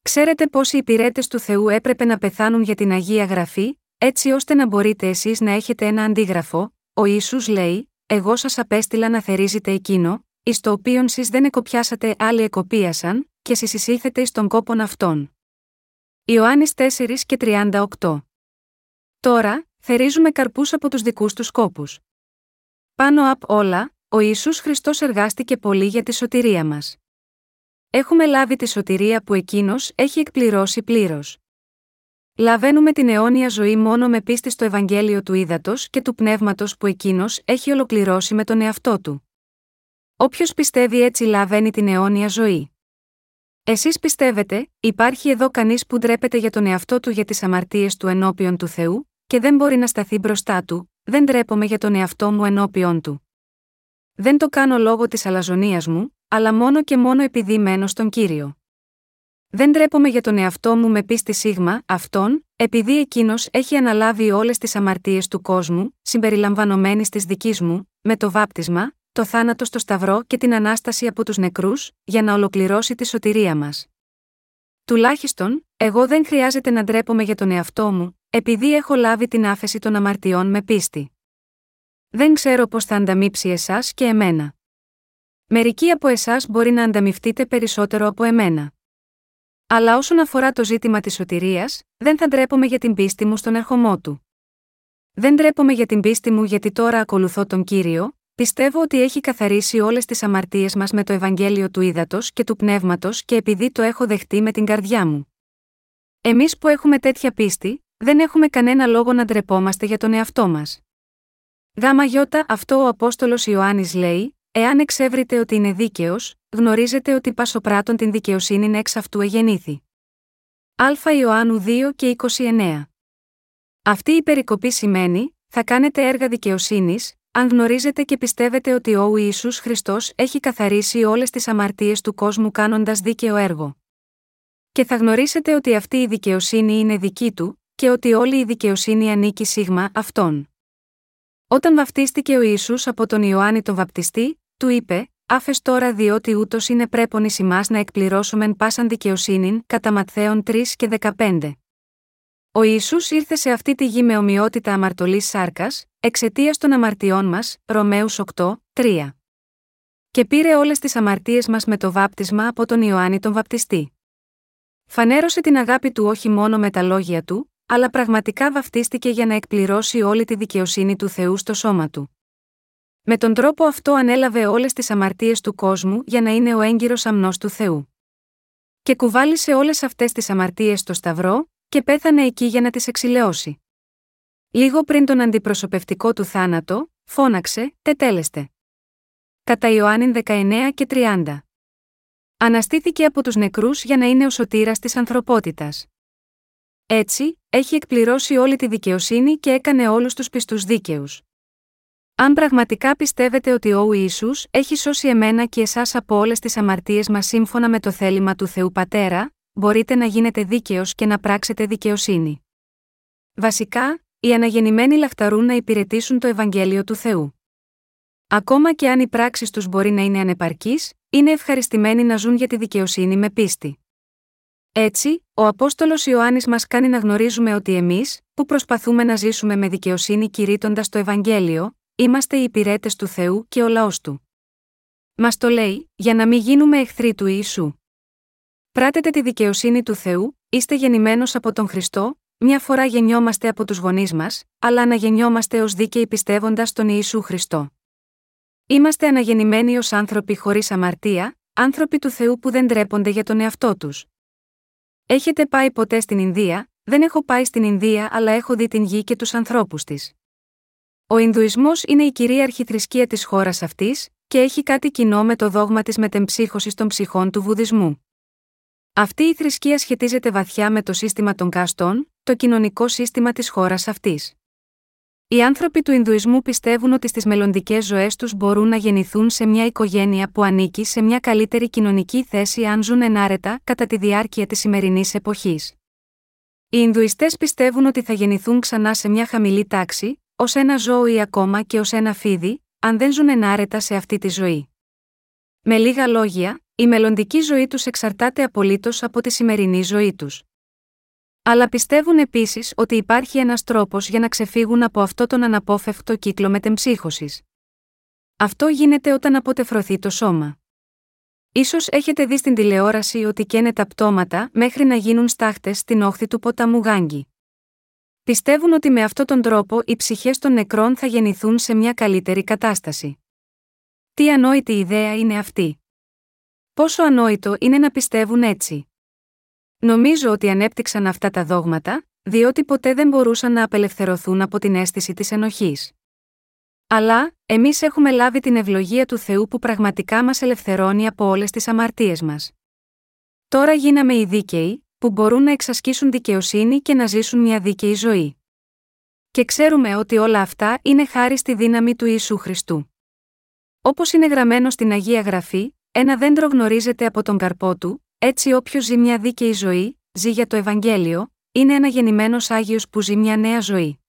Ξέρετε πόσοι υπηρέτες του Θεού έπρεπε να πεθάνουν για την Αγία Γραφή, έτσι ώστε να μπορείτε εσείς να έχετε ένα αντίγραφο? Ο Ιησούς λέει, εγώ σας απέστειλα να θερίζετε εκείνο, εις το οποίον σεις δεν εκοπιάσατε άλλοι εκοπίασαν, και σεις εισήλθετε εις τον κόπον αυτών. Ιωάννης τέσσερα και τριάντα οκτώ. Τώρα, θερίζουμε καρπούς από τους δικούς τους κόπους. Πάνω απ' όλα, ο Ιησούς Χριστός εργάστηκε πολύ για τη σωτηρία μας. Έχουμε λάβει τη σωτηρία που Εκείνος έχει εκπληρώσει πλήρως. Λαβαίνουμε την αιώνια ζωή μόνο με πίστη στο Ευαγγέλιο του ύδατος και του πνεύματος που Εκείνος έχει ολοκληρώσει με τον εαυτό του. Όποιος πιστεύει έτσι λαβαίνει την αιώνια ζωή. Εσείς πιστεύετε, υπάρχει εδώ κανείς που ντρέπεται για τον εαυτό του για τις αμαρτίες του ενώπιον του Θεού, και δεν μπορεί να σταθεί μπροστά του, δεν ντρέπομαι για τον εαυτό μου ενώπιον του. Δεν το κάνω λόγω της αλαζονίας μου, αλλά μόνο και μόνο επειδή μένω στον Κύριο. Δεν ντρέπομαι για τον εαυτό μου με πίστη σίγμα, αυτόν, επειδή εκείνος έχει αναλάβει όλες τις αμαρτίες του κόσμου, συμπεριλαμβανομένης της δικής μου, με το βάπτισμα, το θάνατο στο Σταυρό και την Ανάσταση από τους νεκρούς, για να ολοκληρώσει τη σωτηρία μας. Τουλάχιστον, εγώ δεν χρειάζεται να ντρέπομαι για τον εαυτό μου, επειδή έχω λάβει την άφεση των αμαρτιών με πίστη. Δεν ξέρω πώς θα ανταμείψει εσάς και εμένα. Μερικοί από εσάς μπορεί να ανταμειφτείτε περισσότερο από εμένα. Αλλά όσον αφορά το ζήτημα της σωτηρίας, δεν θα ντρέπομαι για την πίστη μου στον ερχομό του. Δεν ντρέπομαι για την πίστη μου γιατί τώρα ακολουθώ τον Κύριο, πιστεύω ότι έχει καθαρίσει όλες τις αμαρτίες μας με το Ευαγγέλιο του ύδατος και του Πνεύματος και επειδή το έχω δεχτεί με την καρδιά μου. Εμείς που έχουμε τέτοια πίστη, δεν έχουμε κανένα λόγο να ντρεπόμαστε για τον εαυτό μας. Γάμα γιώτα αυτό ο Απόστολος Ιωάννης λέει, εάν εξεύρετε ότι είναι δίκαιος, γνωρίζετε ότι πασοπράττων την δικαιοσύνην εξ αυτού εγεννήθη. Α Ιωάννου δύο και είκοσι εννέα. Αυτή η περικοπή σημαίνει, θα κάνετε έργα δικαιοσύνης, αν γνωρίζετε και πιστεύετε ότι ο Ιησούς Χριστός έχει καθαρίσει όλες τις αμαρτίες του κόσμου κάνοντας δίκαιο έργο. Και θα γνωρίσετε ότι αυτή η δικαιοσύνη είναι δική του, και ότι όλη η δικαιοσύνη ανήκει σίγμα αυτόν. Όταν βαπτίστηκε ο Ιησούς από τον Ιωάννη τον Βαπτιστή, του είπε: Άφες τώρα διότι ούτως είναι πρέπον εις ημάς να εκπληρώσομεν πάσαν δικαιοσύνην, κατά Ματθαίον τρία και δεκαπέντε. Ο Ιησούς ήρθε σε αυτή τη γη με ομοιότητα αμαρτωλής σάρκας, εξαιτίας των αμαρτιών μας, Ρωμαίους οκτώ, τρία. Και πήρε όλες τις αμαρτίες μας με το βάπτισμα από τον Ιωάννη τον Βαπτιστή. Φανέρωσε την αγάπη του όχι μόνο με τα λόγια του, αλλά πραγματικά βαφτίστηκε για να εκπληρώσει όλη τη δικαιοσύνη του Θεού στο σώμα του. Με τον τρόπο αυτό ανέλαβε όλες τις αμαρτίες του κόσμου για να είναι ο έγκυρος αμνός του Θεού. Και κουβάλισε όλες αυτές τις αμαρτίες στο Σταυρό και πέθανε εκεί για να τις εξηλαιώσει. Λίγο πριν τον αντιπροσωπευτικό του θάνατο, φώναξε «Τετέλεστε». Κατά Ιωάννην δεκαεννέα και τριάντα. Αναστήθηκε από τους νεκρούς για να είναι ο σωτήρας της ανθρωπότητας. Έτσι, έχει εκπληρώσει όλη τη δικαιοσύνη και έκανε όλους τους πιστούς δίκαιους. Αν πραγματικά πιστεύετε ότι ο Ιησούς έχει σώσει εμένα και εσάς από όλες τις αμαρτίες μας σύμφωνα με το θέλημα του Θεού Πατέρα, μπορείτε να γίνετε δίκαιος και να πράξετε δικαιοσύνη. Βασικά, οι αναγεννημένοι λαχταρούν να υπηρετήσουν το Ευαγγέλιο του Θεού. Ακόμα και αν οι πράξεις τους μπορεί να είναι ανεπαρκείς, είναι ευχαριστημένοι να ζουν για τη δικαιοσύνη με πίστη. Έτσι, ο Απόστολος Ιωάννης μας κάνει να γνωρίζουμε ότι εμείς, που προσπαθούμε να ζήσουμε με δικαιοσύνη κηρύττοντας το Ευαγγέλιο, είμαστε οι υπηρέτες του Θεού και ο λαός του. Μας το λέει, για να μην γίνουμε εχθροί του Ιησού. Πράτετε τη δικαιοσύνη του Θεού, είστε γεννημένος από τον Χριστό, μια φορά γεννιόμαστε από τους γονείς μας, αλλά αναγεννιόμαστε ως δίκαιοι πιστεύοντας τον Ιησού Χριστό. Είμαστε αναγεννημένοι ως άνθρωποι χωρίς αμαρτία, άνθρωποι του Θεού που δεν ντρέπονται για τον εαυτό τους. Έχετε πάει ποτέ στην Ινδία? Δεν έχω πάει στην Ινδία, αλλά έχω δει την γη και τους ανθρώπους της. Ο Ινδουισμός είναι η κυρίαρχη θρησκεία της χώρας αυτής και έχει κάτι κοινό με το δόγμα της μετεμψύχωσης των ψυχών του Βουδισμού. Αυτή η θρησκεία σχετίζεται βαθιά με το σύστημα των καστών, το κοινωνικό σύστημα της χώρας αυτής. Οι άνθρωποι του Ινδουισμού πιστεύουν ότι στις μελλοντικές ζωές τους μπορούν να γεννηθούν σε μια οικογένεια που ανήκει σε μια καλύτερη κοινωνική θέση αν ζουν ενάρετα κατά τη διάρκεια της σημερινής εποχής. Οι Ινδουιστές πιστεύουν ότι θα γεννηθούν ξανά σε μια χαμηλή τάξη, ως ένα ζώο ή ακόμα και ως ένα φίδι, αν δεν ζουν ενάρετα σε αυτή τη ζωή. Με λίγα λόγια, η μελλοντική ζωή τους εξαρτάται απολύτως από τη σημερινή ζωή τους. Αλλά πιστεύουν επίσης ότι υπάρχει ένας τρόπος για να ξεφύγουν από αυτό τον αναπόφευκτο κύκλο μετεμψύχωσης. Αυτό γίνεται όταν αποτεφρωθεί το σώμα. Ίσως έχετε δει στην τηλεόραση ότι καίνε τα πτώματα μέχρι να γίνουν στάχτες στην όχθη του ποταμού Γάνγκη. Πιστεύουν ότι με αυτόν τον τρόπο οι ψυχές των νεκρών θα γεννηθούν σε μια καλύτερη κατάσταση. Τι ανόητη ιδέα είναι αυτή! Πόσο ανόητο είναι να πιστεύουν έτσι! Νομίζω ότι ανέπτυξαν αυτά τα δόγματα, διότι ποτέ δεν μπορούσαν να απελευθερωθούν από την αίσθηση της ενοχής. Αλλά, εμείς έχουμε λάβει την ευλογία του Θεού που πραγματικά μας ελευθερώνει από όλες τις αμαρτίες μας. Τώρα γίναμε οι δίκαιοι, που μπορούν να εξασκήσουν δικαιοσύνη και να ζήσουν μια δίκαιη ζωή. Και ξέρουμε ότι όλα αυτά είναι χάρη στη δύναμη του Ιησού Χριστού. Όπως είναι γραμμένο στην Αγία Γραφή, ένα δέντρο γνωρίζεται από τον καρπό του, έτσι όποιος ζει μια δίκαιη ζωή, ζει για το Ευαγγέλιο, είναι ένα γεννημένος Άγιος που ζει μια νέα ζωή.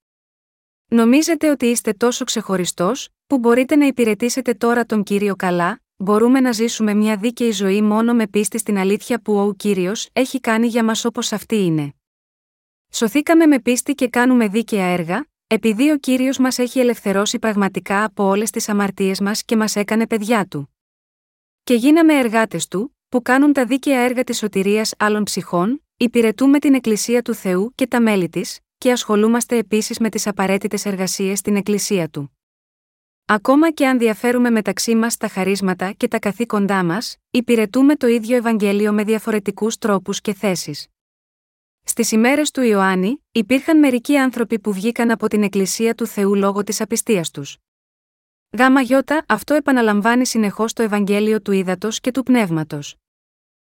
Νομίζετε ότι είστε τόσο ξεχωριστός, που μπορείτε να υπηρετήσετε τώρα τον Κύριο καλά? Μπορούμε να ζήσουμε μια δίκαιη ζωή μόνο με πίστη στην αλήθεια που ο Κύριος έχει κάνει για μας όπως αυτή είναι. Σωθήκαμε με πίστη και κάνουμε δίκαια έργα, επειδή ο Κύριος μας έχει ελευθερώσει πραγματικά από όλες τις αμαρτίες μας και μας έκανε παιδιά του. Και γίναμε εργάτες του, που κάνουν τα δίκαια έργα της σωτηρίας άλλων ψυχών, υπηρετούμε την Εκκλησία του Θεού και τα μέλη της, και ασχολούμαστε επίσης με τις απαραίτητες εργασίες στην Εκκλησία του. Ακόμα και αν διαφέρουμε μεταξύ μας τα χαρίσματα και τα καθήκοντά μας, υπηρετούμε το ίδιο Ευαγγέλιο με διαφορετικούς τρόπους και θέσεις. Στις ημέρες του Ιωάννη, υπήρχαν μερικοί άνθρωποι που βγήκαν από την Εκκλησία του Θεού λόγω της απιστίας τους. Γάμα γιώτα, αυτό επαναλαμβάνει συνεχώς το Ευαγγέλιο του ύδατος και του πνεύματος.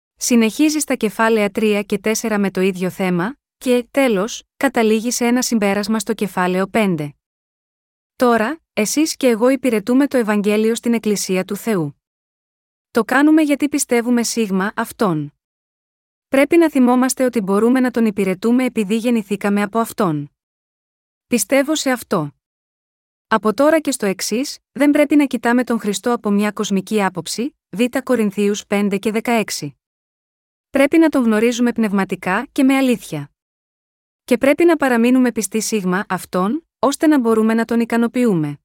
Συνεχίζει στα κεφάλαια τρία και τέσσερα με το ίδιο θέμα, και, τέλος, καταλήγει σε ένα συμπέρασμα στο κεφάλαιο πέντε. Τώρα, εσείς και εγώ υπηρετούμε το Ευαγγέλιο στην Εκκλησία του Θεού. Το κάνουμε γιατί πιστεύουμε σίγμα Αυτόν. Πρέπει να θυμόμαστε ότι μπορούμε να Τον υπηρετούμε επειδή γεννηθήκαμε από Αυτόν. Πιστεύω σε αυτό. Από τώρα και στο εξής, δεν πρέπει να κοιτάμε τον Χριστό από μια κοσμική άποψη, Β' Κορινθίους πέντε και δεκαέξι. Πρέπει να Τον γνωρίζουμε πνευματικά και με αλήθεια. Και πρέπει να παραμείνουμε πιστοί σίγμα Αυτόν, ώστε να μπορούμε να Τον ικανοποιούμε.